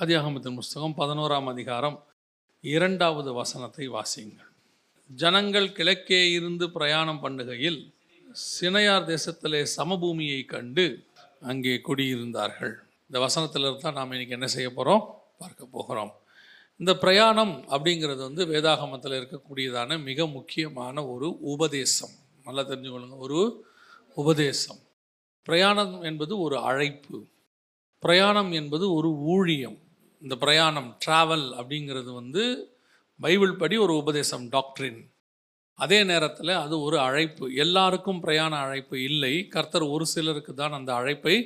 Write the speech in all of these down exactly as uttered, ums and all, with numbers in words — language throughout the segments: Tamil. ஆதியாகமத்தின் புஸ்தகம் பதினோராம் அதிகாரம் இரண்டாவது வசனத்தை வாசியுங்கள். ஜனங்கள் கிழக்கே இருந்து பிரயாணம் பண்ணுகையில் சினையார் தேசத்திலே சமபூமியை கண்டு அங்கே குடியிருந்தார்கள். இந்த வசனத்திலிருந்து தான் நாம் இன்றைக்கி என்ன செய்ய போகிறோம், பார்க்க போகிறோம். இந்த பிரயாணம் அப்படிங்கிறது வந்து வேதாகமத்தில் இருக்கக்கூடியதான மிக முக்கியமான ஒரு உபதேசம். நல்லா தெரிஞ்சுக்கொள்ளுங்க, ஒரு உபதேசம். பிரயாணம் என்பது ஒரு அழைப்பு, பிரயாணம் என்பது ஒரு ஊழியம். இந்த பிரயாணம் ட்ராவல் அப்படிங்கிறது வந்து பைபிள் படி ஒரு உபதேசம், டாக்ட்ரின். அதே நேரத்தில் அது ஒரு அழைப்பு. எல்லாருக்கும் பிரயாண அழைப்பு இல்லை, கர்த்தர் ஒரு சிலருக்கு தான் அந்த அழைப்பை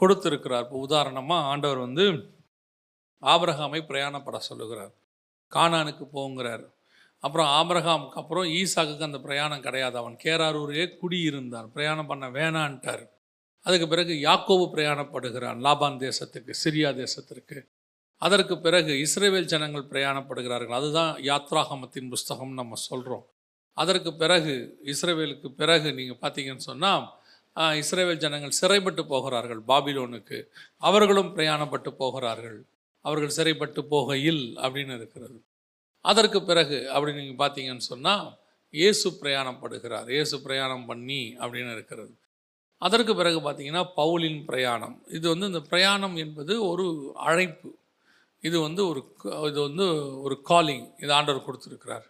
கொடுத்துருக்கிறார். இப்போ உதாரணமாக ஆண்டவர் வந்து ஆபிரகாமை பிரயாணப்பட சொல்லுகிறார், கானானுக்கு போங்கிறார். அப்புறம் ஆபிரகாமுக்கு அப்புறம் ஈசாக்குக்கு அந்த பிரயாணம் கிடையாது, அவன் கேராரூரிலே குடியிருந்தான், பிரயாணம் பண்ண வேணான்ட்டார். அதுக்கு பிறகு யாக்கோபு பிரயாணப்படுகிறான் லாபான் தேசத்துக்கு, சிரியா தேசத்திற்கு. அதற்கு பிறகு இஸ்ரேவேல் ஜனங்கள் பிரயாணப்படுகிறார்கள், அதுதான் யாத்ராகமத்தின் புஸ்தகம் நம்ம சொல்கிறோம். அதற்கு பிறகு இஸ்ரேவேலுக்கு பிறகு நீங்கள் பார்த்தீங்கன்னு சொன்னால் இஸ்ரேவேல் ஜனங்கள் சிறைப்பட்டு போகிறார்கள் பாபிலோனுக்கு, அவர்களும் பிரயாணப்பட்டு போகிறார்கள், அவர்கள் சிறைப்பட்டு போகையில் அப்படின்னு இருக்கிறது. அதற்கு பிறகு அப்படி நீங்கள் பார்த்தீங்கன்னு சொன்னால் இயேசு பிரயாணப்படுகிறார், இயேசு பிரயாணம் பண்ணி அப்படின்னு இருக்கிறது. அதற்கு பிறகு பார்த்திங்கன்னா பவுலின் பிரயாணம். இது வந்து இந்த பிரயாணம் என்பது ஒரு அழைப்பு, இது வந்து ஒரு இது வந்து ஒரு காலிங், இது ஆண்டவர் கொடுத்துருக்கிறார்.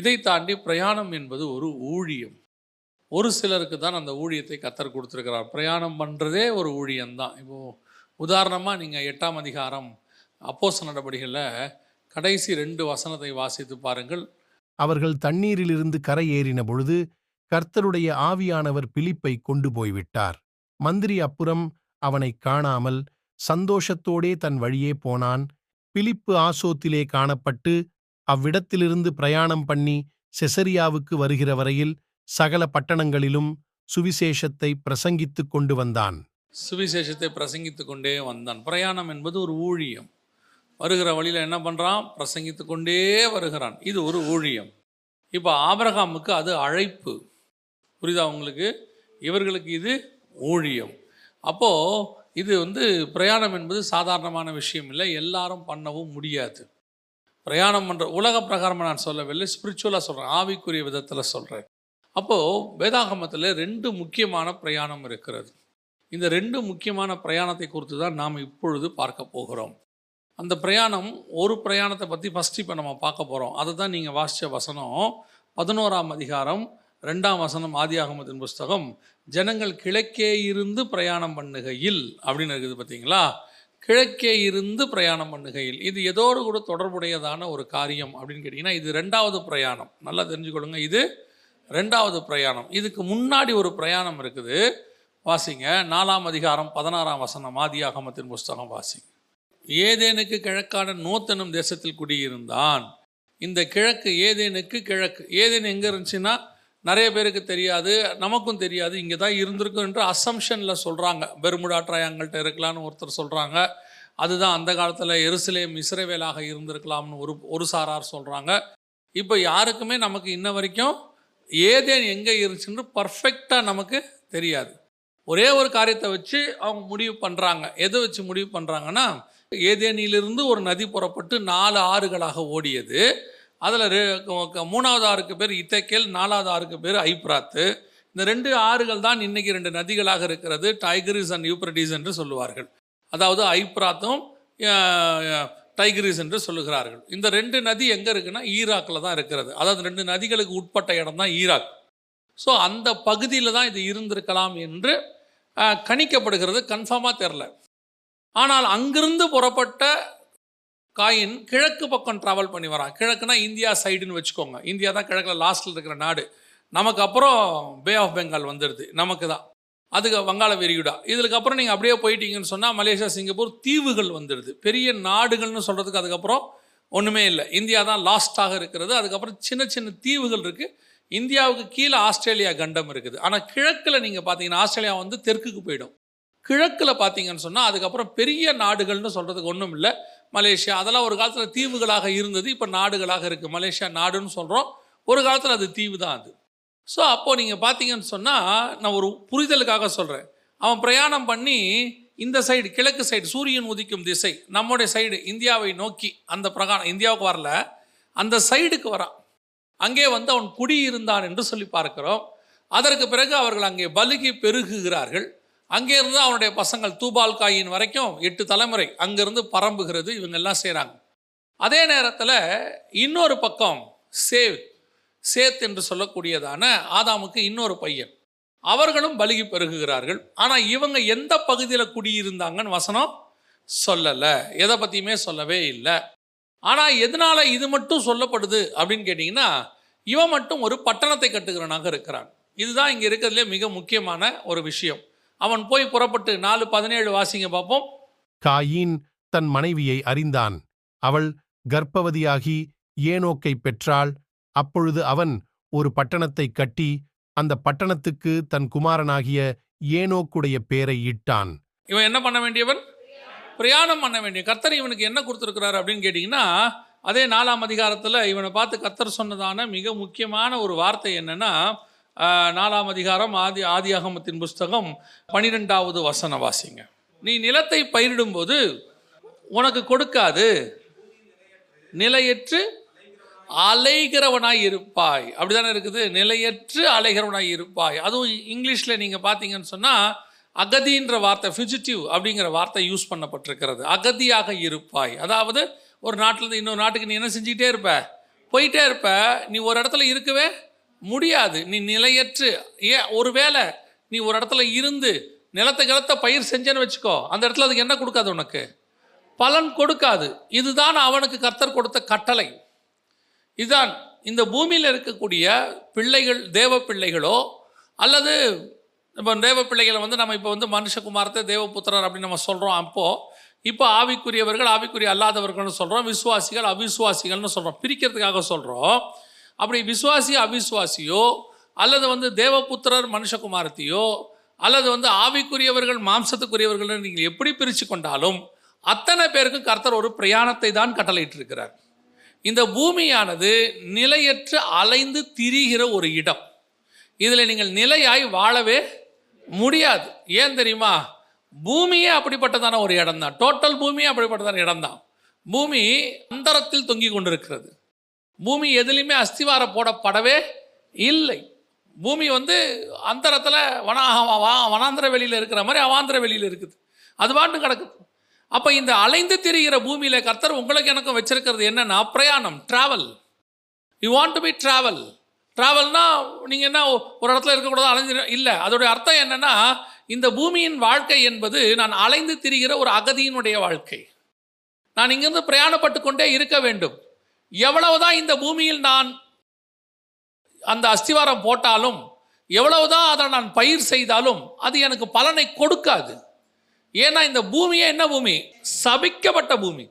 இதை தாண்டி பிரயாணம் என்பது ஒரு ஊழியம். ஒரு சிலருக்கு தான் அந்த ஊழியத்தை கர்த்தர் கொடுத்துருக்கிறார். பிரயாணம் பண்ணுறதே ஒரு ஊழியம்தான். இப்போது உதாரணமாக நீங்கள் எட்டாம் அதிகாரம் அப்போஸ்தலர் நடபடிகளில் கடைசி ரெண்டு வசனத்தை வாசித்து பாருங்கள். அவர்கள் தண்ணீரிலிருந்து கரை ஏறின பொழுது கர்த்தருடைய ஆவியானவர் பிலிப்பை கொண்டு போய்விட்டார். மந்திரி அப்புறம் அவனை காணாமல் சந்தோஷத்தோடே தன் வழியே போனான். பிலிப்பு ஆசோத்திலே காணப்பட்டு அவ்விடத்திலிருந்து பிரயாணம் பண்ணி செசரியாவுக்கு வருகிற வரையில் சகல பட்டணங்களிலும் சுவிசேஷத்தை பிரசங்கித்து கொண்டு வந்தான். சுவிசேஷத்தை பிரசங்கித்து கொண்டே வந்தான். பிரயாணம் என்பது ஒரு ஊழியம். வருகிற வழியில் என்ன பண்ணுறான், பிரசங்கித்து கொண்டே வருகிறான். இது ஒரு ஊழியம். இப்போ ஆபிரகாமுக்கு அது அழைப்பு, புரியுதா உங்களுக்கு? இவர்களுக்கு இது ஊழியம். அப்போது இது வந்து பிரயாணம் என்பது சாதாரணமான விஷயம் இல்லை, எல்லாரும் பண்ணவும் முடியாது. பிரயாணம் பண்ணுற உலக பிரகாரமாக நான் சொல்லவில்லை, ஸ்பிரிச்சுவலாக சொல்கிறேன், ஆவிக்குரிய விதத்தில் சொல்கிறேன். அப்போது வேதாகமத்தில் ரெண்டு முக்கியமான பிரயாணம் இருக்கிறது. இந்த ரெண்டு முக்கியமான பிரயாணத்தை குறித்து தான் நாம் இப்பொழுது பார்க்க போகிறோம். அந்த பிரயாணம், ஒரு பிரயாணத்தை பற்றி ஃபஸ்ட்டு இப்போ நம்ம பார்க்க போகிறோம். அதை தான் நீங்கள் வாசித்த வசனம் பதினோராம் அதிகாரம் ரெண்டாம் வசனம் ஆதியாகமத்தின் புஸ்தகம். ஜனங்கள் கிழக்கே இருந்து பிரயாணம் பண்ணுகையில் அப்படின்னு இருக்குது. பார்த்தீங்களா, கிழக்கே இருந்து பிரயாணம் பண்ணுகையில், இது ஏதோடு கூட தொடர்புடையதான ஒரு காரியம் அப்படின்னு கேட்டிங்கன்னா இது ரெண்டாவது பிரயாணம். நல்லா தெரிஞ்சுக்கொள்ளுங்க, இது ரெண்டாவது பிரயாணம். இதுக்கு முன்னாடி ஒரு பிரயாணம் இருக்குது, வாசிங்க. நாலாம் அதிகாரம் பதினாறாம் வசனம் ஆதியாகமத்தின் புஸ்தகம் வாசிங்க. ஏதேனுக்கு கிழக்கான நோத்தனும் தேசத்தில் குடியிருந்தான். இந்த கிழக்கு ஏதேனுக்கு கிழக்கு, ஏதேனு எங்கே இருந்துச்சுன்னா நிறைய பேருக்கு தெரியாது, நமக்கும் தெரியாது, இங்கே தான் இருந்திருக்கும் என்று அசம்ஷனில் சொல்கிறாங்க. பெர்முடா ட்ரையாங்கிள்கிட்ட இருக்கலான்னு ஒருத்தர் சொல்கிறாங்க, அதுதான் அந்த காலத்தில் எருசலேம் இஸ்ரேவேலாக இருந்திருக்கலாம்னு ஒரு ஒரு சாரார் சொல்கிறாங்க. இப்போ யாருக்குமே நமக்கு இன்ன வரைக்கும் ஏதேன் எங்கே இருந்துச்சுன்னு பர்ஃபெக்டாக நமக்கு தெரியாது. ஒரே ஒரு காரியத்தை வச்சு அவங்க முடிவு பண்ணுறாங்க. எதை வச்சு முடிவு பண்ணுறாங்கன்னா, ஏதேனிலிருந்து ஒரு நதி புறப்பட்டு நாலு ஆறுகளாக ஓடியது, அதில் மூணாவது ஆறுக்கு பேர் இத்தக்கேல், நாலாவது ஆறுக்கு பேர் ஐப்ராத்து. இந்த ரெண்டு ஆறுகள் தான் இன்றைக்கி ரெண்டு நதிகளாக இருக்கிறது, டைகிரிஸ் அண்ட் யூப்ரடீஸ் என்று சொல்லுவார்கள். அதாவது ஐப்ராத்தும் டைகிரிஸ் என்று சொல்லுகிறார்கள். இந்த ரெண்டு நதி எங்கே இருக்குன்னா ஈராக்கில் தான் இருக்கிறது. அதாவது ரெண்டு நதிகளுக்கு உட்பட்ட இடம் தான் ஈராக். ஸோ அந்த பகுதியில் தான் இது இருந்திருக்கலாம் என்று கணிக்கப்படுகிறது, கன்ஃபார்மாக தெரில. ஆனால் அங்கிருந்து புறப்பட்ட காயின் கிழக்கு பக்கம் ட்ராவல் பண்ணி வரான். கிழக்குனா இந்தியா சைடுன்னு வச்சுக்கோங்க, இந்தியா தான் கிழக்கில் லாஸ்ட்டில் இருக்கிற நாடு. நமக்கு அப்புறம் பே ஆஃப் பெங்கால் வந்துடுது, நமக்கு தான் அதுக்கு வங்காள விரிகுடா. இதுக்கப்புறம் நீங்கள் அப்படியே போயிட்டீங்கன்னு சொன்னால் மலேசியா, சிங்கப்பூர், தீவுகள் வந்துடுது. பெரிய நாடுகள்னு சொல்கிறதுக்கு அதுக்கப்புறம் ஒன்றுமே இல்லை, இந்தியா தான் லாஸ்ட்டாக இருக்கிறது. அதுக்கப்புறம் சின்ன சின்ன தீவுகள் இருக்குது. இந்தியாவுக்கு கீழே ஆஸ்திரேலியா கண்டம் இருக்குது. ஆனால் கிழக்கில் நீங்கள் பார்த்தீங்கன்னா ஆஸ்திரேலியா வந்து தெற்குக்கு போயிடும். கிழக்கில் பார்த்தீங்கன்னு சொன்னால் அதுக்கப்புறம் பெரிய நாடுகள்னு சொல்கிறதுக்கு ஒன்றும் இல்லை. மலேசியா அதெல்லாம் ஒரு காலத்தில் தீவுகளாக இருந்தது, இப்போ நாடுகளாக இருக்குது. மலேசியா நாடுன்னு சொல்கிறோம், ஒரு காலத்தில் அது தீவு தான் அது. ஸோ அப்போது நீங்கள் பார்த்தீங்கன்னு சொன்னால், நான் ஒரு புரிதலுக்காக சொல்கிறேன், அவன் பிரயாணம் பண்ணி இந்த சைடு கிழக்கு சைடு சூரியன் உதிக்கும் திசை நம்முடைய சைடு இந்தியாவை நோக்கி அந்த பிரகாரம் இந்தியாவுக்கு வரல, அந்த சைடுக்கு வரான். அங்கே வந்து அவன் குடியிருந்தான் என்று சொல்லி பார்க்கிறோம். அதற்கு பிறகு அவர்கள் அங்கே பலுகி பெருகுகிறார்கள். அங்கேருந்து அவனுடைய பசங்கள் தூபால் காயின் வரைக்கும் எட்டு தலைமுறை அங்கேருந்து பரம்புகிறது. இவங்கெல்லாம் செய்கிறாங்க. அதே நேரத்தில் இன்னொரு பக்கம் சேவ் சேத் என்று சொல்லக்கூடியதான ஆதாமுக்கு இன்னொரு பையன், அவர்களும் பலுகி பெருகுகிறார்கள். ஆனால் இவங்க எந்த பகுதியில் குடியிருந்தாங்கன்னு வசனம் சொல்லலை, எதை பற்றியுமே சொல்லவே இல்லை. ஆனால் எதனால் இது மட்டும் சொல்லப்படுது அப்படின்னு கேட்டிங்கன்னா, இவன் மட்டும் ஒரு பட்டணத்தை கட்டுகிறவனாக இருக்கிறான். இதுதான் இங்கே இருக்கிறதுலே மிக முக்கியமான ஒரு விஷயம். அவன் போய் புறப்பட்டு நாலு பதினேழு வாசிங்க பார்ப்போம். காயின் தன் மனைவியை அறிந்தான், அவள் கர்ப்பவதியாகி ஏனோக்கை பெற்றாள். அப்பொழுது அவன் ஒரு பட்டணத்தை கட்டி அந்த பட்டணத்துக்கு தன் குமாரனாகிய ஏனோக்குடைய பேரை இட்டான். இவன் என்ன பண்ண வேண்டியவன்? பிரயாணம் பண்ண வேண்டிய. கர்த்தர் இவனுக்கு என்ன கொடுத்துருக்கிறார் அப்படின்னு கேட்டிங்கன்னா, அதே நாலாம் அதிகாரத்தில் இவனை பார்த்து கர்த்தர் சொன்னதான மிக முக்கியமான ஒரு வார்த்தை என்னென்னா, நாலாம் அதிகாரம் ஆதி ஆதியாகமத்தின் புஸ்தகம் பனிரெண்டாவது வசன வாசிங்க. நீ நிலத்தை பயிரிடும்போது உனக்கு கொடுக்காது, நிலையற்று அலைகிறவனாய் இருப்பாய். அப்படிதானே இருக்குது, நிலையற்று அலைகிறவனாய் இருப்பாய். அதுவும் இங்கிலீஷில் நீங்கள் பார்த்தீங்கன்னு சொன்னால் அகதின்ற வார்த்தை, ஃபியூஜிட்டிவ் அப்படிங்கிற வார்த்தை யூஸ் பண்ணப்பட்டிருக்கிறது. அகதியாக இருப்பாய், அதாவது ஒரு நாட்டிலேருந்து இன்னொரு நாட்டுக்கு நீ என்ன செஞ்சுக்கிட்டே இருப்ப, போயிட்டே இருப்ப. நீ ஒரு இடத்துல இருக்கவே முடியாது. நீ நிலையற்று, ஏ ஒருவேளை நீ ஒரு இடத்துல இருந்து நிலத்தை கிளத்த பயிர் செஞ்சேன்னு வச்சுக்கோ, அந்த இடத்துல அதுக்கு என்ன கொடுக்காது? உனக்கு பலன் கொடுக்காது. இதுதான் அவனுக்கு கர்த்தர் கொடுத்த கட்டளை. இதுதான் இந்த பூமியில் இருக்கக்கூடிய பிள்ளைகள், தேவ பிள்ளைகளோ அல்லது இப்போ தேவ பிள்ளைகளை வந்து நம்ம இப்போ வந்து மனுஷகுமாரத்தை தேவபுத்திரர் அப்படின்னு நம்ம சொல்கிறோம். அப்போது இப்போ ஆவிக்குரியவர்கள், ஆவிக்குரிய அல்லாதவர்கள்னு சொல்கிறோம், விசுவாசிகள், அவிசுவாசிகள்னு சொல்கிறோம், பிரிக்கிறதுக்காக சொல்கிறோம். அப்படி விசுவாசி அவிசுவாசியோ அல்லது வந்து தேவபுத்திரர் மனுஷகுமாரத்தையோ அல்லது வந்து ஆவிக்குரியவர்கள் மாம்சத்துக்குரியவர்கள் நீங்கள் எப்படி பிரித்து கொண்டாலும் அத்தனை பேருக்கும் கர்த்தர் ஒரு பிரயாணத்தை தான் கட்டளையிட்டிருக்கிறார். இந்த பூமியானது நிலையற்று அலைந்து திரிகிற ஒரு இடம். இதில் நீங்கள் நிலையாய் வாழவே முடியாது. ஏன் தெரியுமா? பூமியே அப்படிப்பட்டதான ஒரு இடம் தான். டோட்டல் பூமியே அப்படிப்பட்டதான இடம் தான். பூமி அந்தரத்தில் தொங்கி கொண்டிருக்கிறது. பூமி எதுலேயுமே அஸ்திவாரம் போடப்படவே இல்லை. பூமி வந்து அந்தரத்தில் வனா வனாந்திர வெளியில் இருக்கிற மாதிரி அவாந்திர வெளியில் இருக்குது, அது பாட்டு கிடக்குது. அப்போ இந்த அலைந்து திரிகிற பூமியில் கர்த்தர் உங்களுக்கு எனக்கும் வச்சிருக்கிறது என்னென்னா பிரயாணம், travel. You want to be travel. ட்ராவல்னால் நீங்கள் என்ன ஒரு இடத்துல இருக்கக்கூடாது, அலைஞ்சு இல்லை. அதோடைய அர்த்தம் என்னென்னா, இந்த பூமியின் வாழ்க்கை என்பது நான் அலைந்து திரிகிற ஒரு அகதியினுடைய வாழ்க்கை. நான் இங்கிருந்து பிரயாணப்பட்டு கொண்டே இருக்க வேண்டும். எவ்வளவுதான் இந்த பூமியில் நான் அந்த அஸ்திவாரம் போட்டாலும், எவ்வளவுதான் அதை நான் பயிர் செய்தாலும், அது எனக்கு பலனை கொடுக்காது. ஏன்னா இந்த பூமியே என்ன பூமி? சபிக்கப்பட்ட பூமி.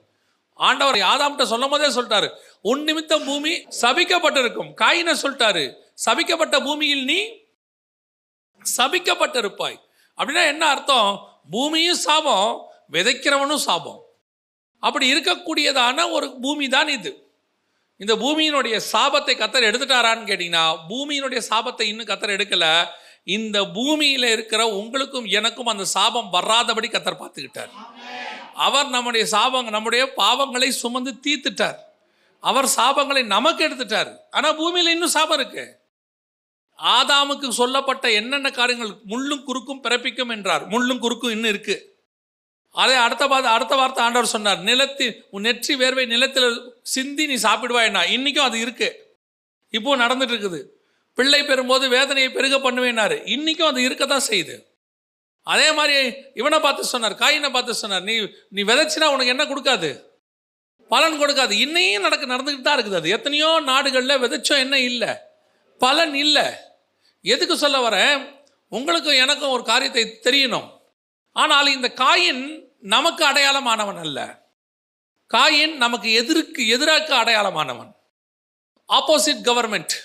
ஆண்டவர் ஆதாம்கிட்ட சொல்லும் போதே சொல்லிட்டாரு, உன் நிமித்தம் பூமி சபிக்கப்பட்டிருக்கும். காயினை சொல்லிட்டாரு, சபிக்கப்பட்ட பூமியில் நீ சபிக்கப்பட்டிருப்பாய். அப்படின்னா என்ன அர்த்தம்? பூமியும் சாபம், விதைக்கிறவனும் சாபம். அப்படி இருக்கக்கூடியதான ஒரு பூமி தான் இது. இந்த பூமியினுடைய சாபத்தை கர்த்தர் எடுத்துட்டாரான்னு கேட்டிங்கன்னா, பூமியினுடைய சாபத்தை இன்னும் கர்த்தர் எடுக்கலை. இந்த பூமியில் இருக்கிற உங்களுக்கும் எனக்கும் அந்த சாபம் வராதபடி கர்த்தர் பார்த்துக்கிட்டார். அவர் நம்முடைய சாபம், நம்முடைய பாவங்களை சுமந்து தீர்த்துட்டார். அவர் சாபங்களை நமக்கு எடுத்துட்டார். ஆனால் பூமியில் இன்னும் சாபம் இருக்கு. ஆதாமுக்கு சொல்லப்பட்ட என்னென்ன காரியங்கள்? முள்ளும் குறுக்கும் பிறப்பிக்கும் என்றார். முள்ளும் குறுக்கும் இன்னும் இருக்கு. அதே அடுத்த பா அடுத்த வார்த்தை ஆண்டவர் சொன்னார், நிலத்தில் உன் நெற்றி வேர்வை நிலத்தில் சிந்தி நீ சாப்பிடுவாய்னா. இன்றைக்கும் அது இருக்கு, இப்போது நடந்துட்டு இருக்குது. பிள்ளை பெறும்போது வேதனையை பெருக பண்ணுவேன்னாரு, இன்றைக்கும் அது இருக்க தான் செய்யுது. அதே மாதிரி இவனை பார்த்து சொன்னார், காயினை பார்த்து சொன்னார், நீ நீ விதைச்சினா உனக்கு என்ன கொடுக்காது? பலன் கொடுக்காது. இன்னையும் நடக்க நடந்துக்கிட்டு தான் இருக்குது. அது எத்தனையோ நாடுகளில் விதைச்சோம், என்ன இல்லை, பலன் இல்லை. எதுக்கு சொல்ல வரேன்? உங்களுக்கும் எனக்கும் ஒரு காரியத்தை தெரியணும். ஆனால் இந்த காயின் நமக்கு அடையாளமானவன் அல்ல. காயின் நமக்கு எதிர்க்கு எதிராக அடையாளமானவன், ஆப்போசிட் கவர்மெண்ட்.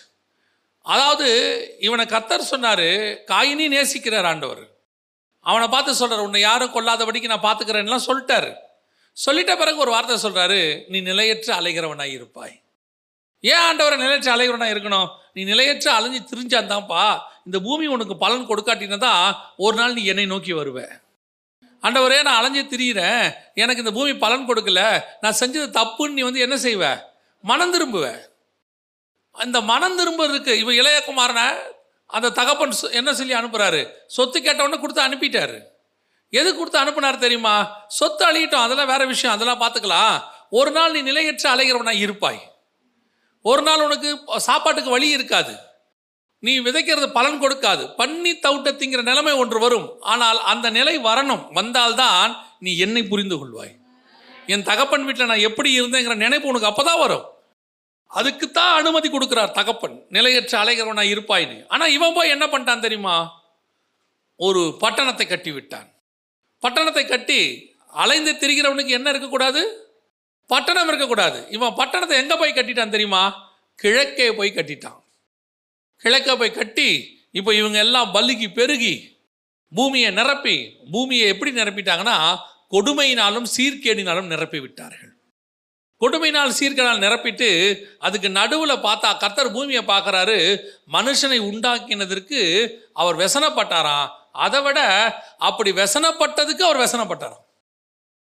அதாவது இவனை கர்த்தர் சொன்னார், காயினி நேசிக்கிறார் ஆண்டவர். அவனை பார்த்து சொல்கிறார், உன்னை யாரும் கொல்லாதபடிக்கு நான் பார்த்துக்கிறேன்லாம் சொல்லிட்டாரு. சொல்லிட்ட பிறகு ஒரு வார்த்தை சொல்கிறாரு, நீ நிலையற்று அலைகிறவனாக இருப்பாய். ஏன் ஆண்டவரை நிலையற்று அலைகிறவனாக இருக்கணும்? நீ நிலையற்று அலைஞ்சி திரிஞ்சாந்தான்ப்பா இந்த பூமி உனக்கு பலன் கொடுக்காட்டினா தான் ஒரு நாள் நீ என்னை நோக்கி வருவே. ஆண்டவரே நான் அலைஞ்சு திரியிறேன், எனக்கு இந்த பூமி பலன் கொடுக்கல, நான் செஞ்சது தப்புன்னு நீ வந்து என்ன செய்வ? மனம் திரும்புவ. அந்த மனம் திரும்ப இருக்கு. இவ இளையகுமாரனை அந்த தகப்பன் என்ன சொல்லி அனுப்புகிறாரு? சொத்து கேட்டவொடனே கொடுத்து அனுப்பிட்டாரு. எது கொடுத்து அனுப்புனார் தெரியுமா? சொத்து அழியிட்டோம், அதெல்லாம் வேற விஷயம், அதெல்லாம் பார்த்துக்கலாம். ஒரு நாள் நீ நிலையற்ற அலைகிறவனா இருப்பாய், ஒரு நாள் உனக்கு சாப்பாட்டுக்கு வழி இருக்காது, நீ விதைக்கிறது பலன் கொடுக்காது, பண்ணி தவுட்டத்திங்கிற நிலைமை ஒன்று வரும். ஆனால் அந்த நிலை வரணும், வந்தால்தான் நீ என்னை புரிந்து கொள்வாய். என் தகப்பன் வீட்டில் நான் எப்படி இருந்தேங்கிற நினைப்பு உனக்கு அப்போதான் வரும். அதுக்குத்தான் அனுமதி கொடுக்குறார் தகப்பன், நிலையற்ற அலைகிறவனா இருப்பாயின்னு. ஆனால் இவன் போய் என்ன பண்ணிட்டான் தெரியுமா? ஒரு பட்டணத்தை கட்டி விட்டான். பட்டணத்தை கட்டி அலைந்து திரிகிறவனுக்கு என்ன இருக்கக்கூடாது? பட்டணம் இருக்கக்கூடாது. இவன் பட்டணத்தை எங்கே போய் கட்டிட்டான் தெரியுமா? கிழக்கே போய் கட்டிட்டான். கிழக்க போய் கட்டி இப்போ இவங்க எல்லாம் பலுகி பெருகி பூமியை நிரப்பி, பூமியை எப்படி நிரப்பிட்டாங்கன்னா கொடுமையினாலும் சீர்கேடினாலும் நிரப்பி விட்டார்கள். கொடுமையினால் சீர்கேடால் நிரப்பிட்டு அதுக்கு நடுவில் பார்த்தா கர்த்தர் பூமியை பார்க்குறாரு. மனுஷனை உண்டாக்கினதற்கு அவர் வெசனப்பட்டாராம், அதை விட அப்படி வெசனப்பட்டதுக்கு அவர் வெசனப்பட்டாராம்.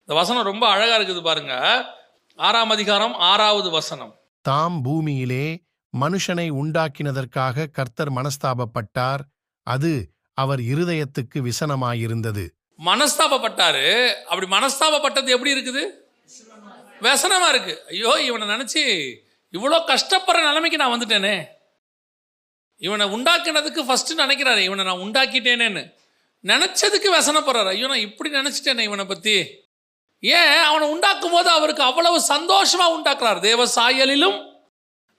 இந்த வசனம் ரொம்ப அழகாக இருக்குது பாருங்க. ஆறாம் அதிகாரம் ஆறாவது வசனம். தாம் பூமியிலே மனுஷனை உண்டாக்கினதற்காக கர்த்தர் மனஸ்தாபப்பட்டார், அது அவர் இருதயத்துக்கு விசனமாயிருந்தது. மனஸ்தாபப்பட்டாரு. அப்படி மனஸ்தாபப்பட்டது எப்படி இருக்குது? விசனமா இருக்கு. ஐயோ, இவனை நினைச்சு இவ்வளோ கஷ்டப்படுற நிலைமைக்கு நான் வந்துட்டேனே. இவனை உண்டாக்கினதுக்கு ஃபர்ஸ்ட் நினைக்கிறாரு இவனை நான் உண்டாக்கிட்டேனேன்னு. நினைச்சதுக்கு விசனப்படுறாரு, ஐயோ நான் இப்படி நினைச்சிட்டேனே இவனை பத்தி. ஏன்? அவனை உண்டாக்கும் போது அவருக்கு அவ்வளவு சந்தோஷமா உண்டாக்குறாரு. தேவ சாயலிலும்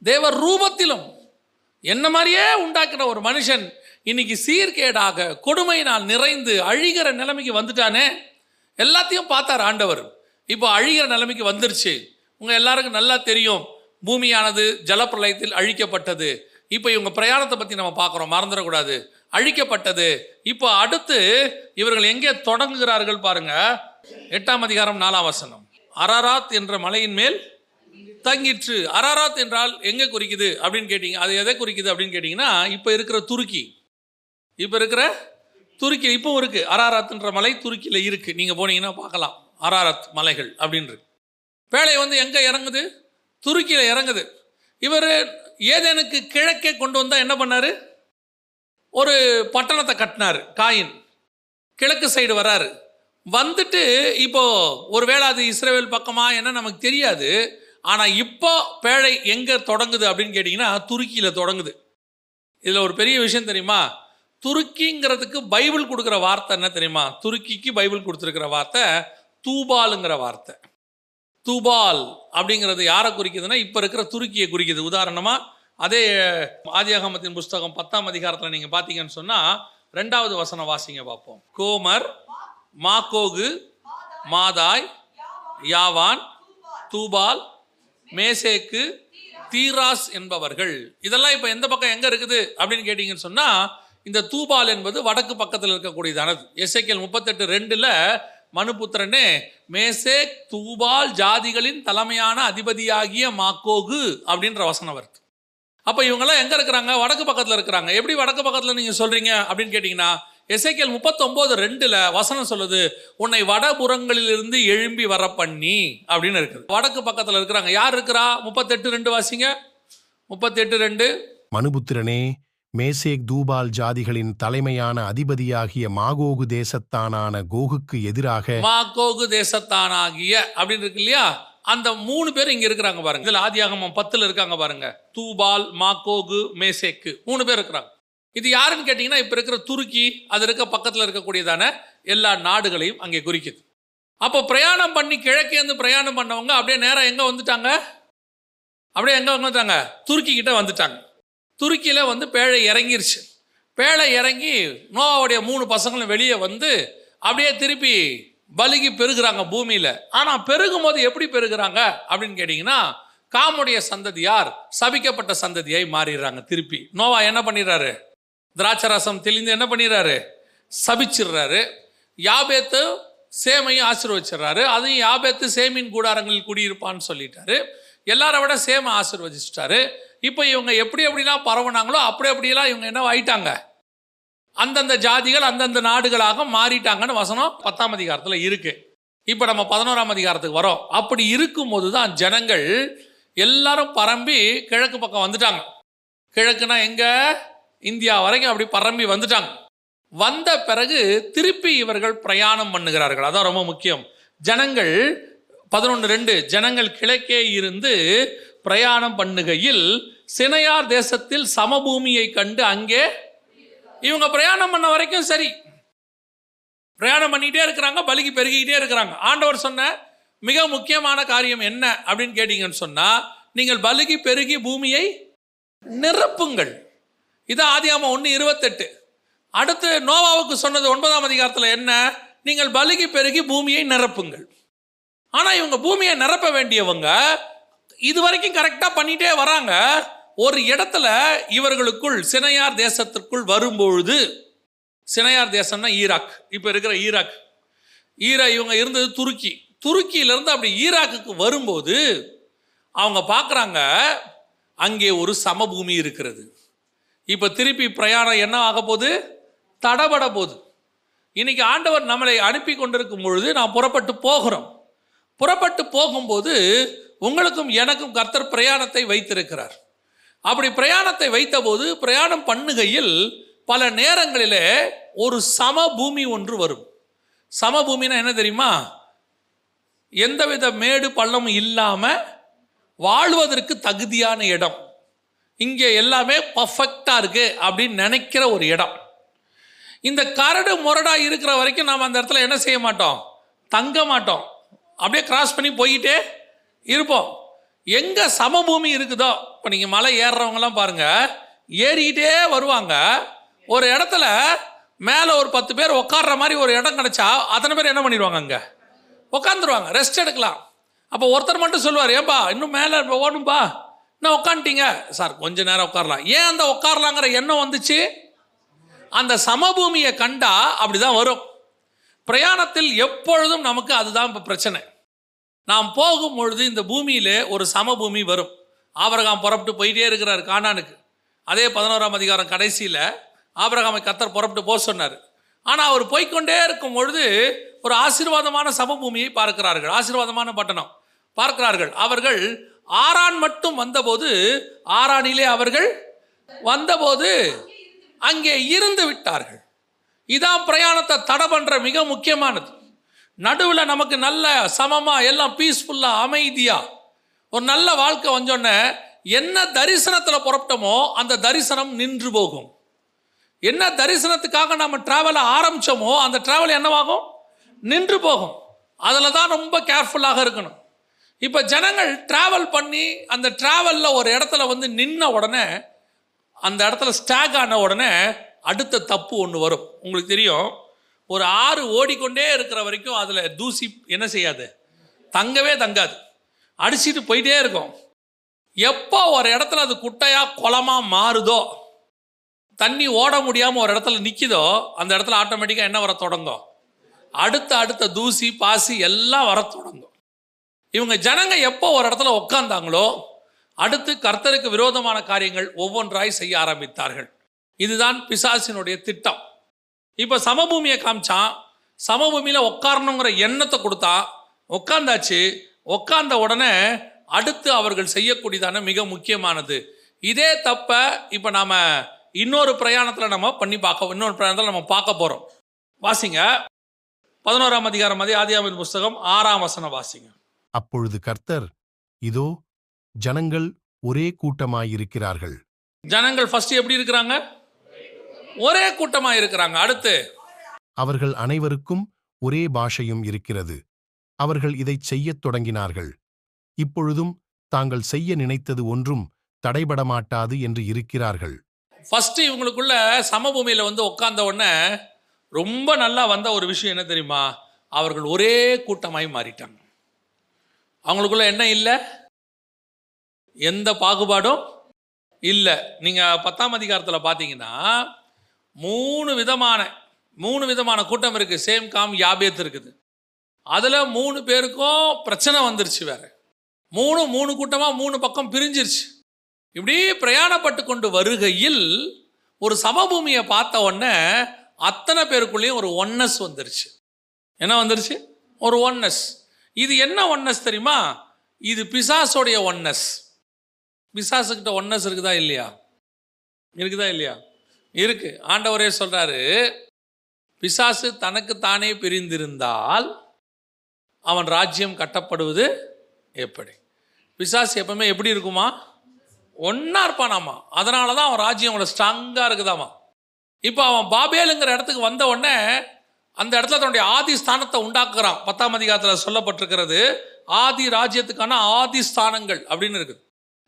தேவ ரூபத்திலும் என்ன மாதிரியே உண்டாக்கிற ஒரு மனுஷன் இன்னைக்கு சீர்கேடாக கொடுமையினால் நிறைந்து அழிகிற நிலைமைக்கு வந்துட்டானே. எல்லாத்தையும் பார்த்தார் ஆண்டவர். இப்போ அழிகிற நிலைமைக்கு வந்துருச்சு. உங்கள் எல்லாருக்கும் நல்லா தெரியும், பூமியானது ஜலப்பிரளயத்தில் அழிக்கப்பட்டது. இப்போ இவங்க பிரயாணத்தை பற்றி நம்ம பார்க்குறோம், மறந்துடக்கூடாது. அழிக்கப்பட்டது. இப்போ அடுத்து இவர்கள் எங்கே தொடங்குகிறார்கள் பாருங்க. எட்டாம் அதிகாரம் நாலாம் வசனம். அரராத் என்ற மலையின் மேல் தங்கிற்று. அரராத் என்றால் எங்கே குறிக்குது அப்படின்னு கேட்டிங்க, அது எதை குறிக்குது அப்படின்னு கேட்டிங்கன்னா, இப்போ இருக்கிற துருக்கி, இப்போ இருக்கிற துருக்கி, இப்போ இருக்குது அரராத்ன்ற மலை துருக்கியில் இருக்குது. நீங்கள் போனீங்கன்னா பார்க்கலாம் அரராத் மலைகள் அப்படின்றது. பேழை வந்து எங்கே இறங்குது? துருக்கியில் இறங்குது. இவர் ஏதேனுக்கு கிழக்கே கொண்டு வந்தால் என்ன பண்ணார்? ஒரு பட்டணத்தை கட்டினார். காயின் கிழக்கு சைடு வராரு. வந்துட்டு இப்போது ஒரு வேளை அது இஸ்ரேல் பக்கமாக என்ன நமக்கு தெரியாது. ஆனால் இப்போ பேழை எங்கே தொடங்குது அப்படின்னு கேட்டிங்கன்னா துருக்கியில் தொடங்குது. இதில் ஒரு பெரிய விஷயம் தெரியுமா? துருக்கிங்கிறதுக்கு பைபிள் கொடுக்குற வார்த்தை என்ன தெரியுமா? துருக்கிக்கு பைபிள் கொடுத்துருக்கிற வார்த்தை தூபாலுங்கிற வார்த்தை. தூபால் அப்படிங்கிறது யாரை குறிக்குதுன்னா இப்போ இருக்கிற துருக்கியை குறிக்குது. உதாரணமாக அதே ஆதியாகமத்தின் புஸ்தகம் பத்தாம் அதிகாரத்தில் நீங்கள் பார்த்தீங்கன்னு சொன்னால் ரெண்டாவது வசனம் வாசிங்க பார்ப்போம். கோமர், மாகோகு, மாதாய், யாவான், தூபால், மேசேக்கு, தீராஸ் என்பவர்கள். இதெல்லாம் இப்போ எந்த பக்கம் எங்கே இருக்குது அப்படின்னு கேட்டிங்கன்னு சொன்னால், இந்த தூபால் என்பது வடக்கு பக்கத்தில் இருக்கக்கூடியதானது. எசேக்கியேல் முப்பத்தெட்டு ரெண்டில் மனுபுத்திரனே மேசேக் தூபால் ஜாதிகளின் தலைமையான அதிபதியாகிய மாக்கோகு அப்படின்ற வசனம் வருது. அப்போ இவங்கெல்லாம் எங்கே இருக்கிறாங்க? வடக்கு பக்கத்தில் இருக்கிறாங்க. எப்படி வடக்கு பக்கத்தில் நீங்கள் சொல்கிறீங்க அப்படின்னு கேட்டிங்கன்னா, எசேக்கியேல் முப்பத்தொம்போது ரெண்டில் வசனம் சொல்லுது, உன்னை வடபுறங்களிலிருந்து எழும்பி வர பண்ணி அப்படின்னு இருக்குது. வடக்கு பக்கத்தில் இருக்கிறாங்க. யார் இருக்கிறா? முப்பத்தெட்டு ரெண்டு வாசிங்க. முப்பத்தெட்டு ரெண்டு. மனுபுத்திரனே மேசேக் தூபால் ஜாதிகளின் தலைமையான அதிபதியாகிய மாகோகு தேசத்தானான கோகுக்கு எதிராக, மாகோகு தேசத்தானாகிய அப்படின்னு இருக்கு இல்லையா, அந்த மூணு பேர் இங்கே இருக்கிறாங்க பாருங்க. இதில் ஆதியாகமம் பத்தில் இருக்காங்க பாருங்க. தூபால், மாகோகு, மேசேக்கு மூணு பேர் இருக்கிறாங்க. இது யாருன்னு கேட்டிங்கன்னா, இப்போ இருக்கிற துருக்கி, அது இருக்க பக்கத்தில் இருக்கக்கூடியதான எல்லா நாடுகளையும் அங்கே குறிக்குது. அப்போ பிரயாணம் பண்ணி கிழக்கேந்து பிரயாணம் பண்ணவங்க அப்படியே நேராக எங்கே வந்துட்டாங்க? அப்படியே எங்கே வந்துட்டாங்க? துருக்கிக்கிட்ட வந்துட்டாங்க. துருக்கியில் வந்து பேழை இறங்கிருச்சு. பேழை இறங்கி நோவாவுடைய மூணு பசங்களும் வெளியே வந்து அப்படியே திருப்பி பலுகி பெருகிறாங்க பூமியில். ஆனால் பெருகும் போது எப்படி பெருகிறாங்க அப்படின்னு கேட்டிங்கன்னா, காமுடைய சந்ததியார் சபிக்கப்பட்ட சந்ததியாய் மாறிடுறாங்க. திருப்பி நோவா என்ன பண்ணிடுறாரு? திராட்சரசம் தெளிந்து என்ன பண்ணிடுறாரு? சபிச்சிடுறாரு. யாபேத்து சேமையும் ஆசீர்வச்சிடுறாரு. அதையும் யாபேத்து சேமின் கூடாரங்களில் குடியிருப்பான்னு சொல்லிட்டாரு. எல்லாரை விட சேமை ஆசீர்வதிச்சிட்டாரு. இப்போ இவங்க எப்படி எப்படிலாம் பரவுனாங்களோ அப்படி அப்படியெல்லாம் இவங்க என்ன ஆயிட்டாங்க? அந்தந்த ஜாதிகள் அந்தந்த நாடுகளாக மாறிட்டாங்கன்னு வசனம் பத்தாம் அதிகாரத்தில் இருக்கு. இப்போ நம்ம பதினோராம் அதிகாரத்துக்கு வரோம். அப்படி இருக்கும்போது தான் ஜனங்கள் எல்லாரும் பரம்பி கிழக்கு பக்கம் வந்துட்டாங்க. கிழக்குனா எங்கே? இந்தியா வரைக்கும் அப்படி பரம்பி வந்துட்டாங்க. வந்த பிறகு திருப்பி இவர்கள் பிரயாணம் பண்ணுகிறார்கள். அதான் ரொம்ப முக்கியம். ஜனங்கள் பதினொன்று ரெண்டு ஜனங்கள் கிழக்கே இருந்து பிரயாணம் பண்ணுகையில் சினையார் தேசத்தில் சமபூமியை கண்டு அங்கே இவங்க பிரயாணம் பண்ண வரைக்கும் சரி, பிரயாணம் பண்ணிகிட்டே இருக்கிறாங்க, பலிக்கு பெருகிக்கிட்டே இருக்கிறாங்க. ஆண்டவர் சொன்ன மிக முக்கியமான காரியம் என்ன அப்படின்னு கேட்டீங்கன்னு சொன்னால், நீங்கள் பலிக்கு பெருகி பூமியை நிரப்புங்கள். இது ஆதியாகமம் ஒன்று இருபத்தெட்டு. அடுத்து நோவாவுக்கு சொன்னது ஒன்பதாம் அதிகாரத்தில் என்ன? நீங்கள் பலிக்கு பெருகி பூமியை நிரப்புங்கள். ஆனால் இவங்க பூமியை நிரப்ப வேண்டியவங்க இது வரைக்கும் கரெக்டாக பண்ணிகிட்டே வராங்க. ஒரு இடத்துல இவர்களுக்குள் சினையார் தேசத்திற்குள் வரும்பொழுது, சினையார் தேசம்னா ஈராக், இப்போ இருக்கிற ஈராக், ஈரா இவங்க இருந்தது துருக்கி, துருக்கியிலிருந்து அப்படி ஈராக்குக்கு வரும்போது அவங்க பார்க்குறாங்க அங்கே ஒரு சமபூமி இருக்கிறது. இப்போ திருப்பி பிரயாணம் என்ன ஆக போகுது? தடபட போகுது. இன்றைக்கி ஆண்டவர் நம்மளை அனுப்பி கொண்டிருக்கும் பொழுது நாம் புறப்பட்டு போகிறோம். புறப்பட்டு போகும்போது உங்களுக்கும் எனக்கும் கர்த்தர் பிரயாணத்தை வைத்திருக்கிறார். அப்படி பிரயாணத்தை வைத்த போது பிரயாணம் பண்ணுகையில் பல நேரங்களிலே ஒரு சமபூமி ஒன்று வரும். சமபூமின்னா என்ன தெரியுமா? எந்தவித மேடு பள்ளமும் இல்லாமல் வாழ்வதற்கு தகுதியான இடம். இங்கே எல்லாமே பர்ஃபெக்டாக இருக்குது அப்படின்னு நினைக்கிற ஒரு இடம். இந்த கரடு முரடாக இருக்கிற வரைக்கும் நாம் அந்த இடத்துல என்ன செய்ய மாட்டோம்? தங்க மாட்டோம். அப்படியே கிராஸ் பண்ணி போய்கிட்டே இருப்போம். எங்கே சமபூமி இருக்குதோ, இப்போ நீங்கள் மலை ஏறுறவங்கலாம் பாருங்கள், ஏறிக்கிட்டே வருவாங்க. ஒரு இடத்துல மேலே ஒரு பத்து பேர் உட்கார்ற மாதிரி ஒரு இடம் கிடச்சா அத்தனை பேர் என்ன பண்ணிடுவாங்க? அங்கே உட்காந்துருவாங்க, ரெஸ்ட் எடுக்கலாம். அப்போ ஒருத்தர் மட்டும் சொல்லுவார், ஏன்பா இன்னும் மேலே ஓடும்பா, நான் உட்காந்துட்டீங்க சார், கொஞ்ச நேரம் உட்காரலாம். ஏன் அந்த உட்காரலாங்கிற எண்ணம் வந்துச்சு? அந்த சமபூமியை கண்டா அப்படிதான் வரும். பிரயாணத்தில் எப்பொழுதும் நமக்கு அதுதான் இப்போ பிரச்சனை. நாம் போகும் பொழுது இந்த பூமியிலே ஒரு சமபூமி வரும். ஆபிரகாம் புறப்பட்டு போயிட்டே இருக்கிறார் கானானுக்கு. அதே பதினோராம் அதிகாரம் கடைசியில் ஆபிரகாமை கர்த்தர் புறப்பட்டு போக சொன்னார். ஆனால் அவர் போய்கொண்டே இருக்கும் பொழுது ஒரு ஆசீர்வாதமான சமபூமியை பார்க்கிறார்கள், ஆசீர்வாதமான பட்டணம் பார்க்கிறார்கள். அவர்கள் ஆரான் மட்டும் வந்தபோது, ஆரானிலே அவர்கள் வந்தபோது அங்கே இருந்து விட்டார்கள். இதான் பிரயாணத்தை தடை பண்ணுற மிக முக்கியமானது. நடுவில் நமக்கு நல்ல சமமாக எல்லாம் பீஸ்ஃபுல்லாக அமைதியாக ஒரு நல்ல வாழ்க்கை வந்தோடனே என்ன தரிசனத்தில் புறப்பட்டோமோ அந்த தரிசனம் நின்று போகும். என்ன தரிசனத்துக்காக நம்ம ட்ராவலை ஆரம்பித்தோமோ அந்த ட்ராவல் என்னவாகும்? நின்று போகும். அதில் தான் ரொம்ப கேர்ஃபுல்லாக இருக்கணும். இப்போ ஜனங்கள் ட்ராவல் பண்ணி அந்த ட்ராவலில் ஒரு இடத்துல வந்து நின்ன உடனே, அந்த இடத்துல ஸ்டாக் ஆன உடனே அடுத்த தப்பு ஒன்று வரும். உங்களுக்கு தெரியும், ஒரு ஆறு ஓடிக்கொண்டே இருக்கிற வரைக்கும் அதில் தூசி என்ன செய்யாது? தங்கவே தங்காது, அடிச்சுட்டு போயிட்டே இருக்கும். எப்போ ஒரு இடத்துல அது குட்டையாக குளமாக மாறுதோ, தண்ணி ஓட முடியாமல் ஒரு இடத்துல நிற்கிதோ, அந்த இடத்துல ஆட்டோமேட்டிக்காக என்ன வர தொடங்கும்? அடுத்த அடுத்த தூசி பாசி எல்லாம் வர தொடங்கும். இவங்க ஜனங்க எப்போ ஒரு இடத்துல உட்கார்ந்தாங்களோ அடுத்து கர்த்தருக்கு விரோதமான காரியங்கள் ஒவ்வொன்றாய் செய்ய ஆரம்பித்தார்கள். இதுதான் பிசாசினுடைய திட்டம். இப்போ சமபூமியை காமிச்சான், சமபூமியில் உட்காரணுங்கிற எண்ணத்தை கொடுத்தா, உட்கார்ந்தாச்சு. உட்கார்ந்த உடனே அடுத்து அவர்கள் செய்யக்கூடியதான மிக முக்கியமானது. இதே தப்பை இப்போ நாம் இன்னொரு பிரயாணத்தில் நம்ம பண்ணி பார்க்க இன்னொரு பிரயாணத்தில் நம்ம பார்க்க போகிறோம். வாசிங்க பதினோராம் அதிகாரம், அதே ஆதியாகம புஸ்தகம் ஆறாம் வசனம் வாசிங்க. அப்பொழுது கர்த்தர், இதோ ஜனங்கள் ஒரே கூட்டமாயிருக்கிறார்கள். ஜனங்கள் ஃபர்ஸ்ட் எப்படி இருக்கிறாங்க? ஒரே கூட்டமாக இருக்கிறாங்க. அடுத்து அவர்கள் அனைவருக்கும் ஒரே பாஷையும் இருக்கிறது. அவர்கள் இதை செய்ய தொடங்கினார்கள். இப்பொழுதும் தாங்கள் செய்ய நினைத்தது ஒன்றும் தடைபட மாட்டாது என்று இருக்கிறார்கள். ஃபர்ஸ்ட் இவங்களுக்குள்ள சமபூமியில் வந்து உட்கார்ந்த உடனே ரொம்ப நல்லா வந்த ஒரு விஷயம் என்ன தெரியுமா? அவர்கள் ஒரே கூட்டமாய் மாறிட்டாங்க. அவங்களுக்குள்ள என்ன இல்லை? எந்த பாகுபாடும் இல்லை. நீங்கள் பத்தாம் அதிகாரத்தில் பார்த்தீங்கன்னா மூணு விதமான மூணு விதமான கூட்டம் இருக்குது. சேம் காம் யாபேத் இருக்குது. அதில் மூணு பேருக்கும் பிரச்சனை வந்துருச்சு. வேறு மூணு மூணு கூட்டமாக மூணு பக்கம் பிரிஞ்சிருச்சு. இப்படி பிரயாணப்பட்டு கொண்டு வருகையில் ஒரு சமபூமியை பார்த்த உடனே அத்தனை பேருக்குள்ளேயும் ஒரு ஒன்னஸ் வந்துருச்சு. என்ன வந்துருச்சு? ஒரு ஒன்னஸ். இது என்ன ஒன்னஸ் தெரியுமா? இது பிசாசோடைய ஒன்னஸ். பிசாசுக்கிட்ட ஒன்னஸ் இருக்குதா இல்லையா? இருக்குதா இல்லையா? இருக்கு. ஆண்டவரே சொல்றாரு, பிசாசு தனக்கு தானே பிரிந்திருந்தால் அவன் ராஜ்யம் கட்டப்படுவது எப்படி? பிசாசு எப்பவுமே எப்படி இருக்குமா? ஒன்னா இருப்பானாமா. அதனால தான் அவன் ராஜ்யம் அவனோட ஸ்ட்ராங்காக இருக்குதாமா. இப்போ அவன் பாபேலுங்கிற இடத்துக்கு வந்த உடனே அந்த இடத்துல தன்னுடைய ஆதி ஸ்தானத்தை உண்டாக்குறான். பத்தாம் அதிகாரத்தில் சொல்லப்பட்டிருக்கிறது ஆதி ராஜ்யத்துக்கான ஆதி ஸ்தானங்கள் அப்படின்னு இருக்குது.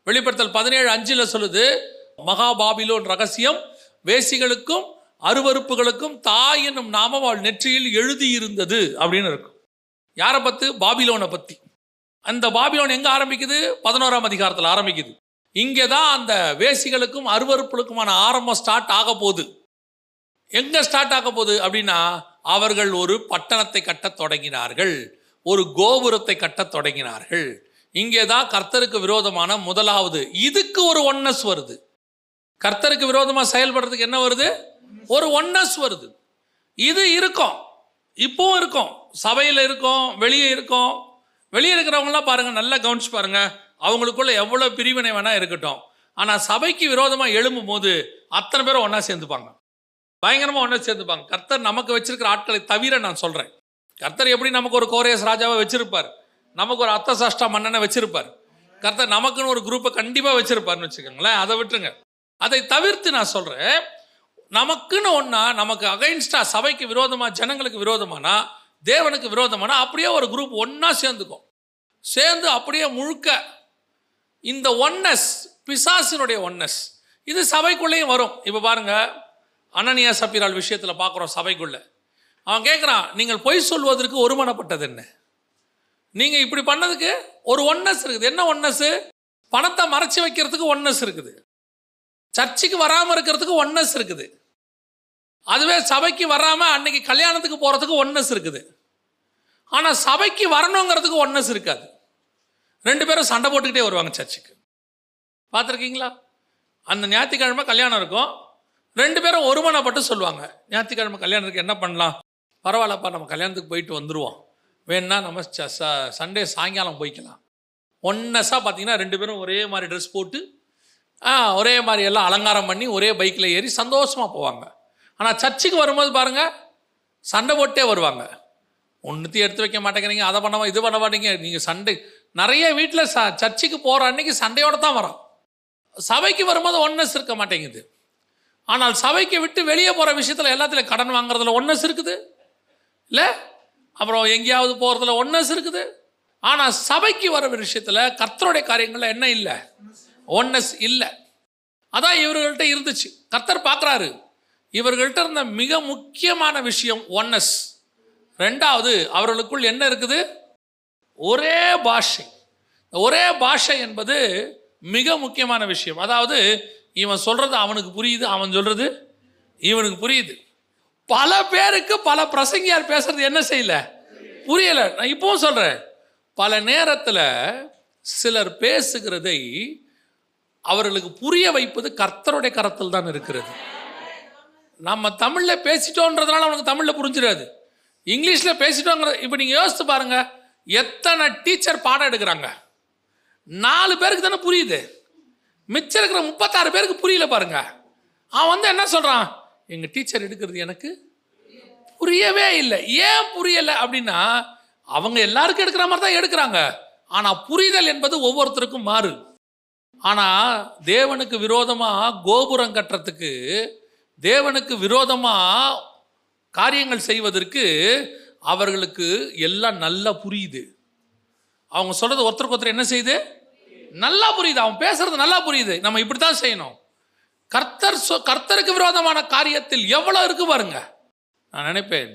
வெளிப்படுத்தல் பதினேழு அஞ்சுல சொல்லுது, மகா பாபிலோன் ரகசியம் வேசிகளுக்கும் அருவறுப்புகளுக்கும் தாய் என்னும் நாமம் அவள் நெற்றியில் எழுதியிருந்தது அப்படின்னு இருக்கும். யாரை பற்றி? பாபிலோனை பற்றி. அந்த பாபிலோன் எங்கே ஆரம்பிக்குது? பதினோராம் அதிகாரத்தில் ஆரம்பிக்குது. இங்கே தான் அந்த வேசிகளுக்கும் அருவறுப்புகளுக்குமான ஆரம்பம் ஸ்டார்ட் ஆக போகுது. எங்கே ஸ்டார்ட் ஆக போகுது அப்படின்னா, அவர்கள் ஒரு பட்டணத்தை கட்டத் தொடங்கினார்கள், ஒரு கோபுரத்தை கட்டத் தொடங்கினார்கள். இங்கே தான் கர்த்தருக்கு விரோதமான முதலாவது இதுக்கு ஒரு ஒன்னஸ் வருது. கர்த்தருக்கு விரோதமாக செயல்படுறதுக்கு என்ன வருது? ஒரு ஒன்னஸ் வருது. இது இருக்கும், இப்பவும் இருக்கும், சபையில் இருக்கும், வெளியே இருக்கும். வெளியே இருக்கிறவங்களாம் பாருங்கள், நல்லா கவனிச்சு பாருங்கள். அவங்களுக்குள்ள எவ்வளோ பிரிவினை வேணால் இருக்கட்டும், ஆனால் சபைக்கு விரோதமாக எழும்பும் போது அத்தனை பேரும் ஒன்றா சேர்ந்துப்பாங்க, பயங்கரமாக ஒன்றா சேர்ந்துப்பாங்க. கர்த்தர் நமக்கு வச்சிருக்கிற ஆட்களை தவிர நான் சொல்கிறேன். கர்த்தர் எப்படி நமக்கு ஒரு கோரேஸ் ராஜாவை வச்சுருப்பார், நமக்கு ஒரு அத்த சாஷ்டா மன்னனை வச்சுருப்பார், கர்த்தர் நமக்குன்னு ஒரு குரூப்பை கண்டிப்பாக வச்சுருப்பார்னு வச்சுக்கோங்களேன். அதை விட்டுருங்க. அதை தவிர்த்து நான் சொல்கிறேன், நமக்குன்னு ஒன்றா, நமக்கு அகைன்ஸ்டாக, சபைக்கு விரோதமாக, ஜனங்களுக்கு விரோதமானா, தேவனுக்கு விரோதமானா அப்படியே ஒரு குரூப் ஒன்றா சேர்ந்துக்கும். சேர்ந்து அப்படியே முழுக்க இந்த ஒன்னஸ் பிசாசினுடைய ஒன்னஸ் இது சபைக்குள்ளேயும் வரும். இப்போ பாருங்கள், அனனியா சப்பீரால் விஷயத்தில் பார்க்குறோம். சபைக்குள்ளே அவன் கேட்குறான், நீங்கள் பொய் சொல்வதற்கு ஒருமனப்பட்டது என்ன? நீங்கள் இப்படி பண்ணதுக்கு ஒரு ஒன்னஸ் இருக்குது. என்ன ஒன்னஸ்ஸு? பணத்தை மறைச்சி வைக்கிறதுக்கு ஒன்னஸ் இருக்குது, சர்ச்சுக்கு வராமல் இருக்கிறதுக்கு ஒன்னஸ் இருக்குது, அதுவே சபைக்கு வராமல் அன்னைக்கு கல்யாணத்துக்கு போகிறதுக்கு ஒன்னஸ் இருக்குது. ஆனால் சபைக்கு வரணுங்கிறதுக்கு ஒன்னஸ் இருக்காது. ரெண்டு பேரும் சண்டை போட்டுக்கிட்டே வருவாங்க சர்ச்சுக்கு. பார்த்துருக்கீங்களா? அந்த ஞாயிற்றுக்கிழமை கல்யாணம் இருக்கும், ரெண்டு பேரும் ஒருமனப்பட்டு சொல்லுவாங்க, ஞாயிற்றுக்கிழமை கல்யாணத்துக்கு என்ன பண்ணலாம், பரவாயில்லப்பா நம்ம கல்யாணத்துக்கு போயிட்டு வந்துடுவோம், வேணுன்னா நம்ம சண்டே சாயங்காலம் போய்க்கலாம். ஒன்னஸாக பார்த்தீங்கன்னா ரெண்டு பேரும் ஒரே மாதிரி ட்ரெஸ் போட்டு ஒரே மாதிரி எல்லாம் அலங்காரம் பண்ணி ஒரே பைக்கில் ஏறி சந்தோஷமாக போவாங்க. ஆனால் சர்ச்சுக்கு வரும்போது பாருங்கள், சண்டை போட்டே வருவாங்க. ஒன்றுத்தையும் எடுத்து வைக்க மாட்டேங்கிறீங்க, அதை பண்ண இது பண்ண மாட்டேங்க, நீங்கள் சண்டை. நிறைய வீட்டில் ச சர்ச்சுக்கு போகிற அன்றைக்கி சண்டையோடு தான் வரோம். சபைக்கு வரும்போது ஒன்னஸ் இருக்க மாட்டேங்குது. ஆனால் சபைக்கு விட்டு வெளியே போகிற விஷயத்தில் எல்லாத்துலேயும் கடன் வாங்குறதுல ஒன்னஸ் இருக்குது இல்லை, அப்புறம் எங்கேயாவது போகிறதுல ஒன்னஸ் இருக்குது. ஆனால் சபைக்கு வர விஷயத்தில் கர்த்தருடைய காரியங்களில் என்ன இல்லை? ஒன்னஸ் இல்லை. அதான் இவர்கள்ட்ட இருந்துச்சு. கர்த்தர் பார்க்குறாரு, இவர்கள்ட்ட இருந்த மிக முக்கியமான விஷயம் ஒன்னஸ். ரெண்டாவது, அவர்களுக்குள் என்ன இருக்குது? ஒரே பாஷை. ஒரே பாஷை என்பது மிக முக்கியமான விஷயம். அதாவது இவன் சொல்கிறது அவனுக்கு புரியுது, அவன் சொல்கிறது இவனுக்கு புரியுது. பல பேருக்கு பல பிரசங்கியார் பேசுறது என்ன செய்யல புரியலை. நான் இப்பவும் சொல்கிறேன், பல நேரத்தில் சிலர் பேசுகிறதை அவர்களுக்கு புரிய வைப்பது கர்த்தருடைய கரத்தில் தான் இருக்கிறது. நம்ம தமிழில் பேசிட்டோன்றதுனால அவனுக்கு தமிழில் புரிஞ்சிடாது, இங்கிலீஷில் பேசிட்டோங்கிற. இப்போ நீங்கள் யோசித்து பாருங்கள், எத்தனை டீச்சர் பாடம் எடுக்கிறாங்க, நாலு பேருக்கு தானே புரியுது, மிச்சம் இருக்கிற முப்பத்தாறு பேருக்கு புரியல பாருங்க. அவன் வந்து என்ன சொல்கிறான்? எங்கள் டீச்சர் எடுக்கிறது எனக்கு புரியவே இல்லை. ஏன் புரியலை அப்படின்னா, அவங்க எல்லாருக்கும் எடுக்கிற மாதிரி தான் எடுக்கிறாங்க. ஆனால் புரிதல் என்பது ஒவ்வொருத்தருக்கும் மாறு. ஆனால் தேவனுக்கு விரோதமாக கோபுரம் கட்டுறதுக்கு, தேவனுக்கு விரோதமாக காரியங்கள் செய்வதற்கு அவர்களுக்கு எல்லாம் நல்லா புரியுது. அவங்க சொல்கிறது ஒருத்தருக்கு ஒருத்தர் என்ன செய்யுது? நல்லா புரியுது. அவன் பேசுறது நல்லா புரியுது. நம்ம இப்படி தான் செய்யணும். கர்த்தர் சொ கர்த்தருக்கு விரோதமான காரியத்தில் எவ்வளோ இருக்கு பாருங்க. நான் நினைப்பேன்,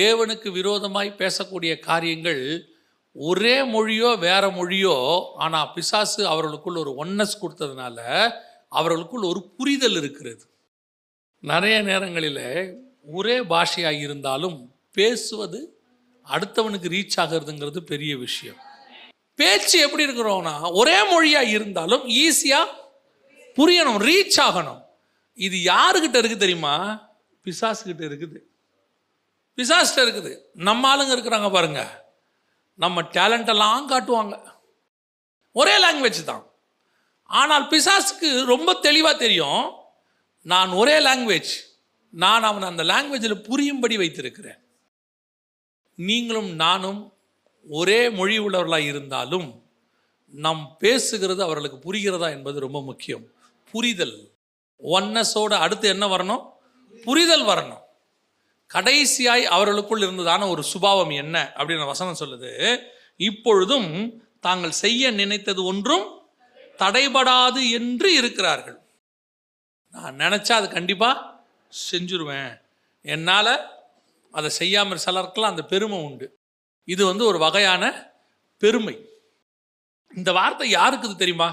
தேவனுக்கு விரோதமாய் பேசக்கூடிய காரியங்கள் ஒரே மொழியோ வேற மொழியோ, ஆனால் பிசாசு அவர்களுக்குள் ஒரு ஒன்னஸ் கொடுத்ததுனால அவர்களுக்குள் ஒரு புரிதல் இருக்கிறது. நிறைய நேரங்களில் ஒரே பாஷையாக இருந்தாலும் பேசுவது அடுத்தவனுக்கு ரீச் ஆகிறதுங்கிறது பெரிய விஷயம். பேச்சு எப்படி இருக்கிறோம்னா, ஒரே மொழியாக இருந்தாலும் ஈஸியாக புரியணும், ரீச் ஆகணும். இது யாருக்கிட்ட இருக்குது தெரியுமா? பிசாசுகிட்ட இருக்குது, பிசாஸ்கிட்ட இருக்குது. நம்ம ஆளுங்க இருக்கிறாங்க பாருங்க, நம்ம டேலண்டெல்லாம் காட்டுவாங்க. ஒரே லாங்குவேஜ் தான், ஆனால் பிசாசுக்கு ரொம்ப தெளிவாக தெரியும், நான் ஒரே லாங்குவேஜ், நான் அவன் அந்த லாங்குவேஜில் புரியும்படி வைத்திருக்கிறேன். நீங்களும் நானும் ஒரே மொழி உள்ளவர்களாக இருந்தாலும் நாம் பேசுகிறது அவர்களுக்கு புரிகிறதா என்பது ரொம்ப முக்கியம். புரிதல், ஒன்னஸோட அடுத்து என்ன வரணும்? புரிதல் வரணும். கடைசியாய் அவர்களுக்குள் இருந்ததான ஒரு சுபாவம் என்ன அப்படின்ற வசனம் சொல்லுது, இப்பொழுதும் தாங்கள் செய்ய நினைத்தது ஒன்றும் தடைபடாது என்று இருக்கிறார்கள். நான் நினச்சா அது கண்டிப்பாக செஞ்சுருவேன், என்னால் அதை செய்யாமல் சிலருக்கெல்லாம் அந்த பெருமை உண்டு. இது வந்து ஒரு வகையான பெருமை. இந்த வார்த்தை யாருக்குது தெரியுமா?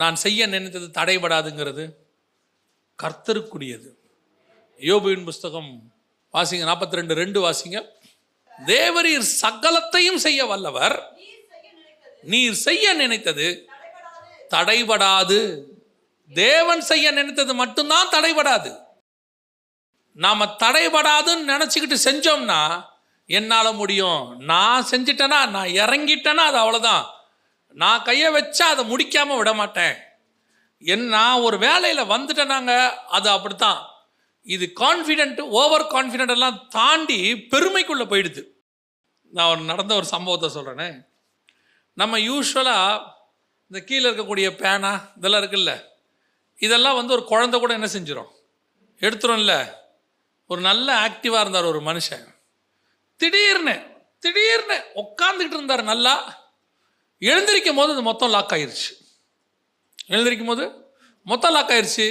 நான் செய்ய நினைத்தது தடைபடாதுங்கிறது கர்த்தருக்குரியது. யோபுவின் புஸ்தகம் வாசிங்க, நாற்பத்தி ரெண்டு ரெண்டு வாசிங்க. தேவரீர் சகலத்தையும் செய்ய வல்லவர், நீர் செய்ய நினைத்தது தடைபடாது. தேவன் செய்ய நினைத்தது மட்டும்தான் தடைபடாது. நாம தடைபடாதுன்னு நினைச்சுக்கிட்டு செஞ்சோம்னா என்னால் முடியும், நான் செஞ்சிட்டேன்னா, நான் இறங்கிட்டேன்னா அது அவ்வளோதான், நான் கையை வச்சா அதை முடிக்காமல் விட மாட்டேன், என் நான் ஒரு வேலையில் வந்துட்டேனாங்க அது அப்படித்தான். இது கான்ஃபிடென்ட், ஓவர் கான்ஃபிடென்ட் எல்லாம் தாண்டி பெருமைக்குள்ளே போயிடுது. நான் நடந்த ஒரு சம்பவத்தை சொல்கிறேனே, நம்ம யூஸ்வலாக இந்த கீழே இருக்கக்கூடிய பேனா இதெல்லாம் இருக்குல்ல, இதெல்லாம் வந்து ஒரு குழந்தை கூட என்ன செஞ்சிடும், எடுத்துரும்ல. ஒரு நல்ல ஆக்டிவாக இருந்தார் ஒரு மனுஷன், திடீர்னு திடீர்னு உட்காந்துக்கிட்டு இருந்தார் நல்லா, எழுந்திருக்கும் போது அது மொத்தம் லாக் ஆயிடுச்சு. எழுந்திருக்கும் போது மொத்தம் லாக் ஆயிடுச்சு.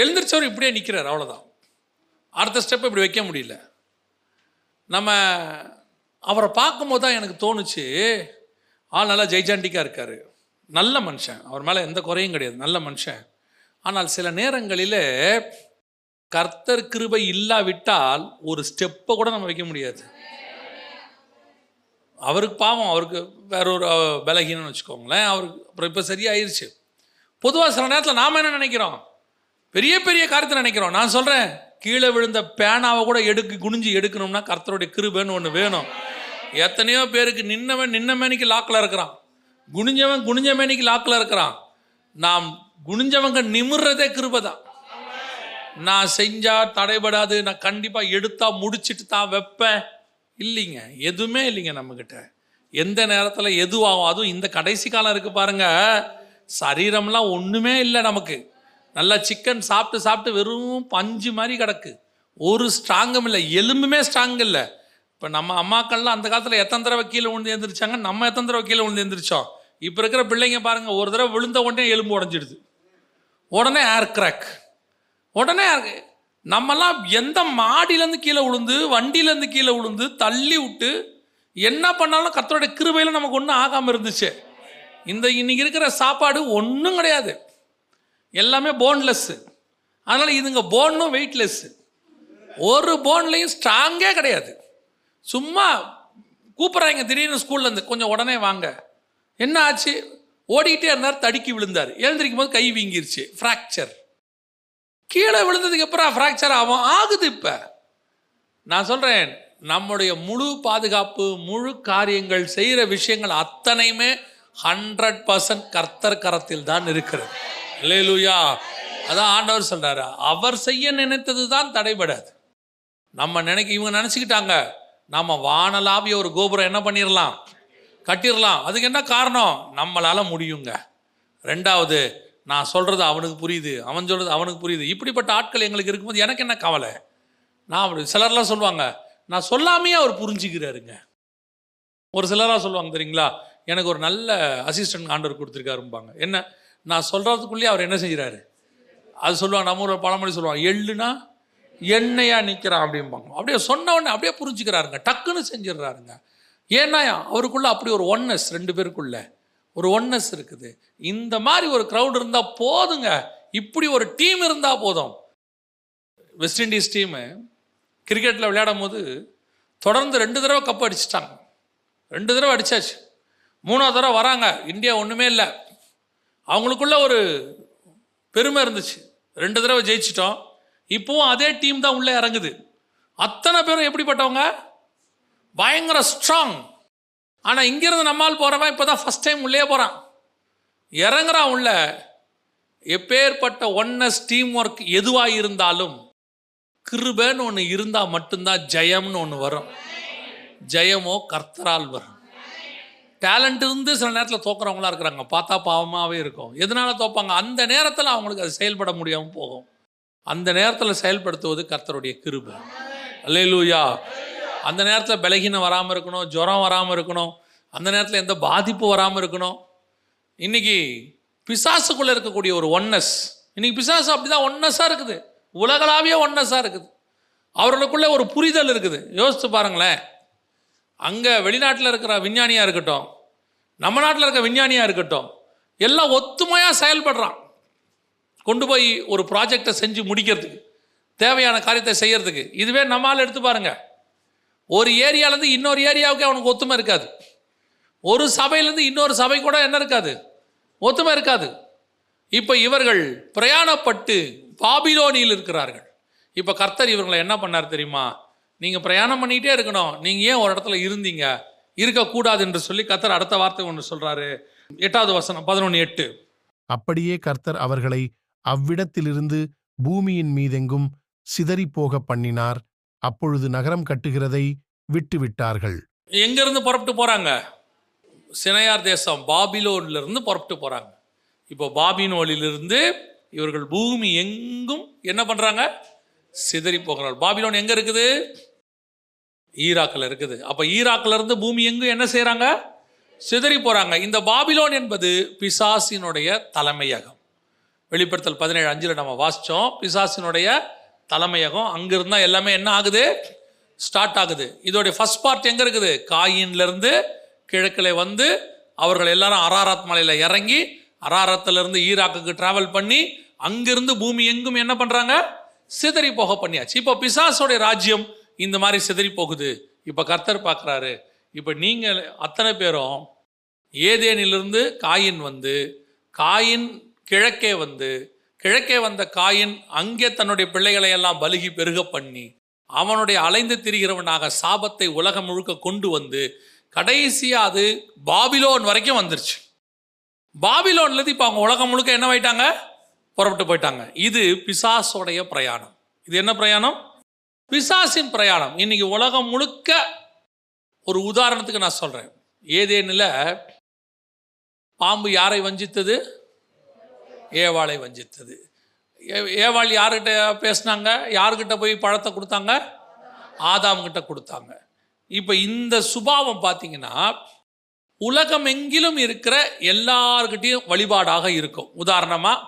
எழுந்திரிச்சவர் இப்படியே நிற்கிறார், அவ்வளோதான், அடுத்த ஸ்டெப் இப்படி வைக்க முடியல. நம்ம அவரை பார்க்கும்போது தான் எனக்கு தோணுச்சு, ஆள் நல்லா ஜெய்ஜாண்டிக்காக இருக்கார், நல்ல மனுஷன், அவர் மேலே எந்த குறையும் கிடையாது, நல்ல மனுஷன். ஆனால் சில நேரங்களில் கர்த்தர் கிருபை இல்லாவிட்டால் ஒரு ஸ்டெப்பை கூட நம்ம வைக்க முடியாது. அவருக்கு பாவம், அவருக்கு வேற ஒரு பலகீனம்னு வச்சுக்கோங்களேன், அவருக்கு அப்புறம் இப்போ சரியாயிருச்சு. பொதுவாக சில நேரத்தில் நாம் என்ன நினைக்கிறோம், பெரிய பெரிய காரியத்தை நினைக்கிறோம். நான் சொல்கிறேன், கீழே விழுந்த பேனாவை கூட எடுக்க குனிஞ்சு எடுக்கணும்னா கர்த்தருடைய கிருபைன்னு ஒன்று வேணும். எத்தனையோ பேருக்கு நின்னவன் நின்ன மேனிக்கு லாக்கில் இருக்கிறான், குனிஞ்சவன் குனிஞ்ச மேனிக்கு லாக்கில் இருக்கிறான். நாம் குனிஞ்சவங்க நிமிர்றதே கிருபை தான். நான் செஞ்சால் தடைபடாது, நான் கண்டிப்பாக எடுத்தா முடிச்சுட்டு தான் வைப்பேன், இல்லைங்க, எதுவுமே இல்லைங்க நம்மக்கிட்ட. எந்த நேரத்தில் எதுவாகும், அதுவும் இந்த கடைசி காலம் இருக்குது பாருங்கள், சரீரம்லாம் ஒன்றுமே இல்லை நமக்கு, நல்லா சிக்கன் சாப்பிட்டு சாப்பிட்டு வெறும் பஞ்சு மாதிரி கிடக்கு, ஒரு ஸ்ட்ராங்கும் இல்லை, எலும்புமே ஸ்ட்ராங் இல்லை. இப்போ நம்ம அம்மாக்கள்லாம் அந்த காலத்தில் எத்தனை தடவை கீழே விழுந்து எழுந்திரிச்சாங்க, நம்ம எத்தனை தடவை கீழே விழுந்து எழுந்திரிச்சோம். இப்போ இருக்கிற பிள்ளைங்க பாருங்கள், ஒரு தடவை விழுந்த உடனே எலும்பு உடஞ்சிடுது, உடனே ஏர் கிராக், உடனே. நம்மலாம் எந்த மாடியிலேருந்து கீழே விழுந்து, வண்டியிலேருந்து கீழே விழுந்து தள்ளி விட்டு என்ன பண்ணாலும் கர்த்தருடைய கிருபையில் நமக்கு ஒன்றும் ஆகாமல் இருந்துச்சு. இந்த இன்னைக்கு இருக்கிற சாப்பாடு ஒன்றும் கிடையாது, எல்லாமே போன்லெஸ்ஸு. அதனால் இதுங்க போனும் வெயிட்லெஸ்ஸு, ஒரு போன்லையும் ஸ்ட்ராங்கே கிடையாது. சும்மா கூப்பிட்றாங்க திடீர்னு ஸ்கூல்லேருந்து, கொஞ்சம் உடனே வாங்க, என்ன ஆச்சு, ஓடிக்கிட்டே இருந்தார், தடுக்கி விழுந்தார், எழுந்திருக்கும் போது கை வீங்கிருச்சு, ஃப்ராக்சர். கீழே விழுந்ததுக்கு அப்புறம் ஃப்ராக்சர் ஆகும், ஆகுது. இப்போ நான் சொல்கிறேன், நம்முடைய முழு பாதுகாப்பு, முழு காரியங்கள், செய்கிற விஷயங்கள் அத்தனையுமே ஹண்ட்ரட் பர்சன்ட் கர்த்தர் கரத்தில் தான் இருக்கிறது. அல்லேலூயா. அதான் ஆண்டவர் சொல்கிறாரு, அவர் செய்ய நினைத்தது தான் தடைபடாது. நம்ம நினைக்க இவங்க நினச்சிக்கிட்டாங்க, நம்ம வானலாவிய ஒரு கோபுரம் என்ன பண்ணிடலாம், கட்டிடலாம். அதுக்கு என்ன காரணம், நம்மளால் முடியுங்க. ரெண்டாவது, நான் சொல்கிறது அவனுக்கு புரியுது, அவன் சொல்கிறது அவனுக்கு புரியுது. இப்படிப்பட்ட ஆட்கள் எங்களுக்கு இருக்கும்போது எனக்கு என்ன கவலை. நான் அப்படி சிலர்லாம் சொல்லுவாங்க, நான் சொல்லாமையே அவர் புரிஞ்சுக்கிறாருங்க. ஒரு சிலராக சொல்லுவாங்க தெரியுங்களா, எனக்கு ஒரு நல்ல அசிஸ்டன்ட் ஆண்டவர் கொடுத்துருக்காரும்பாங்க. என்ன, நான் சொல்கிறதுக்குள்ளேயே அவர் என்ன செய்கிறாரு அது சொல்லுவாங்க. நம்ம ஒரு பழமொழி சொல்லுவாங்க, எள்ளுனா எண்ணெயாக நிற்கிறான் அப்படிம்பாங்க. அப்படியே சொன்ன உடனே அப்படியே புரிஞ்சுக்கிறாருங்க, டக்குன்னு செஞ்சிடறாருங்க. ஏன்னா அவருக்குள்ளே அப்படி ஒரு ஒன்னஸ், ரெண்டு பேருக்குள்ள ஒரு ஒன்னஸ் இருக்குது. இந்த மாதிரி ஒரு க்ரௌட் இருந்தால் போதுங்க, இப்படி ஒரு டீம் இருந்தால் போதும். வெஸ்ட் இண்டீஸ் டீமு கிரிக்கெட்டில் விளையாடும் போது தொடர்ந்து ரெண்டு தடவை கப்பு அடிச்சிட்டாங்க, ரெண்டு தடவை அடித்தாச்சு. மூணாவது தடவை வராங்க, இந்தியா ஒன்றுமே இல்லை. அவங்களுக்குள்ள ஒரு பெருமை இருந்துச்சு, ரெண்டு தடவை ஜெயிச்சிட்டோம். இப்போவும் அதே டீம் தான் உள்ளே இறங்குது. அத்தனை பேரும் எப்படிப்பட்டவங்க? பயங்கர ஸ்ட்ராங். ஆனால் இங்கேருந்து நம்மால் போகிறவன் இப்போ தான் ஃபஸ்ட் டைம் உள்ளே போகிறான், இறங்குறான் உள்ள. எப்பேற்பட்ட ஒன்னஸ் டீம் ஒர்க் எதுவாக இருந்தாலும் கிருபைன்னு ஒன்று இருந்தால் மட்டும்தான் ஜெயம்னு ஒன்று வரும். ஜெயமோ கர்த்தரால் வரும். டேலண்ட் இருந்து சில நேரத்தில் தோக்குறவங்களா இருக்கிறாங்க, பார்த்தா பாவமாகவே இருக்கும். எதனால தோப்பாங்க? அந்த நேரத்தில் அவங்களுக்கு அது செயல்பட முடியாமல் போகும். அந்த நேரத்தில் செயல்படுத்துவது கர்த்தருடைய கிருபை. அல்லேலூயா. அந்த நேரத்தில் பலகீனம் வராமல் இருக்கணும், ஜுரம் வராமல் இருக்கணும், அந்த நேரத்தில் எந்த பாதிப்பு வராமல் இருக்கணும். இன்றைக்கி பிசாசுக்குள்ளே இருக்கக்கூடிய ஒரு ஒன்னஸ், இன்றைக்கி பிசாசு அப்படி தான் ஒன்னஸாக இருக்குது, உலகளாவிய ஒன்னஸாக இருக்குது. அவர்களுக்குள்ளே ஒரு புரிதல் இருக்குது. யோசித்து பாருங்களேன், அங்கே வெளிநாட்டில் இருக்கிற விஞ்ஞானியாக இருக்கட்டும், நம்ம நாட்டில் இருக்கிற விஞ்ஞானியாக இருக்கட்டும், எல்லாம் ஒத்துமையாக செயல்படுறான். கொண்டு போய் ஒரு ப்ராஜெக்டை செஞ்சு முடிக்கிறதுக்கு, தேவையான காரியத்தை செய்கிறதுக்கு. இதுவே நம்மளால் எடுத்து பாருங்கள், ஒரு ஏரியாவிலேருந்து இன்னொரு ஏரியாவுக்கு அவனுக்கு ஒத்துமை இருக்காது. ஒரு சபையிலேருந்து இன்னொரு சபை கூட என்ன இருக்காது? ஒத்துமை இருக்காது. இப்போ இவர்கள் பிரயாணப்பட்டு பாபிலோனியில் இருக்கிறார்கள். இப்போ கர்த்தர் இவர்களை என்ன பண்ணார் தெரியுமா? நீங்கள் பிரயாணம் பண்ணிகிட்டே இருக்கணும், நீங்கள் ஏன் ஒரு இடத்துல இருந்தீங்க, இருக்கக்கூடாது என்று சொல்லி கர்த்தர் அடுத்த வார்த்தை ஒன்று சொல்கிறாரு. எட்டாவது வசனம், பதினொன்று எட்டு. அப்படியே கர்த்தர் அவர்களை அவ்விடத்திலிருந்து பூமியின் மீதெங்கும் சிதறி போக பண்ணினார். அப்பொழுது நகரம் கட்டுகிறதை விட்டு விட்டார்கள். எங்கிருந்து புறப்பட்டு போறாங்க? சினையார் தேசம், பாபிலோன்ல இருந்து புறப்பட்டு போறாங்க. இப்போ பாபிலோனிலிருந்து இவர்கள் பூமி எங்கும் என்ன பண்றாங்க? சிதறி போகிறார்கள். பாபிலோன் எங்க இருக்குது? ஈராக்கில் இருக்குது. அப்ப ஈராக்கில் இருந்து பூமி எங்கும் என்ன செய்யறாங்க? சிதறி போறாங்க. இந்த பாபிலோன் என்பது பிசாசினுடைய தலைமையகம். வெளிப்படுத்தல் பதினேழு அஞ்சில் நம்ம வாசித்தோம். பிசாசினுடைய தலைமையகம் அங்கிருந்தா எல்லாமே என்ன ஆகுது? ஸ்டார்ட் ஆகுது. இதோடைய ஃபர்ஸ்ட் பார்ட் எங்கே இருக்குது? காயின்லேருந்து கிழக்கில் வந்து அவர்கள் எல்லாரும் அராராத் மலையில் இறங்கி, அராரத்திலிருந்து ஈராக்குக்கு ட்ராவல் பண்ணி, அங்கிருந்து பூமி எங்கும் என்ன பண்ணுறாங்க? சிதறி போக பண்ணியாச்சு. இப்போ பிசாசோடைய ராஜ்யம் இந்த மாதிரி சிதறி போகுது. இப்போ கர்த்தர் பார்க்குறாரு, இப்போ நீங்கள் அத்தனை பேரும் ஏதேனிலிருந்து காயின் வந்து, காயின் கிழக்கே வந்து, கிழக்கே வந்த காயின் அங்கே தன்னுடைய பிள்ளைகளை எல்லாம் பலுகி பெருக பண்ணி, அவனுடைய அலைந்து திரிகிறவனாக சாபத்தை உலகம் முழுக்க கொண்டு வந்து, கடைசியாக அது பாபிலோன் வரைக்கும் வந்துருச்சு. பாபிலோன்லேருந்து இப்போ அவங்க உலகம் முழுக்க என்ன ஆயிட்டாங்க? புறப்பட்டு போயிட்டாங்க. இது பிசாசோடைய பிரயாணம். இது என்ன பிரயாணம்? பிசாசின் பிரயாணம். இன்னைக்கு உலகம் முழுக்க ஒரு உதாரணத்துக்கு நான் சொல்கிறேன். ஏதேனில் பாம்பு யாரை வஞ்சித்தது? ஏவாளை வஞ்சித்தது. ஏவாள் யார்கிட்ட பேசினாங்க? யார்கிட்ட போய் பழத்தை கொடுத்தாங்க? ஆதாம்கிட்ட கொடுத்தாங்க. இப்போ இந்த சுபாவம் பார்த்தீங்கன்னா உலகம் எங்கிலும் இருக்கிற எல்லார்கிட்டையும் வழிபாடாக இருக்கும். உதாரணமாக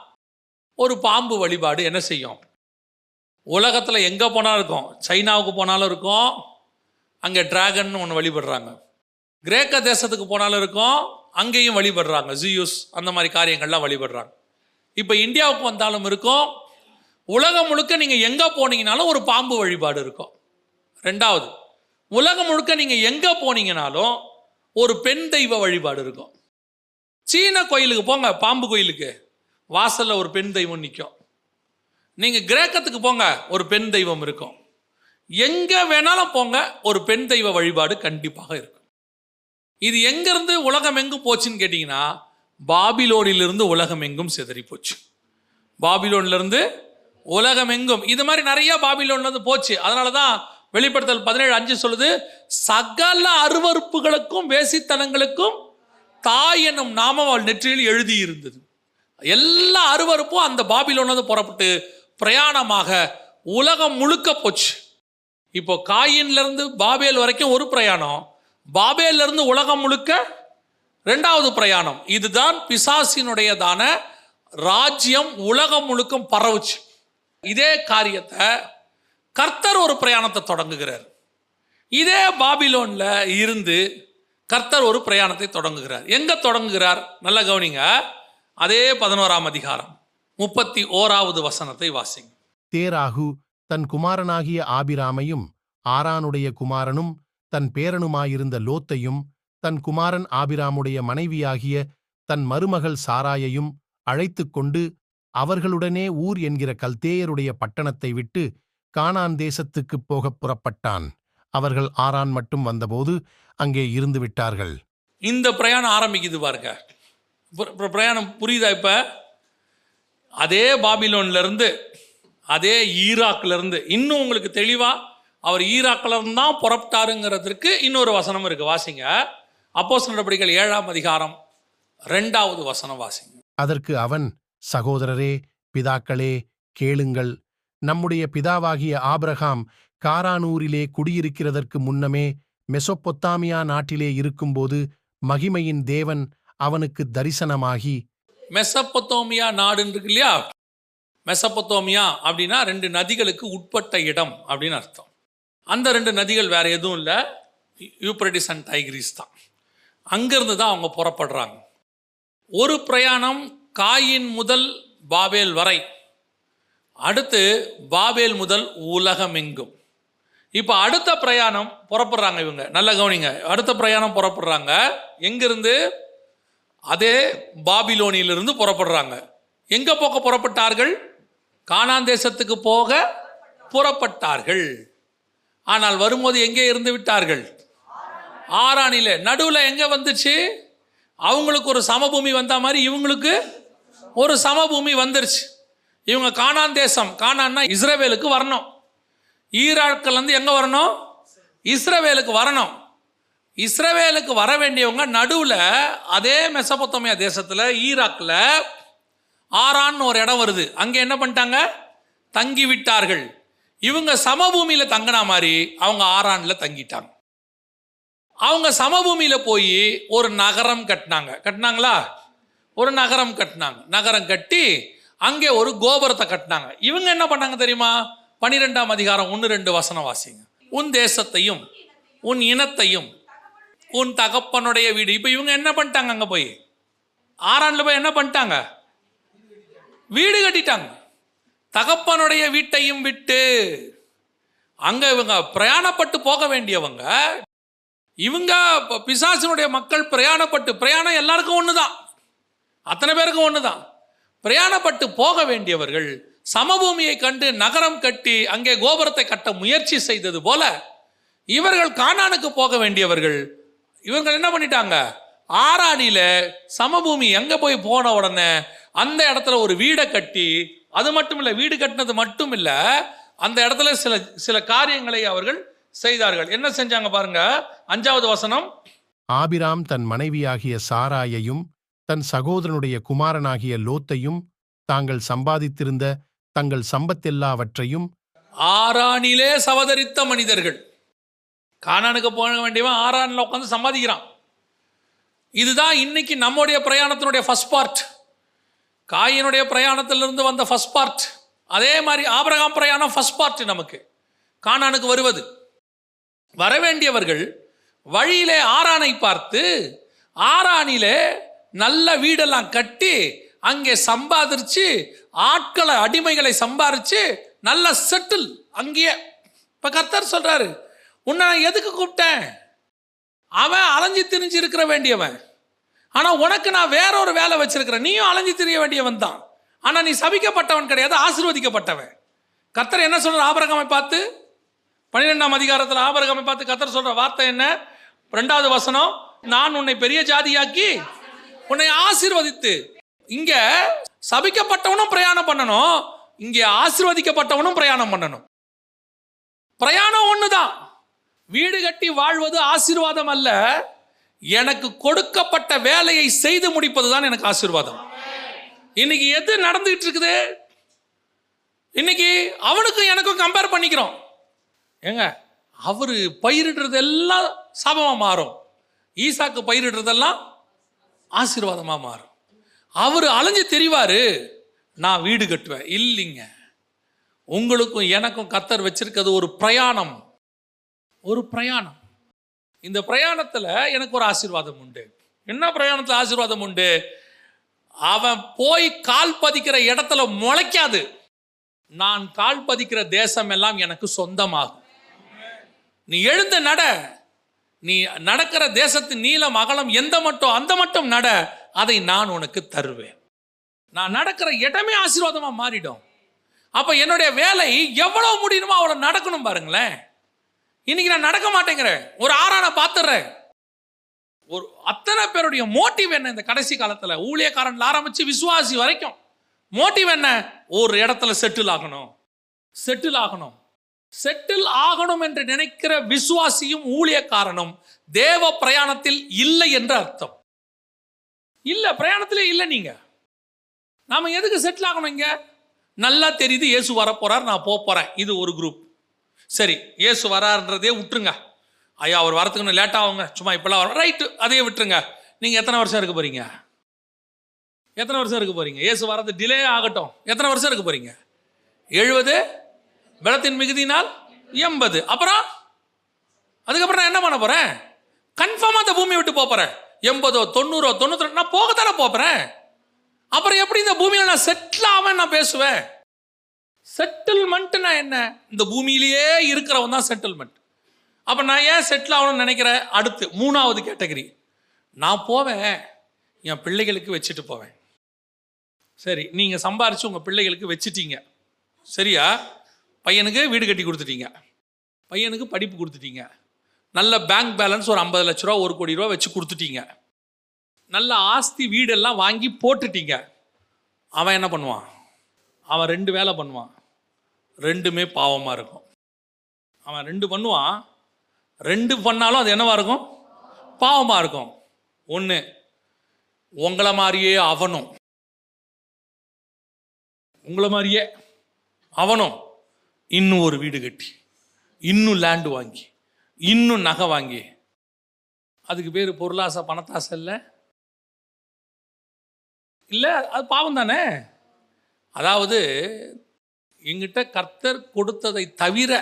ஒரு பாம்பு வழிபாடு என்ன செய்யும்? உலகத்தில் எங்கே போனாலும் இருக்கும். சைனாவுக்கு போனாலும் இருக்கும், அங்கே டிராகன் ஒன்று வழிபடுறாங்க. கிரேக்க தேசத்துக்கு போனாலும் இருக்கும், அங்கேயும் வழிபடுறாங்க. ஜியூஸ் அந்த மாதிரி காரியங்கள்லாம் வழிபடுறாங்க. இப்போ இந்தியாவுக்கு வந்தாலும் இருக்கும். உலகம் முழுக்க நீங்கள் எங்கே போனீங்கனாலும் ஒரு பாம்பு வழிபாடு இருக்கும். ரெண்டாவது, உலகம் முழுக்க நீங்கள் எங்கே போனீங்கனாலும் ஒரு பெண் தெய்வ வழிபாடு இருக்கும். சீன கோயிலுக்கு போங்க, பாம்பு கோயிலுக்கு வாசலில் ஒரு பெண் தெய்வம் நிற்கும். நீங்கள் கிரேக்கத்துக்கு போங்க, ஒரு பெண் தெய்வம் இருக்கும். எங்கே வேணாலும் போங்க, ஒரு பெண் தெய்வ வழிபாடு கண்டிப்பாக இருக்கும். இது எங்கேருந்து உலகம் எங்கு போச்சுன்னு கேட்டிங்கன்னா, பாபிலோனிலிருந்து உலகம் எங்கும் சிதறி போச்சு. பாபிலோன்லேருந்து உலகம் எங்கும் இது மாதிரி நிறைய பாபிலோன்லேருந்து போச்சு. அதனால தான் வெளிப்படுத்தல் பதினேழு அஞ்சு சொல்லுது, சகல அருவறுப்புகளுக்கும் வேசித்தனங்களுக்கும் தாய் என்னும் நாமம் அவள் நெற்றியில் எழுதி இருந்தது. எல்லா அருவறுப்பும் அந்த பாபிலோன்லேருந்து புறப்பட்டு பிரயாணமாக உலகம் முழுக்க போச்சு. இப்போ காயின்லேருந்து பாபேல் வரைக்கும் ஒரு பிரயாணம், பாபேலேருந்து உலகம் முழுக்க ரெண்டாவது பிரயாணம். இதுதான் பிசாசினுடையதான ராஜ்யம். உலகம் முழுக்க பரவுச்சு. இதே காரியத்தை கர்த்தர் ஒரு பிரயாணத்தை தொடங்குகிறார். இதே பாபிலோன்ல இருந்து கர்த்தர் ஒரு பிரயாணத்தை தொடங்குகிறார். எங்க தொடங்குகிறார்? நல்ல கவனிங்க. அதே பதினோராம் அதிகாரம் முப்பத்தி ஓராவது வசனத்தை வாசிங்க. தேராகு தன் குமாரனாகிய ஆபிராமையும், ஆரானுடைய குமாரனும் தன் பேரனுமாயிருந்த லோத்தையும், தன் குமாரன் ஆபிராமுடைய மனைவியாகிய தன் மருமகள் சாராயையும் அழைத்து கொண்டு அவர்களுடனே ஊர் என்கிற கல்தேயருடைய பட்டணத்தை விட்டு கானான் தேசத்துக்குப் போகப் புறப்பட்டான். அவர்கள் ஆரான் மட்டும் வந்தபோது அங்கே இருந்து விட்டார்கள். இந்த பிரயாணம் ஆரம்பிக்குது பாருங்க, பிரயாணம் புரியுதா? இப்ப அதே பாபிலோன்ல இருந்து, அதே ஈராக்ல இருந்து, இன்னும் உங்களுக்கு தெளிவா அவர் ஈராக்ல இருந்தான் புறப்பட்டாருங்கிறதுக்கு இன்னொரு வசனம் இருக்கு, வாசிங்க. அப்போஸ்தலர் நடபடிகள் ஏழாம் அதிகாரம் இரண்டாவது வசனம் வாசிங்க. அதற்கு அவன், சகோதரரே, பிதாக்களே, கேளுங்கள். நம்முடைய பிதாவாகிய ஆபிரகாம் காரானூரிலே குடியிருக்கிறதற்கு முன்னமே மெசொப்பொத்தாமியா நாட்டிலே இருக்கும்போது மகிமையின் தேவன் அவனுக்கு தரிசனமாகி. மெசொப்பொத்தாமியா நாடுன்னு இருக்கு இல்லையா? மெசொப்பொத்தாமியா அப்படின்னா ரெண்டு நதிகளுக்கு உட்பட்ட இடம் அப்படின்னு அர்த்தம். அந்த ரெண்டு நதிகள் வேற எதுவும் இல்லை, யூப்ரடிஸ் அண்ட் டைகிரிஸ் தான். அங்கிருந்து தான் அவங்க புறப்படுறாங்க. ஒரு பிரயாணம் காயின் முதல் பாபேல் வரை, அடுத்து பாபேல் முதல் உலகமெங்கும். இப்போ அடுத்த பிரயாணம் புறப்படுறாங்க இவங்க, நல்ல கவனிங்க. அடுத்த பிரயாணம் புறப்படுறாங்க எங்கிருந்து? அதே பாபிலோனியிலிருந்து புறப்படுறாங்க. எங்கே போக புறப்பட்டார்கள்? கானான் தேசத்துக்கு போக புறப்பட்டார்கள். ஆனால் வரும்போது எங்கே இருந்து விட்டார்கள்? ஆரானிலே. நடுவில் எங்கே வந்துச்சு? அவங்களுக்கு ஒரு சமபூமி வந்த மாதிரி இவங்களுக்கு ஒரு சமபூமி வந்துருச்சு. இவங்க கானான் தேசம், கானான்னா இஸ்ரவேலுக்கு வரணும். ஈராக்கிலேருந்து எங்கே வரணும்? இஸ்ரவேலுக்கு வரணும். இஸ்ரவேலுக்கு வர வேண்டியவங்க நடுவில் அதே மெசொப்பொத்தாமியா தேசத்தில் ஈராக்கில் ஆரான்னு ஒரு இடம் வருது, அங்கே என்ன பண்ணிட்டாங்க? தங்கி விட்டார்கள். இவங்க சமபூமியில் தங்கின மாதிரி அவங்க ஆரானில் தங்கிட்டாங்க. அவங்க சமபூமியில் போய் ஒரு நகரம் கட்டினாங்க. கட்டினாங்களா? ஒரு நகரம் கட்டினாங்க. நகரம் கட்டி அங்கே ஒரு கோபுரத்தை கட்டினாங்க. இவங்க என்ன பண்ணாங்க தெரியுமா? பனிரெண்டாம் அதிகாரம் ஒன்று ரெண்டு வசனம் வாசிங்க. உன் தேசத்தையும் உன் இனத்தையும் உன் தகப்பனுடைய வீடு. இப்போ இவங்க என்ன பண்ணிட்டாங்க? அங்கே போய் ஆரான்ல போய் என்ன பண்ணிட்டாங்க? வீடு கட்டிட்டாங்க. தகப்பனுடைய வீட்டையும் விட்டு அங்கே இவங்க பிரயாணப்பட்டு போக வேண்டியவங்க. இவங்க பிசாசினுடைய மக்கள் பிரயாணப்பட்டு, பிரயாணம் எல்லாருக்கும் ஒன்று தான், அத்தனை பேருக்கும் ஒன்று தான், பிரயாணப்பட்டு போக வேண்டியவர்கள் சமபூமியை கண்டு நகரம் கட்டி அங்கே கோபுரத்தை கட்ட முயற்சி செய்தது போல இவர்கள் கானானுக்கு போக வேண்டியவர்கள். இவர்கள் என்ன பண்ணிட்டாங்க? ஆரானில சமபூமி எங்கே போய் போன உடனே அந்த இடத்துல ஒரு வீடை கட்டி, அது மட்டும் இல்லை, வீடு கட்டினது மட்டும் இல்லை, அந்த இடத்துல சில சில காரியங்களை அவர்கள் செய்தார்கள். என்ன செஞ்சாங்க பாருங்க, அஞ்சாவது வசனம். ஆபிராம் தன் மனைவியாகிய சாராயையும் தன் சகோதரனுடைய குமாரனாகிய லோத்தையும் தாங்கள் சம்பாதித்திருந்த தங்கள் சம்பத்தெல்லாவற்றையும். ஆரானிலே சவதரித்த மனிதர்கள், கானானுக்கு போக வேண்டியவன் ஆரானில் உட்காந்து சம்பாதிக்கிறான். இதுதான் இன்னைக்கு நம்முடைய பிரயாணத்தினுடைய ஃபர்ஸ்ட் பார்ட். காயினுடைய பிரயாணத்திலிருந்து வந்த ஃபர்ஸ்ட் பார்ட், அதே மாதிரி ஆபிரகாம் பிரயாணம் ஃபர்ஸ்ட் பார்ட். நமக்கு கானானுக்கு வருவது, வரவேண்டியவர்கள் வழியிலே ஆரானை பார்த்து ஆரானிலே நல்ல வீடெல்லாம் கட்டி அங்கே சம்பாதிச்சு ஆட்களை, அடிமைகளை சம்பாதிச்சு நல்ல செட்டில் அங்கேயே. இப்போ கர்த்தர் சொல்றாரு, உன்னை நான் எதுக்கு கூப்பிட்டேன்? அவன் அலைஞ்சி திரிஞ்சு இருக்கிற வேண்டியவன், ஆனால் உனக்கு நான் வேற ஒரு வேலை வச்சிருக்கிறேன். நீயும் அலைஞ்சி திரிய வேண்டியவன் தான், ஆனால் நீ சபிக்கப்பட்டவன் கிடையாது, ஆசீர்வதிக்கப்பட்டவன். கர்த்தர் என்ன சொல்ற? ஆபிரகாமை பார்த்து, பன்னிரெண்டாம் அதிகாரத்தில் ஆபிரகாமை பார்த்து கர்த்தர் சொல்ற வார்த்தை என்ன? ரெண்டாவது வசனம். நான் உன்னை பெரிய ஜாதியாக்கி உன்னை ஆசீர்வதித்து. இங்க சபிக்கப்பட்டவனும் பிரயாணம் பண்ணணும், இங்க ஆசீர்வதிக்கப்பட்டவனும் பிரயாணம் பண்ணணும். பிரயாணம் ஒண்ணுதான். வீடு கட்டி வாழ்வது ஆசீர்வாதம் அல்ல, எனக்கு கொடுக்கப்பட்ட வேலையை செய்து முடிப்பதுதான் எனக்கு ஆசீர்வாதம். இன்னைக்கு எது நடந்துகிட்டு இருக்குது? இன்னைக்கு அவனுக்கும் எனக்கும் கம்பேர் பண்ணிக்கிறோம். ஏங்க, அவரு பயிரிடுறது எல்லாம் சாபமா மாறும், ஈசாக்கு பயிரிடுறதெல்லாம் ஆசீர்வாதமாக மாறும். அவர் அலைஞ்சு தெரிவார், நான் வீடு கட்டுவேன். இல்லைங்க, உங்களுக்கும் எனக்கும் கர்த்தர் வச்சிருக்கிறது ஒரு பிரயாணம், ஒரு பிரயாணம். இந்த பிரயாணத்தில் எனக்கு ஒரு ஆசீர்வாதம் உண்டு. என்ன பிரயாணத்தில் ஆசீர்வாதம் உண்டு? அவன் போய் கால் பதிக்கிற இடத்துல முளைக்காது. நான் கால் பதிக்கிற தேசம் எல்லாம் எனக்கு சொந்தமாகும். நீ எழுந்த நட, நீ நடக்கிற தேசத்தின் நீளம் அகலம் எந்த மட்டும் அந்த மட்டும் நட, அதை நான் உனக்கு தருவேன். நான் நடக்கிற இடமே ஆசீர்வாதமாக மாறிடும். அப்போ என்னுடைய வேலை எவ்வளோ முடியணுமோ அவ்வளோ நடக்கணும். பாருங்களேன், இன்னைக்கு நான் நடக்க மாட்டேங்கிறேன், ஒரு ஆறான பார்த்துடுறேன். ஒரு அத்தனை பேருடைய மோட்டிவ் என்ன இந்த கடைசி காலத்தில்? ஊழியக்காரன் ஆரம்பித்து விசுவாசி வரைக்கும் மோட்டிவ் என்ன? ஒரு இடத்துல செட்டில் ஆகணும், செட்டில் ஆகணும், செட்டில் ஆகணும் என்று நினைக்கிற விசுவாசியும் ஊழியக்காரனும் தேவ பிரயாணத்தில் இல்லை என்று அர்த்தம். இல்லை, பிரயாணத்திலே இல்லை. நீங்கள் நாம் எதுக்கு செட்டில் ஆகணும்? இங்கே நல்லா தெரியுது, இயேசு வரப்போகிறார், நான் போக போகிறேன். இது ஒரு குரூப். சரி, இயேசு வரான்றதே விட்டுருங்க. ஐயா, அவர் வரத்துக்கு இன்னும் லேட்டாக ஆகுங்க, சும்மா இப்போல்லாம் வர, ரைட்டு, அதையே விட்டுருங்க. நீங்கள் எத்தனை வருஷம் இருக்க போகிறீங்க? எத்தனை வருஷம் இருக்க போகிறீங்க? இயேசு வரது டிலே ஆகட்டும். எத்தனை வருஷம் இருக்க போகிறீங்க? எழுபது, பலத்தின் மிகுதினால் எண்பது. அப்புறம் அதுக்கப்புறம் நான் என்ன பண்ண போகிறேன்? கன்ஃபார்மாக அந்த பூமியை விட்டு போகிறேன். எண்பதோ தொண்ணூறோ தொண்ணூத்தி நான் போகத்தானே போகிறேன். அப்புறம் எப்படி இந்த பூமியில் நான் செட்டில் ஆவேன்? நான் பேசுவேன் செட்டில்மெண்ட்னா என்ன? இந்த பூமியிலேயே இருக்கிறவன் தான் செட்டில்மெண்ட். அப்போ நான் ஏன் செட்டில் ஆகணும்னு நினைக்கிறேன்? அடுத்து மூணாவது கேட்டகரி, நான் போவேன் என் பிள்ளைகளுக்கு வச்சுட்டு போவேன். சரி, நீங்கள் சம்பாரித்து உங்கள் பிள்ளைகளுக்கு வச்சுட்டீங்க. சரியா? பையனுக்கு வீடு கட்டி கொடுத்துட்டீங்க, பையனுக்கு படிப்பு கொடுத்துட்டீங்க, நல்ல பேங்க் பேலன்ஸ் ஒரு ஐம்பது லட்ச ரூபா ஒரு கோடி ரூபா வச்சு கொடுத்துட்டீங்க, நல்ல ஆஸ்தி வீடெல்லாம் வாங்கி போட்டுட்டீங்க. அவன் என்ன பண்ணுவான்? அவன் ரெண்டு வேலை பண்ணுவான், ரெண்டுமே பாவமாக இருக்கும். அவன் ரெண்டு பண்ணுவான், ரெண்டு பண்ணாலும் அது என்னவாக இருக்கும்? பாவமாக இருக்கும். ஒன்று, உங்களை மாதிரியே அவனும், உங்களை மாதிரியே அவனும் இன்னும் ஒரு வீடு கட்டி, இன்னும் லேண்டு வாங்கி, இன்னும் நகை வாங்கி. அதுக்கு பேர் பொருளாசை, பணத்தாசை இல்லை இல்லை அது பாவம் தானே. அதாவது எங்கிட்ட கர்த்தர் கொடுத்ததை தவிர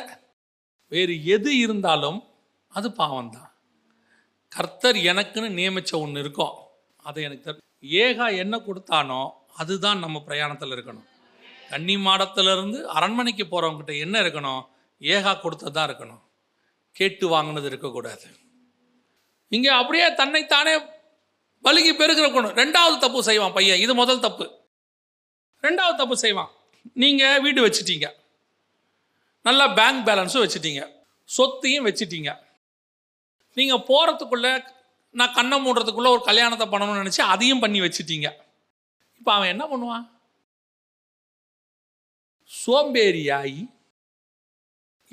வேறு எது இருந்தாலும் அது பாவம்தான். கர்த்தர் எனக்குன்னு நியமித்த ஒன்று இருக்கும், அதை எனக்கு தெரி ஏகா என்ன கொடுத்தானோ அதுதான் நம்ம பிரயாணத்தில் இருக்கணும். கன்னி மாடத்திலிருந்து அரண்மனைக்கு போகிறவங்ககிட்ட என்ன இருக்கணும்? ஏகா கொடுத்ததான் இருக்கணும், கேட்டு வாங்கினது இருக்கக்கூடாது. இங்கே அப்படியே தன்னைத்தானே பலுகி பெருகிற கொண்டு ரெண்டாவது தப்பு செய்வான் பையன். இது முதல் தப்பு. ரெண்டாவது தப்பு செய்வான். நீங்கள் வீடு வச்சுட்டீங்க, நல்லா பேங்க் பேலன்ஸும் வச்சுட்டீங்க, சொத்தையும் வச்சுட்டீங்க. நீங்கள் போகிறதுக்குள்ளே நான் கண்ணை மூடுறதுக்குள்ளே ஒரு கல்யாணத்தை பண்ணணும்னு நினச்சி அதையும் பண்ணி வச்சுட்டீங்க. இப்போ அவன் என்ன பண்ணுவான்? சோம்பேறியாகி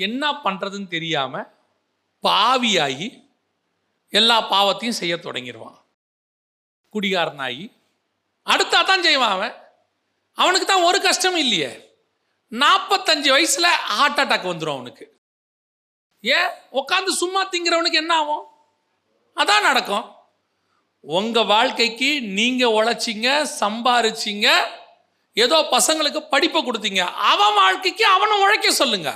என்ன பண்ணுறதுன்னு தெரியாமல் பாவியாகி எல்லா பாவத்தையும் செய்ய தொடங்கிடுவான். குடிகாரனாகி அடுத்தா தான் செய்வான். அவன் அவனுக்கு தான் ஒரு கஷ்டமும் இல்லையே. நாற்பத்தஞ்சு வயசில் ஹார்ட் அட்டாக் வந்துடும் அவனுக்கு. ஏன்? உட்காந்து சும்மா திங்கிறவனுக்கு என்ன ஆகும்? அதான் நடக்கும். உங்கள் வாழ்க்கைக்கு நீங்கள் உழைச்சிங்க, சம்பாரிச்சிங்க, ஏதோ பசங்களுக்கு படிப்பை கொடுத்தீங்க, அவன் வாழ்க்கைக்கு அவனை உழைக்க சொல்லுங்க.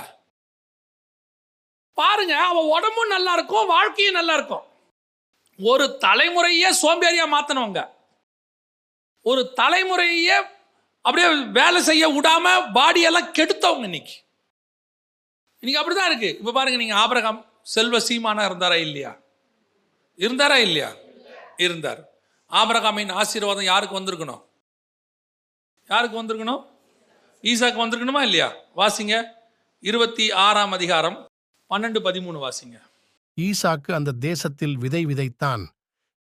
பாருங்க, அவன் உடம்பும் நல்லா இருக்கும், வாழ்க்கையும் நல்லா இருக்கும். ஒரு தலைமுறையே சோம்பேறியா மாத்தினவங்க, ஒரு தலைமுறையே அப்படியே வேலை செய்ய விடாம பாடியெல்லாம் கெடுத்தவங்க இன்னைக்கு இன்னைக்கு அப்படிதான் இருக்கு. இப்ப பாருங்க, நீங்க ஆபிரகாம் செல்வ சீமானா இருந்தாரா இல்லையா? இருந்தாரா இல்லையா? இருந்தார். ஆபிரகாமின் ஆசீர்வாதம் யாருக்கு வந்திருக்கணும்? யாருக்கு வந்திருக்கணும்? ஈசாக்கு வந்திருக்கணுமா இல்லையா? வாசிங்க இருபத்தி ஆறாம் அதிகாரம் பன்னெண்டு பதிமூணு வாசிங்க. ஈசாக்கு அந்த தேசத்தில் விதை விதைத்தான்,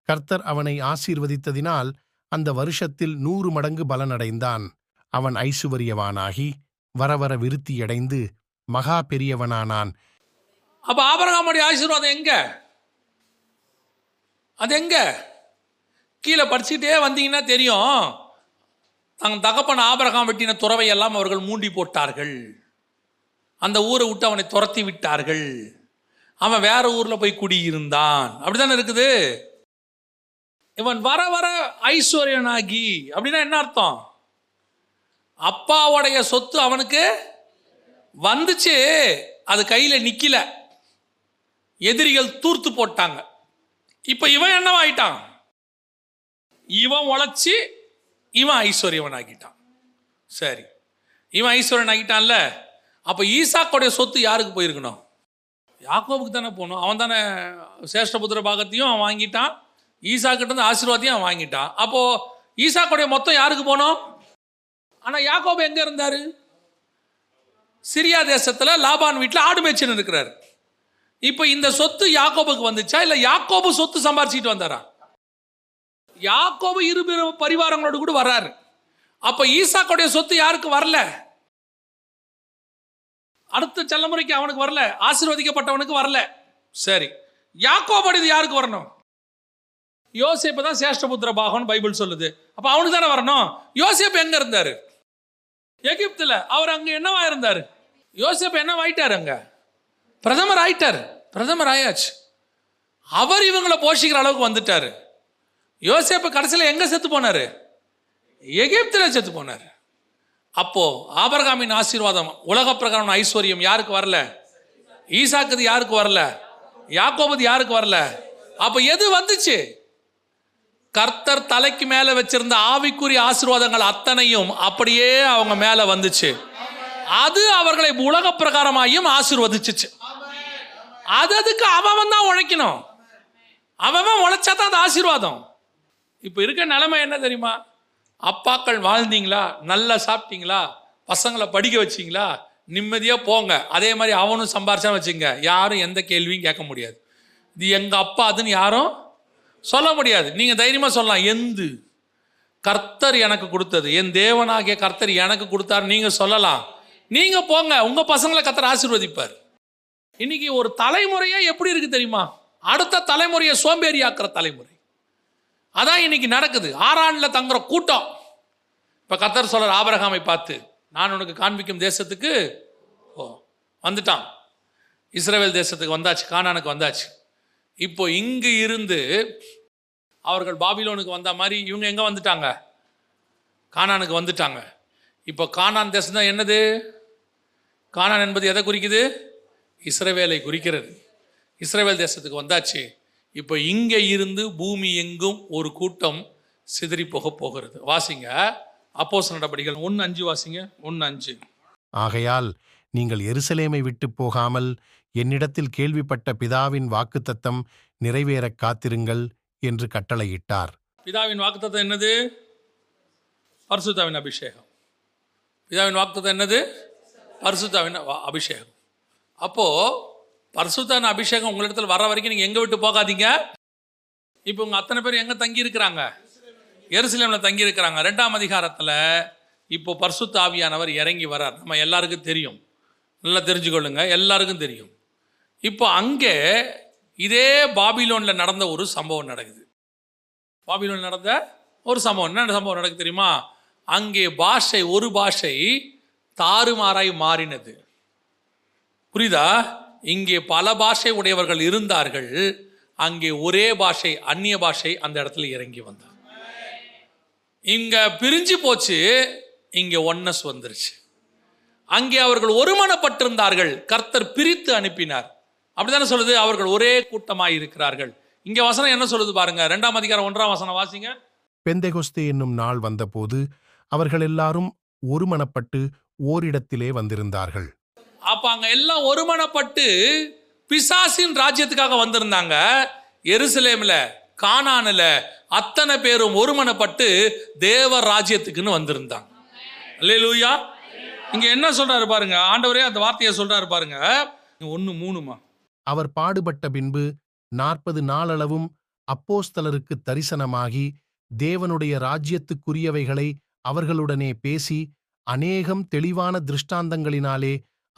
கர்த்தர் அவனை ஆசீர்வதித்ததினால் அந்த வருஷத்தில் நூறு மடங்கு பலனடைந்தான். அவன் ஐசுவரியவானாகி வரவர விருத்தியடைந்து மகா பெரியவனானான். அப்ப ஆபிரகாமுடைய ஆசீர்வாதம் எங்க? அது எங்க? கீழே படிச்சுட்டே வந்தீங்கன்னா தெரியும். தன் தகப்பன் ஆபிரகாம் வெட்டின துறவை எல்லாம் அவர்கள் மூண்டி போட்டார்கள், அந்த ஊரை விட்டு அவனை துரத்தி விட்டார்கள், அவன் வேற ஊரில் போய் குடியிருந்தான். அப்படிதானே இருக்குது. இவன் வர வர ஐஸ்வர்யனாகி அப்படின்னா என்ன அர்த்தம்? அப்பாவுடைய சொத்து அவனுக்கு வந்துச்சு, அது கையில் நிற்கல, எதிரிகள் தூர்த்து போட்டாங்க. இப்போ இவன் என்னவாயிட்டான்? இவன் உழைச்சி இவன் ஐஸ்வர்யவன் ஆகிட்டான். சரி, இவன் ஐஸ்வர்யன் ஆகிட்டான்ல. அப்போ ஈசாக்குடைய சொத்து யாருக்கு போயிருக்கணும்? யாக்கோபுக்கு தானே போகணும். அவன் தானே சேஷ்டபுத்திர பாகத்தையும் அவன் வாங்கிட்டான், ஈசாக்கிட்ட இருந்து ஆசீர்வாதத்தையும் அவன் வாங்கிட்டான். அப்போது ஈசாக்குடைய மொத்தம் யாருக்கு போகணும்? ஆனால் யாக்கோபு எங்கே இருந்தார்? சிரியா தேசத்தில் லாபான் வீட்டில் ஆடு மேய்ச்சின்னு இருக்கிறார். இப்போ இந்த சொத்து யாக்கோபுக்கு வந்துச்சா இல்லை யாக்கோபு சொத்து சம்பாரிச்சிட்டு வந்தாரா? யாக்கோபு இரு பரிவாரங்களோடு கூட வர்றாரு. அப்போ ஈசாக்கோடைய சொத்து யாருக்கு வரல? அடுத்த தலைமுறைக்கு அவனுக்கு வரல, ஆசீர்வதிக்கப்பட்டவனுக்கு வரல. சரி, யாக்கோபு இது யாருக்கு வரணும்? யோசேப்பு தான் சேஷ்டபுத்திர பாகம்னு பைபிள் சொல்லுது. அப்போ அவனுக்கு தானே வரணும். யோசேப்பு எங்கே இருந்தார்? எகிப்துல. அவர் அங்கே என்னவா இருந்தார்? யோசேப்பு என்னவா ஆயிட்டார்? அங்க பிரதமர் ஆயிட்டார். பிரதமர் ஆயாச்சு. அவர் இவங்களை போஷிக்கிற அளவுக்கு வந்துட்டார். யோசேப்பு கடைசியில் எங்கே செத்து போனார்? எகிப்துல செத்து போனார். அப்போ ஆபிரகாமின் ஆசீர்வாதம், உலக பிரகாரம் ஐஸ்வர்யம் யாருக்கு வரல? ஈசாக்குது யாருக்கு வரல? யாக்கோபுது யாருக்கு வரல? அப்போ எது வந்துச்சு? கர்த்தர் தலைக்கு மேல வச்சிருந்த ஆவிக்குரிய ஆசீர்வாதங்கள் அத்தனையும் அப்படியே அவங்க மேல வந்துச்சு. அது அவர்களை உலக பிரகாரமாயும் ஆசீர்வதிச்சு. அதுக்கு அவன் தான் உழைக்கணும். அவன் உழைச்சா தான் அது ஆசீர்வாதம். இப்ப இருக்க நிலைமை என்ன தெரியுமா? அப்பாக்கள் வாழ்ந்தீங்களா, நல்லா சாப்பிட்டீங்களா, பசங்களை படிக்க வச்சிங்களா, நிம்மதியா போங்க. அதே மாதிரி அவனும் சம்பாரிச்சா வச்சுங்க, யாரும் எந்த கேள்வியும் கேட்க முடியாது. இது எங்க அப்பா அதுன்னு யாரும் சொல்ல முடியாது. நீங்க தைரியமா சொல்லலாம், எந்து கர்த்தர் எனக்கு கொடுத்தது, என் தேவனாகிய கர்த்தர் எனக்கு கொடுத்தார். நீங்க சொல்லலாம், நீங்க போங்க, உங்க பசங்களை கர்த்தர் ஆசீர்வதிப்பார். இன்னைக்கு ஒரு தலைமுறையே எப்படி இருக்கு தெரியுமா? அடுத்த தலைமுறையை சோம்பேறி ஆக்குற தலைமுறை. அதான் இன்னைக்கு நடக்குது. ஆரான்ல தங்குற கூட்டம். இப்ப கர்த்தர் சொல்ற ஆபிரகாமை பார்த்து, நான் உனக்கு காண்பிக்கும் தேசத்துக்கு ஓ வந்துட்டான். இஸ்ரவேல் தேசத்துக்கு வந்தாச்சு, கானானுக்கு வந்தாச்சு. இப்போ இங்கு இருந்து அவர்கள் பாபிலோனுக்கு வந்த மாதிரி இவங்க எங்கே வந்துட்டாங்க? கானானுக்கு வந்துட்டாங்க. இப்போ கானான் தேசம் தான் என்னது? கானான் என்பது எதை குறிக்குது? இஸ்ரவேலை குறிக்கிறது. இஸ்ரவேல் தேசத்துக்கு வந்தாச்சு. இப்போ இங்கே இருந்து பூமி எங்கும் ஒரு கூட்டம் சிதறி போக போகிறது. வாசிங்க அப்போஸ்தலர் நடபடிகள் ஒன்று அஞ்சு வாசிங்க. ஒன்று அஞ்சு ஆகையால் நீங்கள் எருசலேமை விட்டு போகாமல் என்னிடத்தில் கேள்விப்பட்ட பிதாவின் வாக்குத்தத்தம் நிறைவேற காத்திருங்கள் என்று கட்டளையிட்டார். பிதாவின் வாக்குத்தத்தம் என்னது? பரிசுத்தாவின் அபிஷேகம். பிதாவின் வாக்குத்தத்தம் என்னது? பரிசுத்தாவின் அபிஷேகம். அப்போது பரிசுத்தாவின் அபிஷேகம் உங்களிடத்தில் வர வரைக்கும் நீங்கள் எங்கே விட்டு போகாதீங்க. இப்போ உங்கள் அத்தனை பேர் எங்கே தங்கியிருக்கிறாங்க? எருசலேமில் தங்கியிருக்கிறாங்க. ரெண்டாம் அதிகாரத்தில் இப்போ பரிசுத்தாவியானவர் இறங்கி வரார். நம்ம எல்லாருக்கும் தெரியும், நல்லா தெரிஞ்சுக்கொள்ளுங்க, எல்லாருக்கும் தெரியும். இப்போ அங்கே இதே பாபிலோனில் நடந்த ஒரு சம்பவம் நடக்குது. பாபிலோனில் நடந்த ஒரு சம்பவம், என்ன சம்பவம் நடக்குது தெரியுமா? அங்கே பாஷை, ஒரு பாஷை தாறுமாறாய் மாறினது. புரியுதா? இங்கே பல பாஷை உடையவர்கள் இருந்தார்கள், அங்கே ஒரே பாஷை, அந்நிய பாஷை அந்த இடத்துல இறங்கி வந்தார். இங்கே பிரிஞ்சு போச்சு, இங்கே ஒன்னஸ் வந்துருச்சு. அங்கே அவர்கள் ஒருமனப்பட்டிருந்தார்கள், கர்த்தர் பிரித்து அனுப்பினார். அப்படித்தானே சொல்லுது? அவர்கள் ஒரே கூட்டமாய் இருக்கிறார்கள். இங்க வசனம் என்ன சொல்லுது பாருங்க, இரண்டாம் அதிகாரம் ஒன்றாம் வசனம் வாசிங்க. பெந்தெகொஸ்தே என்னும் நாள் வந்தபோது அவர்கள் எல்லாரும் ஒருமனப்பட்டு ஓரிடத்திலே வந்திருந்தார்கள். அப்ப அங்க எல்லாம் ஒருமனப்பட்டு பிசாசின் ராஜ்யத்துக்காக வந்திருந்தாங்க. எருசலேம்ல, கானான்ல அத்தனை பேரும் ஒருமனப்பட்டு தேவ ராஜ்யத்துக்குன்னு வந்திருந்தாங்க. அல்லேலூயா. இங்க என்ன சொல்றாரு பாருங்க, ஆண்டவரே அந்த வார்த்தையை சொல்றாரு பாருங்க. ஒன்னு மூணுமா அவர் பாடுபட்ட பின்பு நாற்பது நாளளவும் அப்போஸ்தலருக்கு தரிசனமாகி தேவனுடைய ராஜ்யத்துக்குரியவைகளை அவர்களுடனே பேசி அநேகம் தெளிவான திருஷ்டாந்தங்களினாலே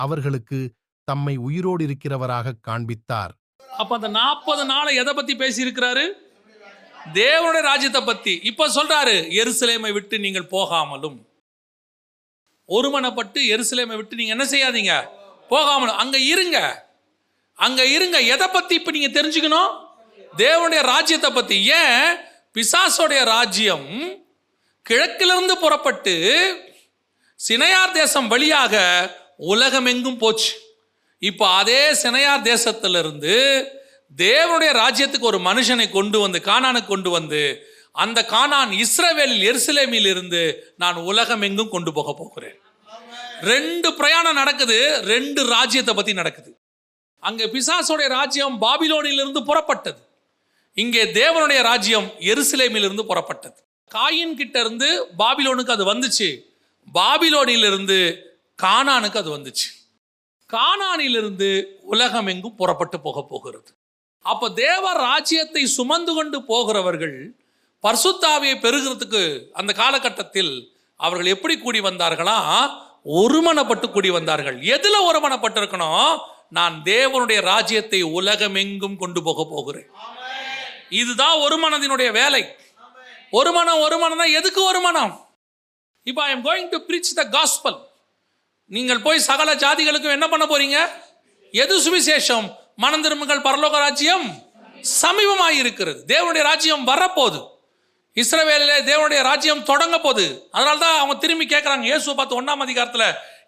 அவர்களுக்கு தம்மை உயிரோடு இருக்கிறவராக காண்பித்தார். அப்ப அந்த நாற்பது நாளை எதை பத்தி பேசியிருக்கிறாரு? தேவனுடைய ராஜ்யத்தை பத்தி. இப்ப சொல்றாரு, எருசலேமை விட்டு நீங்கள் போகாமலும், ஒருமனப்பட்டு எருசலேமை விட்டு நீங்க என்ன செய்யாதீங்க? போகாமல் அங்க இருங்க, அங்க இருங்க. எதை பத்தி இப்ப நீங்க தெரிஞ்சுக்கணும்? தேவனுடைய ராஜ்யத்தை பத்தி. ஏன்? பிசாசோடைய ராஜ்யம் கிழக்கிலிருந்து புறப்பட்டு சினையார் தேசம் வழியாக உலகம் எங்கும் போச்சு. இப்போ அதே சினையார் தேசத்திலிருந்து தேவனுடைய ராஜ்யத்துக்கு ஒரு மனுஷனை கொண்டு வந்து, கானானுக்கு கொண்டு வந்து, அந்த கானான் இஸ்ரவேலில் எருசலேமில் இருந்து நான் உலகம் எங்கும் கொண்டு போக போகிறேன். ரெண்டு பிரயாணம் நடக்குது, ரெண்டு ராஜ்யத்தை பத்தி நடக்குது. அங்க பிசாசோடைய ராஜ்யம் பாபிலோனிலிருந்து புறப்பட்டது, இங்கே தேவனுடைய ராஜ்யம் எருசலேமிலிருந்து புறப்பட்டது. காயின் கிட்ட இருந்து பாபிலோனுக்கு அது வந்துச்சு, பாபிலோனிலிருந்து கானானுக்கு அது வந்துச்சு. கானானிலிருந்து உலகம் எங்கும் புறப்பட்டு போக போகிறது. அப்போ தேவ ராஜ்யத்தை சுமந்து கொண்டு போகிறவர்கள் பரிசுத்தாவியை பெறுகிறதுக்கு அந்த காலகட்டத்தில் அவர்கள் எப்படி கூடி வந்தார்களா? ஒருமனப்பட்டு கூடி வந்தார்கள். எதுல ஒருமனப்பட்டு இருக்கணும்? நான் தேவனுடைய ராஜ்யத்தை உலகம் எங்கும் கொண்டு போக போகிறேன். இதுதான் ஒருமனதினுடைய வேலை. ஒரு மனம் ஒரு மனம் தான். எதுக்கு ஒரு மனம்? இப்போ I am going to preach the gospel. நீங்கள் போய் சகல ஜாதிகளுக்கும் என்ன பண்ண போறீங்க? எது சுவிசேஷம்? மனம் திரும்புங்கள், பரலோக ராஜ்யம் சமீபமாயிருக்கிறது. தேவனுடைய ராஜ்யம் வரப்போகுது. இஸ்ரவேலிலே தேவனுடைய ராஜ்யம் தொடங்க போகுது. அதனால தான் அவங்க திரும்பி கேட்குறாங்க. இயேசுவை பார்த்து ஒன்றாம் அதிகாரத்தில்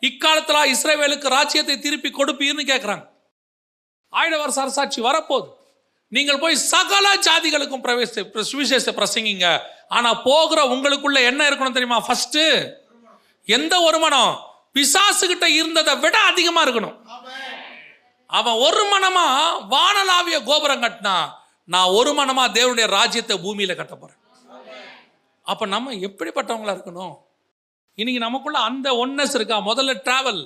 இக்காலத்தில் இஸ்ரவேலுக்கு ராஜ்யத்தை திருப்பி கொடுப்பீர்னு கேட்குறாங்க. ஆயிடவர் சரசாட்சி வரப்போகுது. நீங்கள் போய் சகல ஜாதிகளுக்கும் பிரவேச சுவிசேஷத்தை பிரசங்கிங்க. ஆனால் போகிற உங்களுக்குள்ள என்ன இருக்கணும் தெரியுமா? ஃபர்ஸ்ட்டு எந்த ஒரு மனம்? பிசாசுகிட்ட இருந்ததை விட அதிகமாக இருக்கணும். அவன் ஒரு மனமா வானலாவிய கோபுரம் கட்டினா, நான் ஒரு மனமா தேவனுடைய ராஜ்யத்தை பூமியில கட்ட போறேன். அப்ப நம்ம எப்படிப்பட்டவங்களா இருக்கணும்? இன்னைக்கு நமக்குள்ள அந்த ஒன்னஸ் இருக்கா? முதல்ல டிராவல்.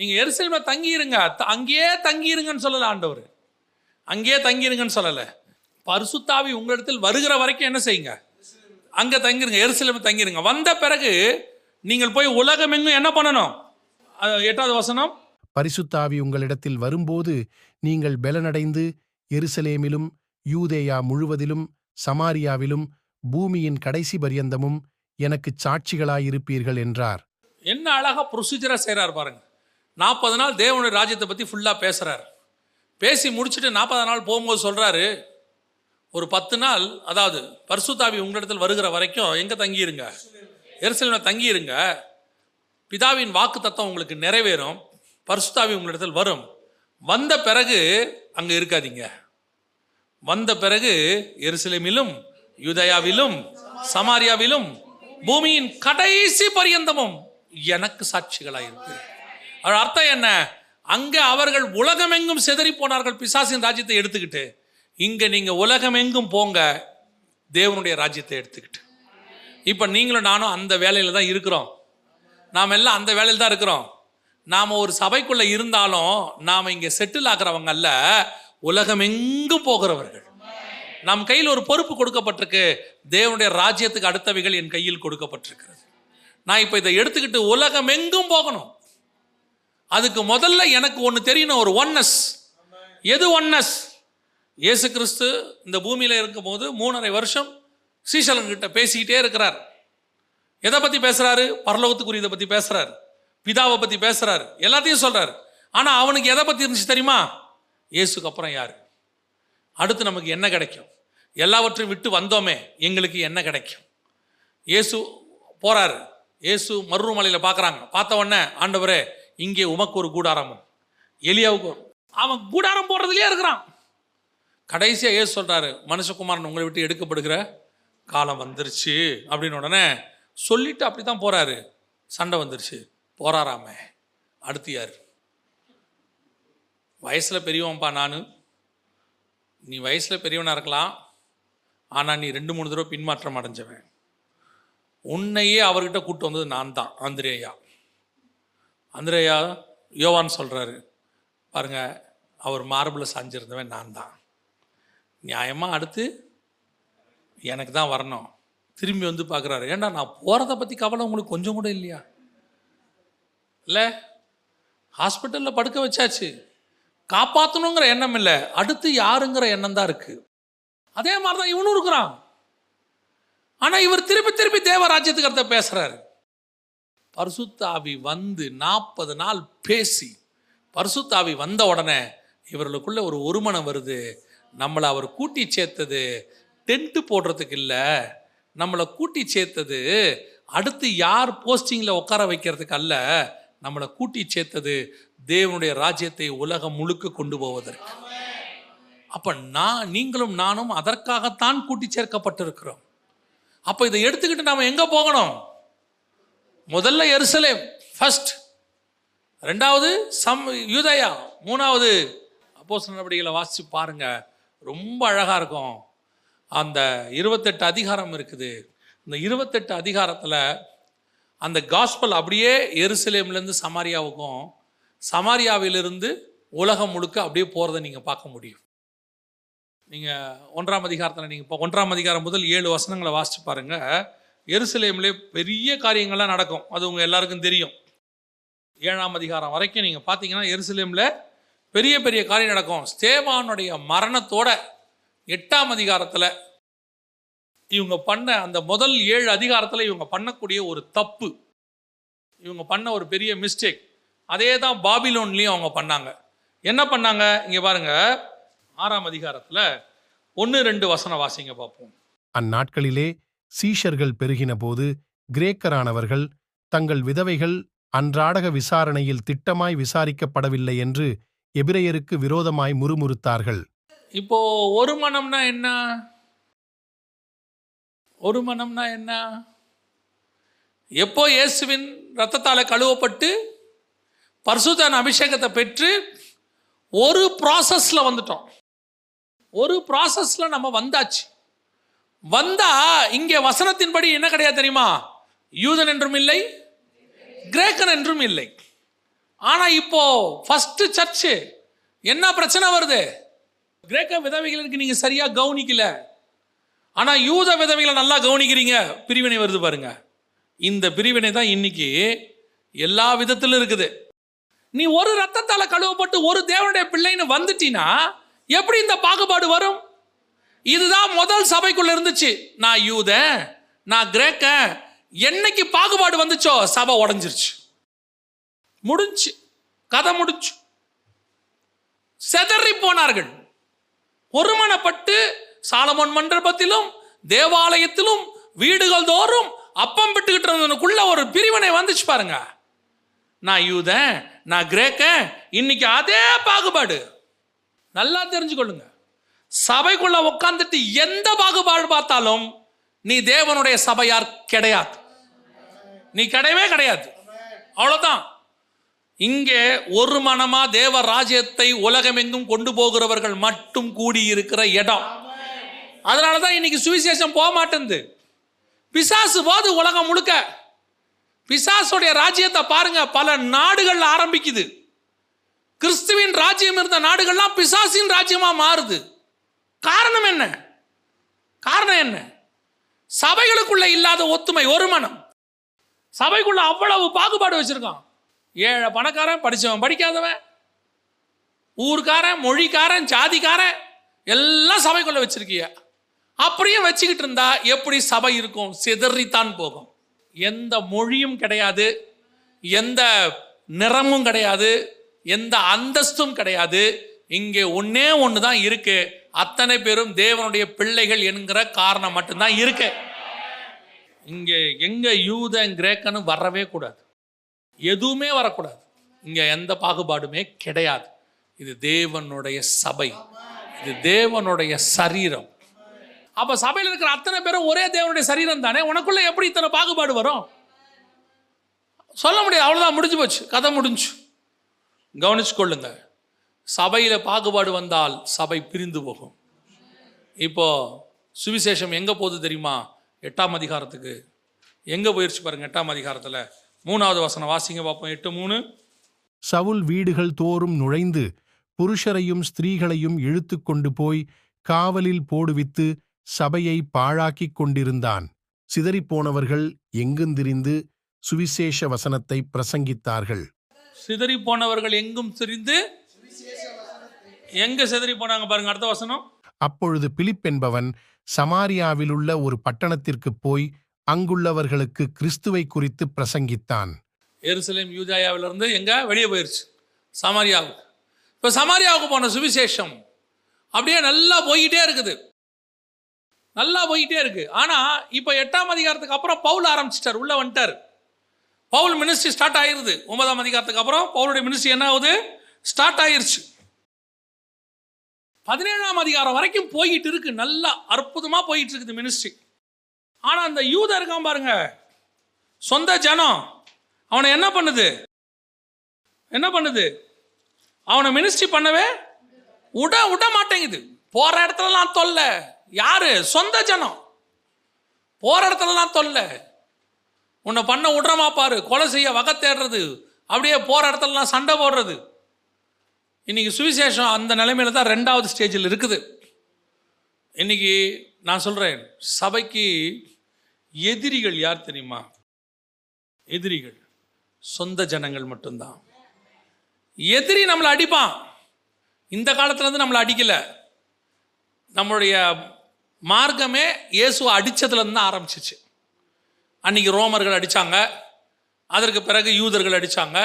நீங்க எருசலேம்ல தங்கி இருங்க, அங்கேயே தங்கி இருங்கன்னு சொல்லல ஆண்டவர். அங்கேயே தங்கி இருங்கன்னு சொல்லல. பரிசுத்தாவி உங்களிடத்தில் வருகிற வரைக்கும் என்ன செய்யுங்க? அங்க தங்கிருங்க, எருசலேம்ல தங்கிருங்க. வந்த பிறகு நீங்கள் போய் உலகம் எங்கும் என்ன பண்ணணும்? எட்டாவது வசனம், பரிசுத்தாவி உங்களிடத்தில் வரும்போது நீங்கள் பலனடைந்து எருசலேமிலும் யூதேயா முழுவதிலும் சமாரியாவிலும் பூமியின் கடைசி பரியந்தமும் எனக்கு சாட்சிகளாயிருப்பீர்கள் என்றார். என்ன அழகா ப்ரொசீஜரா செய்யறாரு பாருங்க. நாற்பது நாள் தேவனுடைய ராஜ்யத்தை பத்தி ஃபுல்லா பேசுறாரு. பேசி முடிச்சுட்டு நாற்பது நாள் போகும்போது சொல்றாரு, ஒரு பத்து நாள் அதாவது பரிசுத்தாவி உங்களிடத்தில் வருகிற வரைக்கும் எங்க தங்கியிருங்க? எருசலேமில் தங்கியிருங்க. பிதாவின் வாக்கு தத்தம் உங்களுக்கு நிறைவேறும். பரிசுத்தாவி உங்களிடத்தில் வரும். வந்த பிறகு அங்கே இருக்காதீங்க. வந்த பிறகு எருசலேமிலும் யூதேயாவிலும் சமாரியாவிலும் பூமியின் கடைசி பரியந்தமும் எனக்கு சாட்சிகளாயிருக்கு. அர்த்தம் என்ன? அங்கே அவர்கள் உலகமெங்கும் செதறி போனார்கள் பிசாசின் ராஜ்யத்தை எடுத்துக்கிட்டு. இங்கே நீங்கள் உலகமெங்கும் போங்க, தேவனுடைய ராஜ்யத்தை எடுத்துக்கிட்டு. இப்போ நீங்களும் நானும் அந்த வேலையில் தான் இருக்கிறோம். நாம் எல்லாம் அந்த வேலையில் தான் இருக்கிறோம். நாம் ஒரு சபைக்குள்ளே இருந்தாலும் நாம் இங்கே செட்டில் ஆகிறவங்க அல்ல, உலகமெங்கும் போகிறவர்கள். நம் கையில் ஒரு பொறுப்பு கொடுக்கப்பட்டிருக்கு. தேவனுடைய ராஜ்யத்துக்கு அடுத்தவைகள் என் கையில் கொடுக்கப்பட்டிருக்கிறது. நான் இப்போ இதை எடுத்துக்கிட்டு உலகமெங்கும் போகணும். அதுக்கு முதல்ல எனக்கு ஒன்று தெரியணும், ஒரு ஒன்னஸ். எது ஒன்னஸ்? இயேசு கிறிஸ்து இந்த பூமியில் இருக்கும்போது மூணரை வருஷம் சீஷலன்கிட்ட பேசிக்கிட்டே இருக்கிறார். எதை பற்றி பேசுகிறாரு? பரலோகத்துக்குரியதை பற்றி பேசுகிறார், பிதாவை பற்றி பேசுகிறார், எல்லாத்தையும் சொல்கிறார். ஆனால் அவனுக்கு எதை பற்றி இருந்துச்சு தெரியுமா? இயேசுக்கு அப்புறம் யார்? அடுத்து நமக்கு என்ன கிடைக்கும்? எல்லாவற்றையும் விட்டு வந்தோமே, எங்களுக்கு என்ன கிடைக்கும்? இயேசு போகிறாரு. இயேசு மருமலையில் பார்க்குறாங்க. பார்த்த உடனே, ஆண்டவரே, இங்கே உமக்கு ஒரு கூடாரமும் எலியாவுக்கு. அவன் கூடாரம் போடுறதுலேயே இருக்கிறான். கடைசியாக இயேசு சொல்கிறாரு, மனுஷகுமாரன் உங்களை விட்டு எடுக்கப்படுகிற காலம் வந்துருச்சு அப்படின்னு. உடனே சொல்லிட்டு அப்படி தான் போகிறாரு. சண்டை வந்துருச்சு. போறாராமே அடுத்து யார்? வயசில் பெரியவன்ப்பா நான். நீ வயசில் பெரியவனாக இருக்கலாம், ஆனால் நீ ரெண்டு மூணு தடவை பின்மாற்றம் அடைஞ்சவன். உன்னையே அவர்கிட்ட கூப்பிட்டு வந்தது நான் தான். ஆந்திரேயா ஆந்திரேயா யோவான்னு சொல்கிறாரு. பாருங்கள், அவர் மார்பில் சாஞ்சிருந்தவன் நான் தான். நியாயமாக அடுத்து எனக்கு தான் வரணும். திரும்பி வந்து பார்க்குறாரு, ஏண்டா நான் போகிறத பற்றி கவலை உங்களுக்கு கொஞ்சம் கூட இல்லையா? இல்லை, ஹாஸ்பிட்டலில் படுக்க வச்சாச்சு, காப்பாற்றணுங்கிற எண்ணம் இல்லை, அடுத்து யாருங்கிற எண்ணம் தான் இருக்குது. அதே மாதிரி தான் இவனும் இருக்கிறான். ஆனால் இவர் திருப்பி திருப்பி தேவராஜ்யத்துக்கு அடுத்த பேசுகிறாரு. பரிசுத்தாவி வந்து நாற்பது நாள் பேசி, பரிசுத்தாவி வந்த உடனே இவர்களுக்குள்ள ஒரு ஒருமனம் வருது. நம்மளை அவர் கூட்டி சேர்த்தது டென்ட்டு போடுறதுக்கு இல்லை, நம்மளை கூட்டி சேர்த்தது அடுத்து யார் போஸ்டிங்கில் உட்கார வைக்கிறதுக்கு அல்ல, நம்மளை கூட்டி சேர்த்தது தேவனுடைய ராஜ்யத்தை உலகம் முழுக்க கொண்டு போவதற்கு. அப்போ நான் நீங்களும் நானும் அதற்காகத்தான் கூட்டி சேர்க்கப்பட்டிருக்கிறோம். அப்போ இதை எடுத்துக்கிட்டு நாம் எங்கே போகணும்? முதல்ல எருசலேம் ஃபர்ஸ்ட், ரெண்டாவது சம் யூதேயா, மூணாவது அப்போஸ்தலர் நடவடிக்கைகளை வாசித்து பாருங்கள், ரொம்ப அழகாக இருக்கும். அந்த இருபத்தெட்டு அதிகாரம் இருக்குது. இந்த இருபத்தெட்டு அதிகாரத்தில் அந்த காஸ்பல் அப்படியே எருசலேம்லேருந்து சமாரியாவுக்கும் சமாரியாவிலிருந்து உலகம் முழுக்க அப்படியே போகிறத நீங்கள் பார்க்க முடியும். நீங்கள் ஒன்றாம் அதிகாரத்தில் நீங்கள் இப்போ ஒன்றாம் அதிகாரம் முதல் ஏழு வசனங்களை வாசித்து பாருங்கள். எருசலேம்லேயே பெரிய காரியங்கள்லாம் நடக்கும், அது உங்கள் எல்லாருக்கும் தெரியும். ஏழாம் அதிகாரம் வரைக்கும் நீங்கள் பார்த்தீங்கன்னா எருசலேமில் பெரிய பெரிய காரியம் நடக்கும். ஸ்தேவானுடைய மரணத்தோட எட்டாம் அதிகாரத்தில் இவங்க பண்ண அந்த முதல் ஏழு அதிகாரத்தில் இவங்க பண்ணக்கூடிய ஒரு தப்பு, இவங்க பண்ண ஒரு பெரிய மிஸ்டேக், அதே தான் பாபிலோன்லேயும் அவங்க பண்ணாங்க. என்ன பண்ணாங்க இங்கே பாருங்கள், ஆறாம் அதிகாரத்தில் ஒன்று ரெண்டு வசனம் வாசிங்க பார்ப்போம். அந்நாட்களிலே சீஷர்கள் பெருகின போது கிரேக்கரானவர்கள் தங்கள் விதவைகள் அன்றாடக விசாரணையில் திட்டமாய் விசாரிக்கப்படவில்லை என்று எபிரேயருக்கு விரோதமாய் முறுமுறுத்தார்கள். இப்போ ஒரு மனம்னா என்ன? ஒரு மனம்னா என்ன? எப்போ இயேசுவின் இரத்தத்தால் கழுவப்பட்டு பரிசுத்தன் அபிஷேகத்தை பெற்று ஒரு ப்ராசஸில் வந்துட்டோம், ஒரு ப்ராசஸில் நம்ம வந்தாச்சு. வந்தால் இங்கே வசனத்தின்படி என்ன கிடையாது தெரியுமா? யூதன் என்றும் இல்லை, கிரேக்கன் என்றும் இல்லை. ஆனால் இப்போது ஃபஸ்ட்டு சர்ச்சு என்ன பிரச்சனை வருது? கிரேக்க விதவைகளுக்கு நீங்கள் சரியாக கவனிக்கல, ஆனால் யூத விதவைகளை நல்லா கவனிக்கிறீங்க, பிரிவினை வருது பாருங்க. இந்த பிரிவினை தான் இன்னைக்கு எல்லா விதத்திலும் இருக்குது. நீ ஒரு ரத்தத்தால் கழுவப்பட்டு ஒரு தேவனுடைய பிள்ளைன்னு வந்துட்டீன்னா எப்படி இந்த பாகுபாடு வரும்? இதுதான் முதல் சபைக்குள்ள இருந்துச்சு, நான் யூதன் நான் கிரேக்கன். என்னைக்கு பாகுபாடு வந்துச்சோ சபை உடஞ்சிருச்சு, முடிஞ்சு கதை முடிஞ்சு. செதறி போனார்கள், ஒருமனப்பட்டு சாலமோன் மண்டபத்திலும் தேவாலயத்திலும் வீடுகள் தோறும் அப்பம் விட்டுக்கிட்டு இருந்ததுக்குள்ள ஒரு பிரிவினை வந்துச்சு பாருங்க. நான் யூதன் நான் கிரேக்கன், இன்னைக்கு அதே பாகுபாடு. நல்லா தெரிஞ்சுக்கொள்ளுங்க, சபைக்குள்ள உட்கார்ந்துட்டு எந்த பாகுபாடு பார்த்தாலும் நீ தேவனுடைய சபையார் கிடையாது, நீ கிடையவே கிடையாது, அவ்வளோதான். இங்கே ஒரு மனமா தேவ ராஜ்யத்தை உலகமெங்கும் கொண்டு போகிறவர்கள் மட்டும் கூடியிருக்கிற இடம். அதனால தான் இன்னைக்கு சுவிசேஷம் போக மாட்டேங்குது. பிசாசு போது உலகம் முழுக்க பிசாசுடைய ராஜ்யத்தை பாருங்க, பல நாடுகள் ஆரம்பிக்குது. கிறிஸ்துவின் ராஜ்யம் இருந்த நாடுகள்லாம் பிசாசின் ராஜ்யமாக மாறுது. காரணம் என்ன? காரணம் என்ன? சபைகளுக்குள்ள இல்லாத ஒத்துமை, ஒரு மனம். சபைக்குள்ள அவ்வளவு பாகுபாடு வச்சிருக்கான். ஏழை பணக்காரன், படித்தவன் படிக்காதவன், ஊர்க்காரன் மொழிக்காரன் ஜாதிக்காரன் எல்லாம் சபைக்குள்ள வச்சிருக்கிய. அப்படியே வச்சுக்கிட்டு இருந்தா எப்படி சபை இருக்கும்? சிதறித்தான் போகும். எந்த மொழியும் கிடையாது, எந்த நிறமும் கிடையாது, எந்த அந்தஸ்தும் கிடையாது. இங்கே ஒன்னே ஒன்று தான் இருக்கு, அத்தனை பேரும் தேவனுடைய பிள்ளைகள் என்கிற காரணம் மட்டும்தான் இருக்கு. இங்கே எங்க யூதன் கிரேக்கன்னு வரவே கூடாது, எதுவுமே வரக்கூடாது. இங்கே எந்த பாகுபாடுமே கிடையாது. இது தேவனுடைய சபை, இது தேவனுடைய சரீரம். அப்போ சபையில் இருக்கிற அத்தனை பேரும் ஒரே தேவனுடைய சரீரம் தானே, உனக்குள்ள எப்படி இத்தனை பாகுபாடு வரும்? சொல்ல முடியாது, அவ்வளோதான், முடிஞ்சு போச்சு, கதை முடிஞ்சு. கவனிச்சு கொள்ளுங்க, சபையில் பாகுபாடு வந்தால் சபை பிரிந்து போகும். இப்போ சுவிசேஷம் எங்கே போகுது தெரியுமா? எட்டாம் அதிகாரத்துக்கு எங்கே போயிடுச்சு பாருங்கள். எட்டாம் அதிகாரத்தில் மூணாவது வசனம் வாசிங்க பார்ப்போம். எட்டு மூணு. சவுல் வீடுகள் தோறும் நுழைந்து புருஷரையும் ஸ்திரீகளையும் இழுத்து கொண்டு போய் காவலில் போடுவித்து சபையை பாழாக்கி கொண்டிருந்தான். சிதறிப்போனவர்கள் எங்கும் திரிந்து சுவிசேஷ வசனத்தை பிரசங்கித்தார்கள். சிதறி போனவர்கள் எங்கும் திரிந்து எங்க சிதறி போனாங்க பாருங்க அடுத்த வசனம். அப்பொழுது பிலிப் என்பவன் சமாரியாவில் உள்ள ஒரு பட்டணத்திற்கு போய் அங்குள்ளவர்களுக்கு கிறிஸ்துவை குறித்து பிரசங்கித்தான். எருசலேம் யூதாயாவிலிருந்து எங்க வெளியே போயிருச்சு, சமாரியாவுக்கு. இப்போ சமாரியாவுக்கு போன சுவிசேஷம் அப்படியே நல்லா போயிட்டே இருக்குது, நல்லா போயிட்டே இருக்கு. ஆனால் இப்போ எட்டாம் அதிகாரத்துக்கு அப்புறம் பவுல் ஆரம்பிச்சிட்டார், உள்ள வந்துட்டார். பவுல் மினிஸ்ட்ரி ஸ்டார்ட் ஆயிருது. ஒன்பதாம் அதிகாரத்துக்கு அப்புறம் பவுலுடைய மினிஸ்ட்ரி என்ன ஆகுது? ஸ்டார்ட் ஆயிருச்சு. பதினேழாம் அதிகாரம் வரைக்கும் போயிட்டு இருக்கு, நல்லா அற்புதமாக போயிட்டு இருக்குது மினிஸ்ட்ரி. ஆனால் அந்த யூதா இருக்கான் பாருங்க, சொந்த ஜனம் அவனை என்ன பண்ணுது? என்ன பண்ணுது? அவனை மினிஸ்ட்ரி பண்ணவே விட விட மாட்டேங்குது. போகிற இடத்துலலாம் தொல்லை. யாரு? சொந்த ஜனம். போகிற இடத்துலலாம் தொல்லை. உன்னை பண்ண விட்றமா பாரு, கொலை செய்ய வகை தேடுறது, அப்படியே போகிற இடத்துலலாம் சண்டை போடுறது. இன்றைக்கி சுவிசேஷம் அந்த நிலைமையில் தான் ரெண்டாவது ஸ்டேஜில் இருக்குது. இன்றைக்கி நான் சொல்கிறேன், சபைக்கு எதிரிகள் யார் தெரியுமா? எதிரிகள் சொந்த ஜனங்கள் மட்டும்தான். எதிரி நம்மளை அடிப்பான். இந்த காலத்துலேருந்து நம்மளை அடிக்கலை. நம்மளுடைய மார்க்கமே இயேசுவை அடித்ததுலேருந்து தான் ஆரம்பிச்சிச்சு. அன்றைக்கி ரோமர்கள் அடித்தாங்க, அதற்கு பிறகு யூதர்கள் அடித்தாங்க,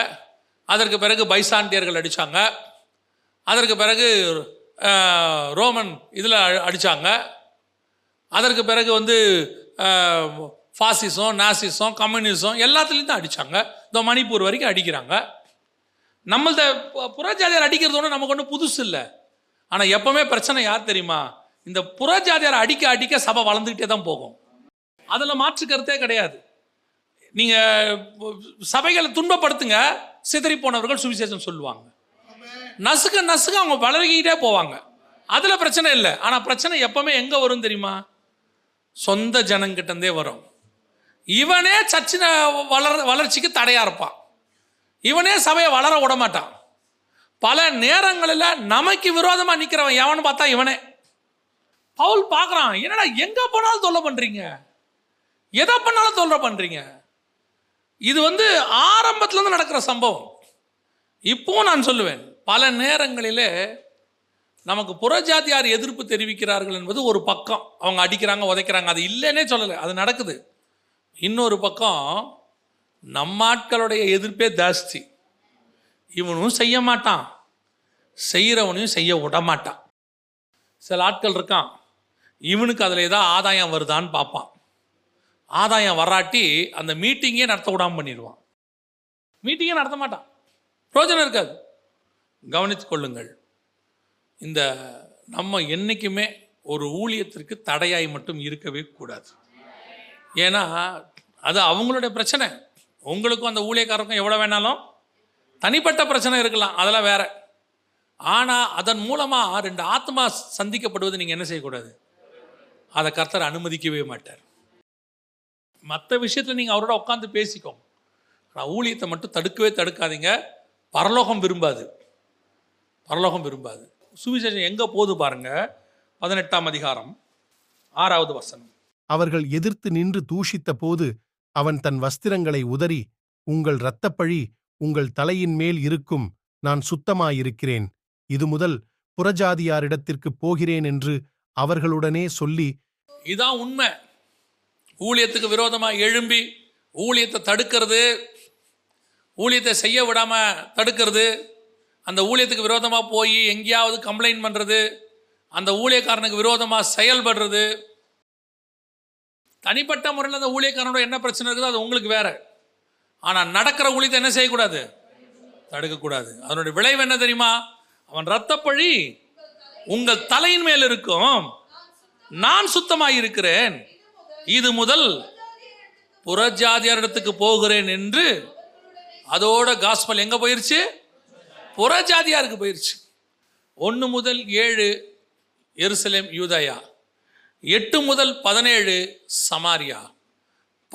அதற்கு பிறகு பைசாண்டியர்கள் அடித்தாங்க, அதற்கு பிறகு ரோமன் இதில் அடித்தாங்க, அதற்கு பிறகு வந்து ஃபாசிசம், நாசிசம், கம்யூனிசம் எல்லாத்துலேயும் தான் அடித்தாங்க. இந்த மணிப்பூர் வரைக்கும் அடிக்கிறாங்க. நம்மள்த புறஜாதியார் அடிக்கிறது ஒன்று நமக்கு ஒன்றும் புதுசு இல்லை. ஆனால் எப்போவுமே பிரச்சனை யார் தெரியுமா? இந்த புறஜாதியார் அடிக்க அடிக்க சபை வளர்ந்துக்கிட்டே தான் போகும். அதில் மாற்றுக்கிறதே கிடையாது. நீங்கள் சபைகளை துன்பப்படுத்துங்க, சிதறி போனவர்கள் சுவிசேஷம் சொல்லுவாங்க. நசுக்க நசுக்க அவங்க வளர்கிட்டே போவாங்க. அதில் பிரச்சனை இல்லை. ஆனால் பிரச்சனை எப்பவுமே எங்கே வரும் தெரியுமா? சொந்த ஜனங்கிட்டே வரும். இவனே சர்ச்சின வளர வளர்ச்சிக்கு தடையாக இருப்பான். இவனே சபையை வளர விட மாட்டான். பல நேரங்களில் நமக்கு விரோதமாக நிற்கிறவன் எவனு பார்த்தா இவனே. பவுல் பார்க்குறான், என்னடா எங்கே போனாலும் தொல்லை பண்ணுறீங்க, எதை பண்ணாலும் தொல்லை பண்ணுறீங்க. இது வந்து ஆரம்பத்துலேருந்து நடக்கிற சம்பவம். இப்போவும் நான் சொல்லுவேன், பல நேரங்களிலே நமக்கு புறஜாதியார் எதிர்ப்பு தெரிவிக்கிறார்கள் என்பது ஒரு பக்கம். அவங்க அடிக்கிறாங்க, உதைக்கிறாங்க, அது இல்லைன்னே சொல்லலை, அது நடக்குது. இன்னொரு பக்கம் நம்ம ஆட்களுடைய எதிர்ப்பே ஜாஸ்தி. இவனும் செய்ய மாட்டான், செய்கிறவனையும் செய்ய விட மாட்டான். சில ஆட்கள் இருக்கான், இவனுக்கு அதில் ஏதாவது ஆதாயம் வருதான்னு பார்ப்பான். ஆதாயம் வராட்டி அந்த மீட்டிங்கே நடத்த விடாமல் பண்ணிடுவான். மீட்டிங்கே நடத்த மாட்டான், பிரோஜனம் இருக்காது. கவனித்து கொள்ளுங்கள், இந்த நம்ம என்றைக்குமே ஒரு ஊழியத்திற்கு தடையாய் மட்டும் இருக்கவே கூடாது. ஏன்னா அது அவங்களுடைய பிரச்சனை. உங்களுக்கும் அந்த ஊழியக்காரருக்கும் எவ்வளோ வேணாலும் தனிப்பட்ட பிரச்சனை இருக்கலாம், அதெல்லாம் வேற. ஆனால் அதன் மூலமாக ரெண்டு ஆத்மா சந்திக்கப்படுவது நீங்கள் என்ன செய்யக்கூடாது, அதை கர்த்தர் அனுமதிக்கவே மாட்டார். மற்ற விஷயத்தில் நீங்கள் அவரோட உட்காந்து பேசிக்கோங்க. ஆனால் ஊழியத்தை மட்டும் தடுக்கவே தடுக்காதீங்க. பரலோகம் விரும்பாது, பரலோகம் விரும்பாது. சுவிசேஷம் எங்கே போது பாருங்க, பதினெட்டாம் அதிகாரம் ஆறாவது வசனம். அவர்கள் எதிர்த்து நின்று தூஷித்த போது அவன் தன் வஸ்திரங்களை உதறி, உங்கள் இரத்தப்பழி உங்கள் தலையின் மேல் இருக்கும், நான் சுத்தமாயிருக்கிறேன், இது முதல் புறஜாதியாரிடத்திற்கு போகிறேன் என்று அவர்களுடனே சொல்லி. இதான் உண்மை. ஊழியத்துக்கு விரோதமாக எழும்பி ஊழியத்தை தடுக்கிறது, ஊழியத்தை செய்ய விடாமல் தடுக்கிறது, அந்த ஊழியத்துக்கு விரோதமாக போய் எங்கேயாவது கம்ப்ளைண்ட் பண்ணுறது, அந்த ஊழியக்காரனுக்கு விரோதமாக செயல்படுறது. தனிப்பட்ட முறையில் அந்த ஊழியக்காரனோட என்ன பிரச்சனை இருக்குதோ அது உங்களுக்கு வேறு. ஆனால் நடக்கிற ஊழியத்தை என்ன செய்யக்கூடாது, தடுக்கக்கூடாது. அதனுடைய விளைவு என்ன தெரியுமா? அவன் இரத்தப்பழி உங்கள் தலையின் மேல் இருக்கும், நான் சுத்தமாயிருக்கிறேன், இது முதல் புறஜாதியாரிடத்துக்கு போகிறேன் என்று. அதோட காஸ்பல் எங்கே போயிடுச்சு? புறஜாதியாருக்கு போயிடுச்சு. ஒன்று முதல் ஏழு எருசலேம் யூதயா, எட்டு முதல் பதினேழு சமாரியா,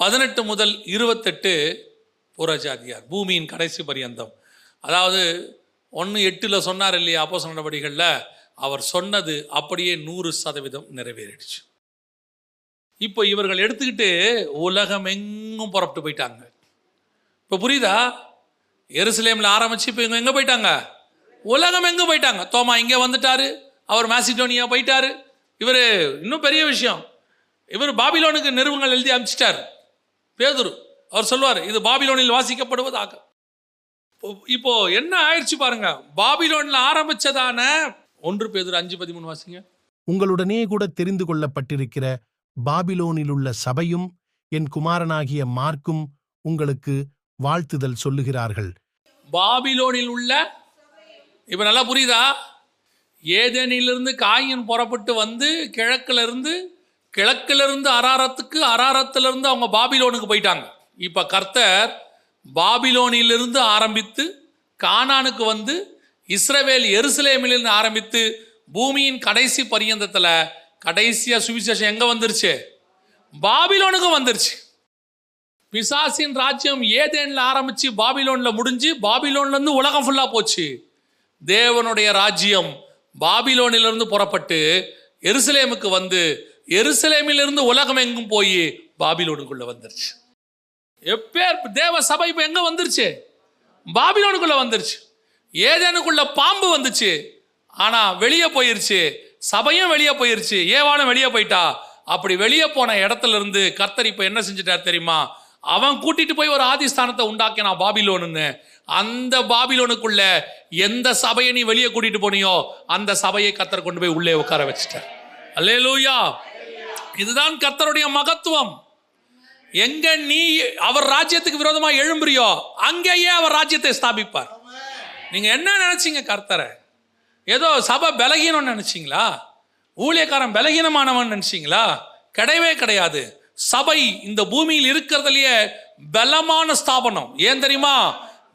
பதினெட்டு முதல் இருபத்தெட்டு புறஜாதியார், பூமியின் கடைசி பரியந்தம். அதாவது ஒன்று எட்டில் சொன்னார் இல்லையா அப்போஸ்தலர் நடபடிகளில், அவர் சொன்னது அப்படியே நூறு சதவீதம் நிறைவேறிடுச்சு. இப்போ இவர்கள் எடுத்துக்கிட்டு உலகம் எங்கும் புறப்பட்டு போயிட்டாங்க. இப்போ புரியுதா? எருசலேமில் ஆரம்பித்து இப்போ இவங்க எங்கே போயிட்டாங்க? உலகம் எங்கே போயிட்டாங்க? தோமா இங்கே வந்துட்டார், அவர் மேசிடோனியா போயிட்டார், இவர் இன்னும் பெரிய விஷயம், இவர் பாபிலோனுக்கு நிறுவனங்கள் எழுதி அனுப்பிச்சிட்டார் பேதுரு. அவர் சொல்லுவார், இது பாபிலோனில் வாசிக்கப்படுவதாக. இப்போ என்ன ஆயிடுச்சு பாருங்க, பாபிலோனில் ஆரம்பிச்சதான ஒன்று பேதுரு அஞ்சு பதிமூணு வாசிங்க. உங்களுடனே கூட தெரிந்து கொள்ளப்பட்டிருக்கிற பாபிலோனில் உள்ள சபையும் என் குமாரனாகிய மார்க்கும் உங்களுக்கு வாழ்த்துதல் சொல்லுகிறார்கள். பாபிலோனில் உள்ள, இப்ப நல்லா புரியுதா, ஏதேனிலிருந்து காயின் புறப்பட்டு வந்து கிழக்குல இருந்து, கிழக்கிலிருந்து அராரத்துக்கு, அராரத்திலிருந்து அவங்க பாபிலோனுக்கு போயிட்டாங்க. இப்ப கர்த்தர் பாபிலோனிலிருந்து ஆரம்பித்து கானானுக்கு வந்து, இஸ்ரவேல் எருசலேமிலிருந்து ஆரம்பித்து பூமியின் கடைசி பரியந்தத்துல கடைசியா சுவிசேஷம் எங்க வந்துருச்சு? பாபிலோனுக்கு வந்துருச்சு. பிசாசின் ராஜ்யம் ஏதேன்ல ஆரம்பிச்சு பாபிலோன்ல முடிஞ்சு பாபிலோன்ல இருந்து உலகம் ஃபுல்லா போச்சு. தேவனுடைய ராஜ்யம் பாபிலோனிலிருந்து புறப்பட்டு எருசலேமுக்கு வந்து எருசலேமிலிருந்து உலகம் எங்கும் போய் பாபிலோனுக்குள்ள வந்துருச்சு. எப்பேர் தேவ சபை இப்ப எங்க வந்துருச்சு? பாபிலோனுக்குள்ள வந்துருச்சு. ஏதேனுக்குள்ள பாம்பு வந்துச்சு, ஆனா வெளியே போயிருச்சு. சபையும் வெளியே போயிருச்சு, ஏவாளும் வெளியே போயிட்டா. அப்படி வெளியே போன இடத்துல இருந்து கர்த்தர் இப்ப என்ன செஞ்சிட்டார் தெரியுமா? அவன் கூட்டிட்டு போய் ஒரு ஆதிஸ்தானத்தை உண்டாக்கினா பாபிலோனு. அந்த பாபிலோனுக்குள்ள எந்த சபையை நீ வெளியே கூட்டிட்டு போனியோ அந்த சபையை கர்த்தர் கொண்டு போய் உள்ளே உட்கார வச்சுட்டார். அல்லேலூயா! இதுதான் கர்த்தருடைய மகத்துவம். எங்க நீ அவர் ராஜ்யத்துக்கு விரோதமா எழும்புறியோ அங்கேயே அவர் ராஜ்யத்தை ஸ்தாபிப்பார். நீங்க என்ன நினைச்சீங்க? கர்த்தரை ஏதோ சபை பலகீனம்னு நினைச்சீங்களா? ஊழியக்காரன் பலகீனமானவன் நினைச்சீங்களா? கிடையவே கிடையாது. சபை இந்த பூமியில் இருக்கிறதுலயே பலமான ஸ்தாபனம். ஏன் தெரியுமா?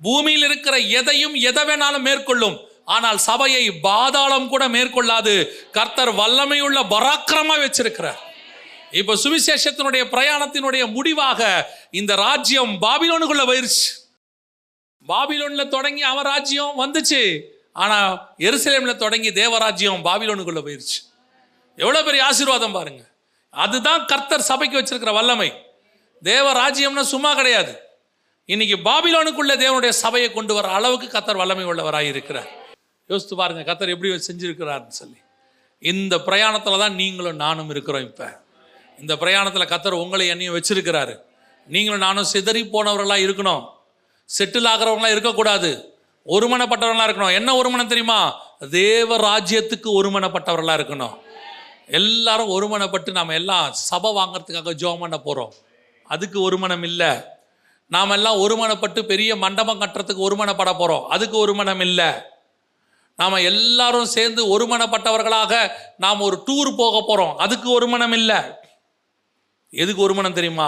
பூமியில் இருக்கிற எதையும் எதை வேணாலும் மேற்கொள்ளும், ஆனால் சபையை பாதாளம் கூட மேற்கொள்ளாது. கர்த்தர் வல்லமையுள்ள பராக்கிரமா வச்சிருக்கிறார். இப்ப சுவிசேஷத்தினுடைய பிரயாணத்தினுடைய முடிவாக இந்த ராஜ்யம் பாபிலோனுக்குள்ள போயிருச்சு. பாபிலோன்ல தொடங்கி அவன் ராஜ்யம் வந்துச்சு, ஆனா எருசலேம்ல தொடங்கி தேவராஜ்யம் பாபிலோனுக்குள்ள போயிருச்சு. எவ்வளவு பெரிய ஆசீர்வாதம் பாருங்க! அதுதான் கர்த்தர் சபைக்கு வச்சிருக்கிற வல்லமை. தேவராஜ்யம்னா சும்மா கிடையாது. இன்னைக்கு பாபிலோனுக்குள்ள தேவனுடைய சபையை கொண்டு வர அளவுக்கு கர்த்தர் வல்லமை உள்ளவராக இருக்கிறார். யோசித்து பாருங்க, கர்த்தர் எப்படி செஞ்சிருக்கிறார்னு சொல்லி. இந்த பிரயாணத்துல தான் நீங்களும் நானும் இருக்கிறோம். இப்ப இந்த பிரயாணத்துல கர்த்தர் உங்களை என்னையும் வச்சிருக்கிறாரு. நீங்களும் நானும் சிதறி போனவர்களா இருக்கணும், செட்டில் ஆகிறவங்களா இருக்கக்கூடாது, ஒருமனப்பட்டவர்களா இருக்கணும். என்ன ஒருமனம் தெரியுமா? தேவ ராஜ்யத்துக்கு ஒருமனப்பட்டவர்களா இருக்கணும். எல்லாரும் ஒருமனப்பட்டு நாம் எல்லாம் சபை வாங்கிறதுக்காக ஜோம் பண்ண போகிறோம், அதுக்கு ஒருமனம் இல்லை. நாம் எல்லாம் ஒருமனப்பட்டு பெரிய மண்டபம் கட்டுறதுக்கு ஒருமனப்பட போகிறோம், அதுக்கு ஒருமனம் இல்லை. நாம் எல்லாரும் சேர்ந்து ஒருமனப்பட்டவர்களாக நாம் ஒரு டூர் போக போகிறோம், அதுக்கு ஒருமனம் இல்லை. எதுக்கு ஒருமனம் தெரியுமா?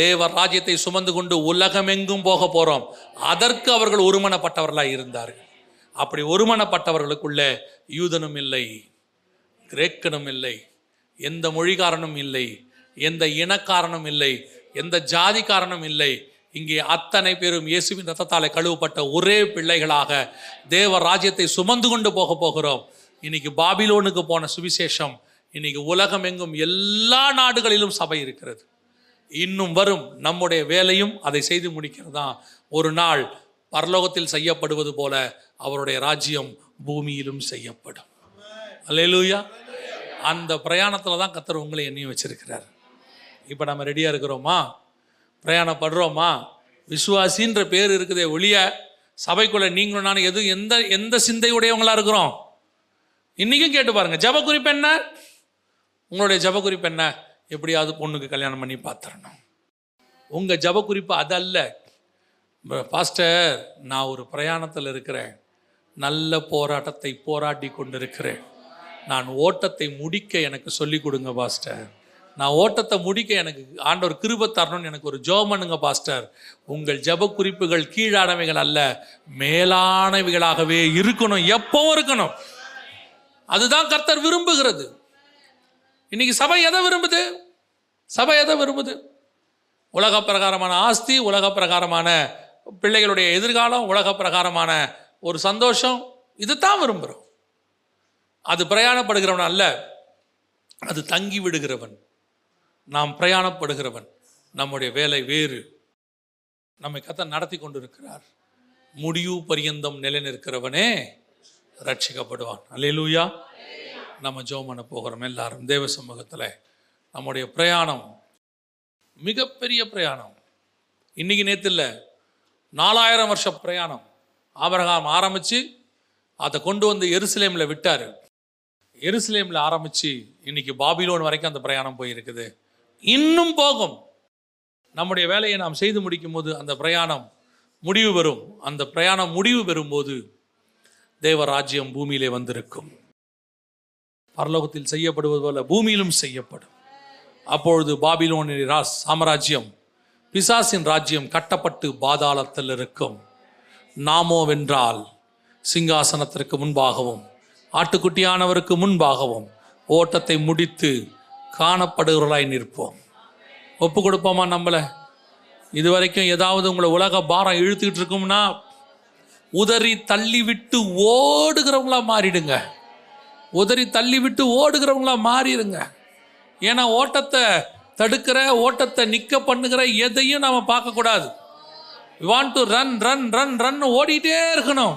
தேவ ராஜ்யத்தை சுமந்து கொண்டு உலகமெங்கும் போக போகிறோம், அதற்கு அவர்கள் ஒருமனப்பட்டவர்களாக இருந்தார்கள். அப்படி ஒருமனப்பட்டவர்களுக்குள்ள யூதனும் இல்லை, கிரேக்கனும் இல்லை, எந்த மொழிகாரனும் இல்லை, எந்த இனக்காரனும் இல்லை, எந்த ஜாதிக்காரனும் இல்லை. இங்கே அத்தனை பேரும் இயேசுவின் ரத்தத்தாலே கழுவப்பட்ட ஒரே பிள்ளைகளாக தேவ ராஜ்யத்தை சுமந்து கொண்டு போக போகிறோம். இன்னைக்கு பாபிலோனுக்கு போன சுவிசேஷம் இன்னைக்கு உலகம் எங்கும் எல்லா நாடுகளிலும் சபை இருக்கிறது. இன்னும் வரும் நம்முடைய வேலையும் அதை செய்து முடிக்கிறது தான். ஒரு நாள் பரலோகத்தில் செய்யப்படுவது போல அவருடைய ராஜ்யம் பூமியிலும் செய்யப்படும். அல்லேலூயா! அந்த பிரயாணத்தில் தான் கர்த்தர் உங்களை என்னையும் வச்சிருக்கிறார். இப்போ நம்ம ரெடியாக இருக்கிறோமா? பிரயாணப்படுறோமா? விசுவாசின்ற பேர் இருக்குதே ஒழிய சபைக்குள்ளே நீங்களும் நான் எதுவும் எந்த எந்த சிந்தையுடையவங்களா இருக்கிறோம்? இன்றைக்கும் கேட்டு பாருங்கள், ஜப குறிப்பு என்ன? உங்களுடைய ஜப குறிப்பு என்ன? எப்படியாவது பொண்ணுக்கு கல்யாணம் பண்ணி பார்த்துடணும். உங்கள் ஜப குறிப்பு அதல்ல. பாஸ்டர், நான் ஒரு பிரயாணத்தில் இருக்கிறேன், நல்ல போராட்டத்தை போராடி கொண்டிருக்கிறேன், நான் ஓட்டத்தை முடிக்க எனக்கு சொல்லி கொடுங்க பாஸ்டர், நான் ஓட்டத்தை முடிக்க எனக்கு ஆண்டவர் கிருபை தரணும்னு எனக்கு ஒரு ஜெபம் பண்ணுங்க பாஸ்டர். உங்கள் ஜெப குறிப்புகள் கீழானவைகள் அல்ல, மேலானவைகளாகவே இருக்கணும், எப்பவும் இருக்கணும். அதுதான் கர்த்தர் விரும்புகிறது. இன்னைக்கு சபை எதை விரும்புது? சபை எதை விரும்புது? உலக பிரகாரமான ஆஸ்தி, உலக பிரகாரமான பிள்ளைகளுடைய எதிர்காலம், உலக பிரகாரமான ஒரு சந்தோஷம், இதுதான் விரும்புகிறோம். அது பிரயாணப்படுகிறவன் அல்ல, அது தங்கி விடுகிறவன். நாம் பிரயாணப்படுகிறவன், நம்முடைய வேலை வேறு, நம்மை கதை நடத்தி கொண்டிருக்கிறார். முடிவு பரியந்தம் நிலை நிற்கிறவனே ரட்சிக்கப்படுவான். அல்லேலூயா! நம்ம ஜோமன போகிறோம் எல்லாரும் தேவ சமூகத்தில். நம்முடைய பிரயாணம் மிகப்பெரிய பிரயாணம். இன்னைக்கு நேற்று இல்லை, நாலாயிரம் வருஷ பிரயாணம். ஆபிரகாம் ஆரம்பித்து அதை கொண்டு வந்து எருசலேமில் விட்டார். எருசலேமில் ஆரம்பித்து இன்னைக்கு பாபிலோன் வரைக்கும் அந்த பிரயாணம் போயிருக்குது, இன்னும் போகும். நம்முடைய வேலையை நாம் செய்து முடிக்கும் போது அந்த பிரயாணம் முடிவு பெறும். அந்த பிரயாணம் முடிவு பெறும்போது தேவராஜ்யம் பூமியிலே வந்திருக்கும். பரலோகத்தில் செய்யப்படுவது போல பூமியிலும் செய்யப்படும். அப்பொழுது பாபிலோனின் ராஸ் சாம்ராஜ்யம், பிசாசின் ராஜ்யம் கட்டப்பட்டு பாதாளத்தில் இருக்கும். நாமோ வென்றால் சிங்காசனத்திற்கு முன்பாகவும் ஆட்டுக்குட்டியானவருக்கு முன்பாகவும் ஓட்டத்தை முடித்து காணப்படுகிறவர்களாய் நிற்போம். ஒப்பு கொடுப்போமா? நம்மளை இது வரைக்கும் ஏதாவது உங்களை உலக பாரம் இழுத்துக்கிட்டு இருக்கும்னா உதறி தள்ளி விட்டு ஓடுகிறவங்களா மாறிடுங்க. உதறி தள்ளி விட்டு ஓடுகிறவங்களா மாறிடுங்க. ஏன்னா ஓட்டத்தை தடுக்கிற, ஓட்டத்தை நிற்க பண்ணுகிற எதையும் நாம் பார்க்கக்கூடாது. Want to run run run run ஓடிட்டே இருக்கணும்.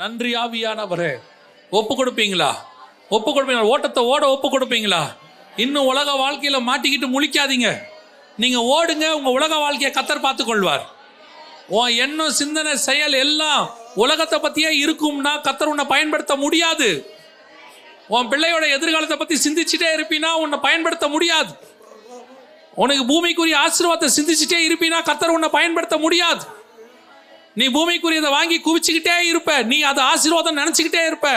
நன்றி ஆவியானவரே, ஒப்பு கொடுப்பீங்களா? ஒப்பு கொடுப்பீங்களா? ஓட்டத்தை ஓட ஒப்பு கொடுப்பீங்களா? இன்னும் உலக வாழ்க்கையில் மாட்டிக்கிட்டு முழிக்காதீங்க. நீங்கள் ஓடுங்க, உங்கள் உலக வாழ்க்கையை கத்தர் பார்த்து கொள்வார். உன் எண்ணம், சிந்தனை, செயல் எல்லாம் உலகத்தை பற்றியே இருக்கும்னா கத்தர் உன்னை பயன்படுத்த முடியாது. உன் பிள்ளையோட எதிர்காலத்தை பற்றி சிந்திச்சுட்டே இருப்பினா உன்னை பயன்படுத்த முடியாது. உனக்கு பூமிக்குரிய ஆசீர்வாதத்தை சிந்திச்சுட்டே இருப்பினா கத்தர் உன்னை பயன்படுத்த முடியாது. நீ பூமிக்குரியதை வாங்கி குவிச்சுக்கிட்டே இருப்ப, நீ அதை ஆசீர்வாதம் நினச்சிக்கிட்டே இருப்ப,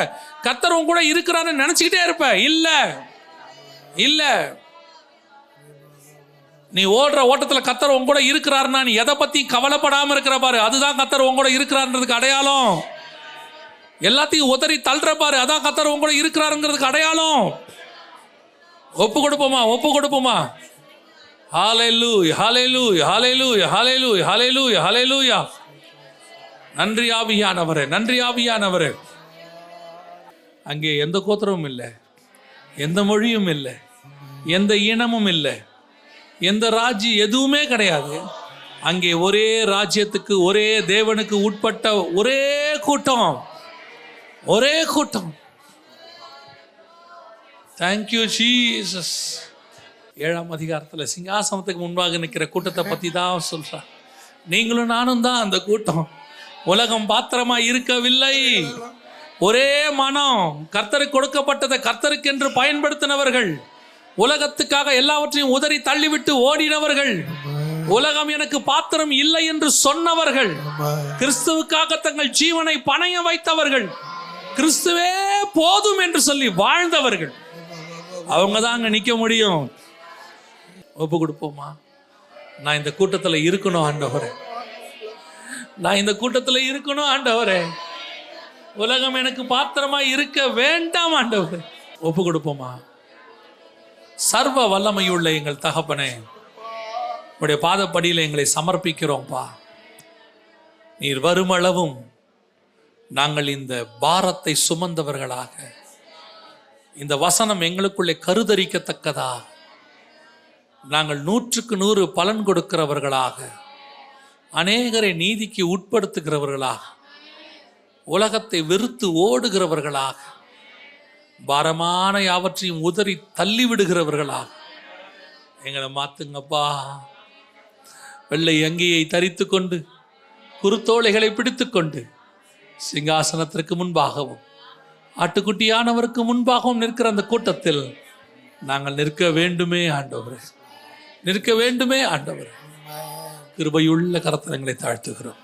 கத்தர் உன் கூட இருக்கிறான்னு நினச்சிக்கிட்டே இருப்ப. இல்லை இல்லை நீ ஓடுற ஓட்டத்தில் கத்தர் உன் கூட இருக்கிறாருன்னா நீ எதை பற்றி கவலைப்படாமல் இருக்கிற பாரு, அதுதான் கத்தர் உன் கூட இருக்கிறாருன்றதுக்கு அடையாளம். எல்லாத்தையும் உதறி தள்ளுற பாரு, அதான் கத்தர் உன் கூட இருக்கிறாருங்கிறதுக்கு அடையாளம். ஒப்பு கொடுப்போமா? ஒப்பு கொடுப்போமா? ஹல்லேலூயா, ஹல்லேலூயா, ஹல்லேலூயா, ஹல்லேலூயா, ஹல்லேலூயா, ஹல்லேலூயா. நன்றி ஆவியானவரே, நன்றி ஆவியானவரே. அங்கே எந்த கோத்திரமும் இல்லை, எந்த மொழியும் இல்லை, எந்த இனமும் இல்லை, எந்த ராஜ்யம் எதுவுமே கிடையாது. அங்கே ஒரே ராஜ்யத்துக்கு, ஒரே தேவனுக்கு உட்பட்ட ஒரே கூட்டம், ஒரே கூட்டம். Thank you Jesus. ஏழாம் அதிகாரத்தில் சிங்காசனத்துக்கு முன்பாக நிற்கிற கூட்டத்தை பற்றி தான் சொல்கிறார். நீங்களும் நானும் தான் அந்த கூட்டம். உலகம் பாத்திரமா இருக்கவில்லை. ஒரே மனம், கர்த்தருக்கு கொடுக்கப்பட்டதை கர்த்தருக்கென்று பயன்படுத்தினவர்கள், உலகத்துக்காக எல்லாவற்றையும் உதறி தள்ளிவிட்டு ஓடினவர்கள், உலகம் எனக்கு பாத்திரம் இல்லை என்று சொன்னவர்கள், கிறிஸ்துவுக்காக தங்கள் ஜீவனை பணையம் வைத்தவர்கள், கிறிஸ்துவே போதும் என்று சொல்லி வாழ்ந்தவர்கள், அவங்க தான் அங்கே நிற்க முடியும். ஒப்பு கொடுப்போமா? நான் இந்த கூட்டத்தில் இருக்கணும் ஆண்டவரே, நான் இந்த கூட்டத்தில் இருக்கணும் ஆண்டவரே, உலகம் எனக்கு பாத்திரமா இருக்க வேண்டாம் ஆண்டவரே. ஒப்பு கொடுப்போமா? சர்வ வல்லமையுள்ள எங்கள் தகப்பனே, உடைய பாதப்படியில் எங்களை சமர்ப்பிக்கிறோம்ப்பா. நீர் வருமளவும் நாங்கள் இந்த பாரத்தை சுமந்தவர்களாக, இந்த வசனம் எங்களுக்குள்ளே கருதரிக்கத்தக்கதாக, நாங்கள் நூற்றுக்கு நூறு பலன் கொடுக்கிறவர்களாக, அநேகரை நீதிக்கு உட்படுத்துகிறவர்களாக, உலகத்தை வெறுத்து ஓடுகிறவர்களாக, பாரமான யாவற்றையும் உதறி தள்ளிவிடுகிறவர்களாக எங்களை மாத்துங்கப்பா. வெள்ளை அங்கியை தரித்து கொண்டு, குருத்தோலைகளை பிடித்து கொண்டு, சிங்காசனத்திற்கு முன்பாகவும் ஆட்டுக்குட்டியானவருக்கு முன்பாகவும் நிற்கிற அந்த கூட்டத்தில் நாங்கள் நிற்க வேண்டுமே ஆண்டவரே, நிற்க வேண்டுமே ஆண்டவரே. கிருபையுள்ள கரத்தரங்களை தாழ்த்துகிறோம்.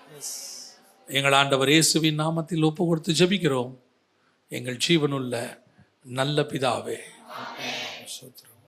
எங்கள் ஆண்டவர் இயேசுவின் நாமத்தில் ஒப்பு கொடுத்து ஜெபிக்கிறோம் எங்கள் ஜீவனுள்ள நல்ல பிதாவே.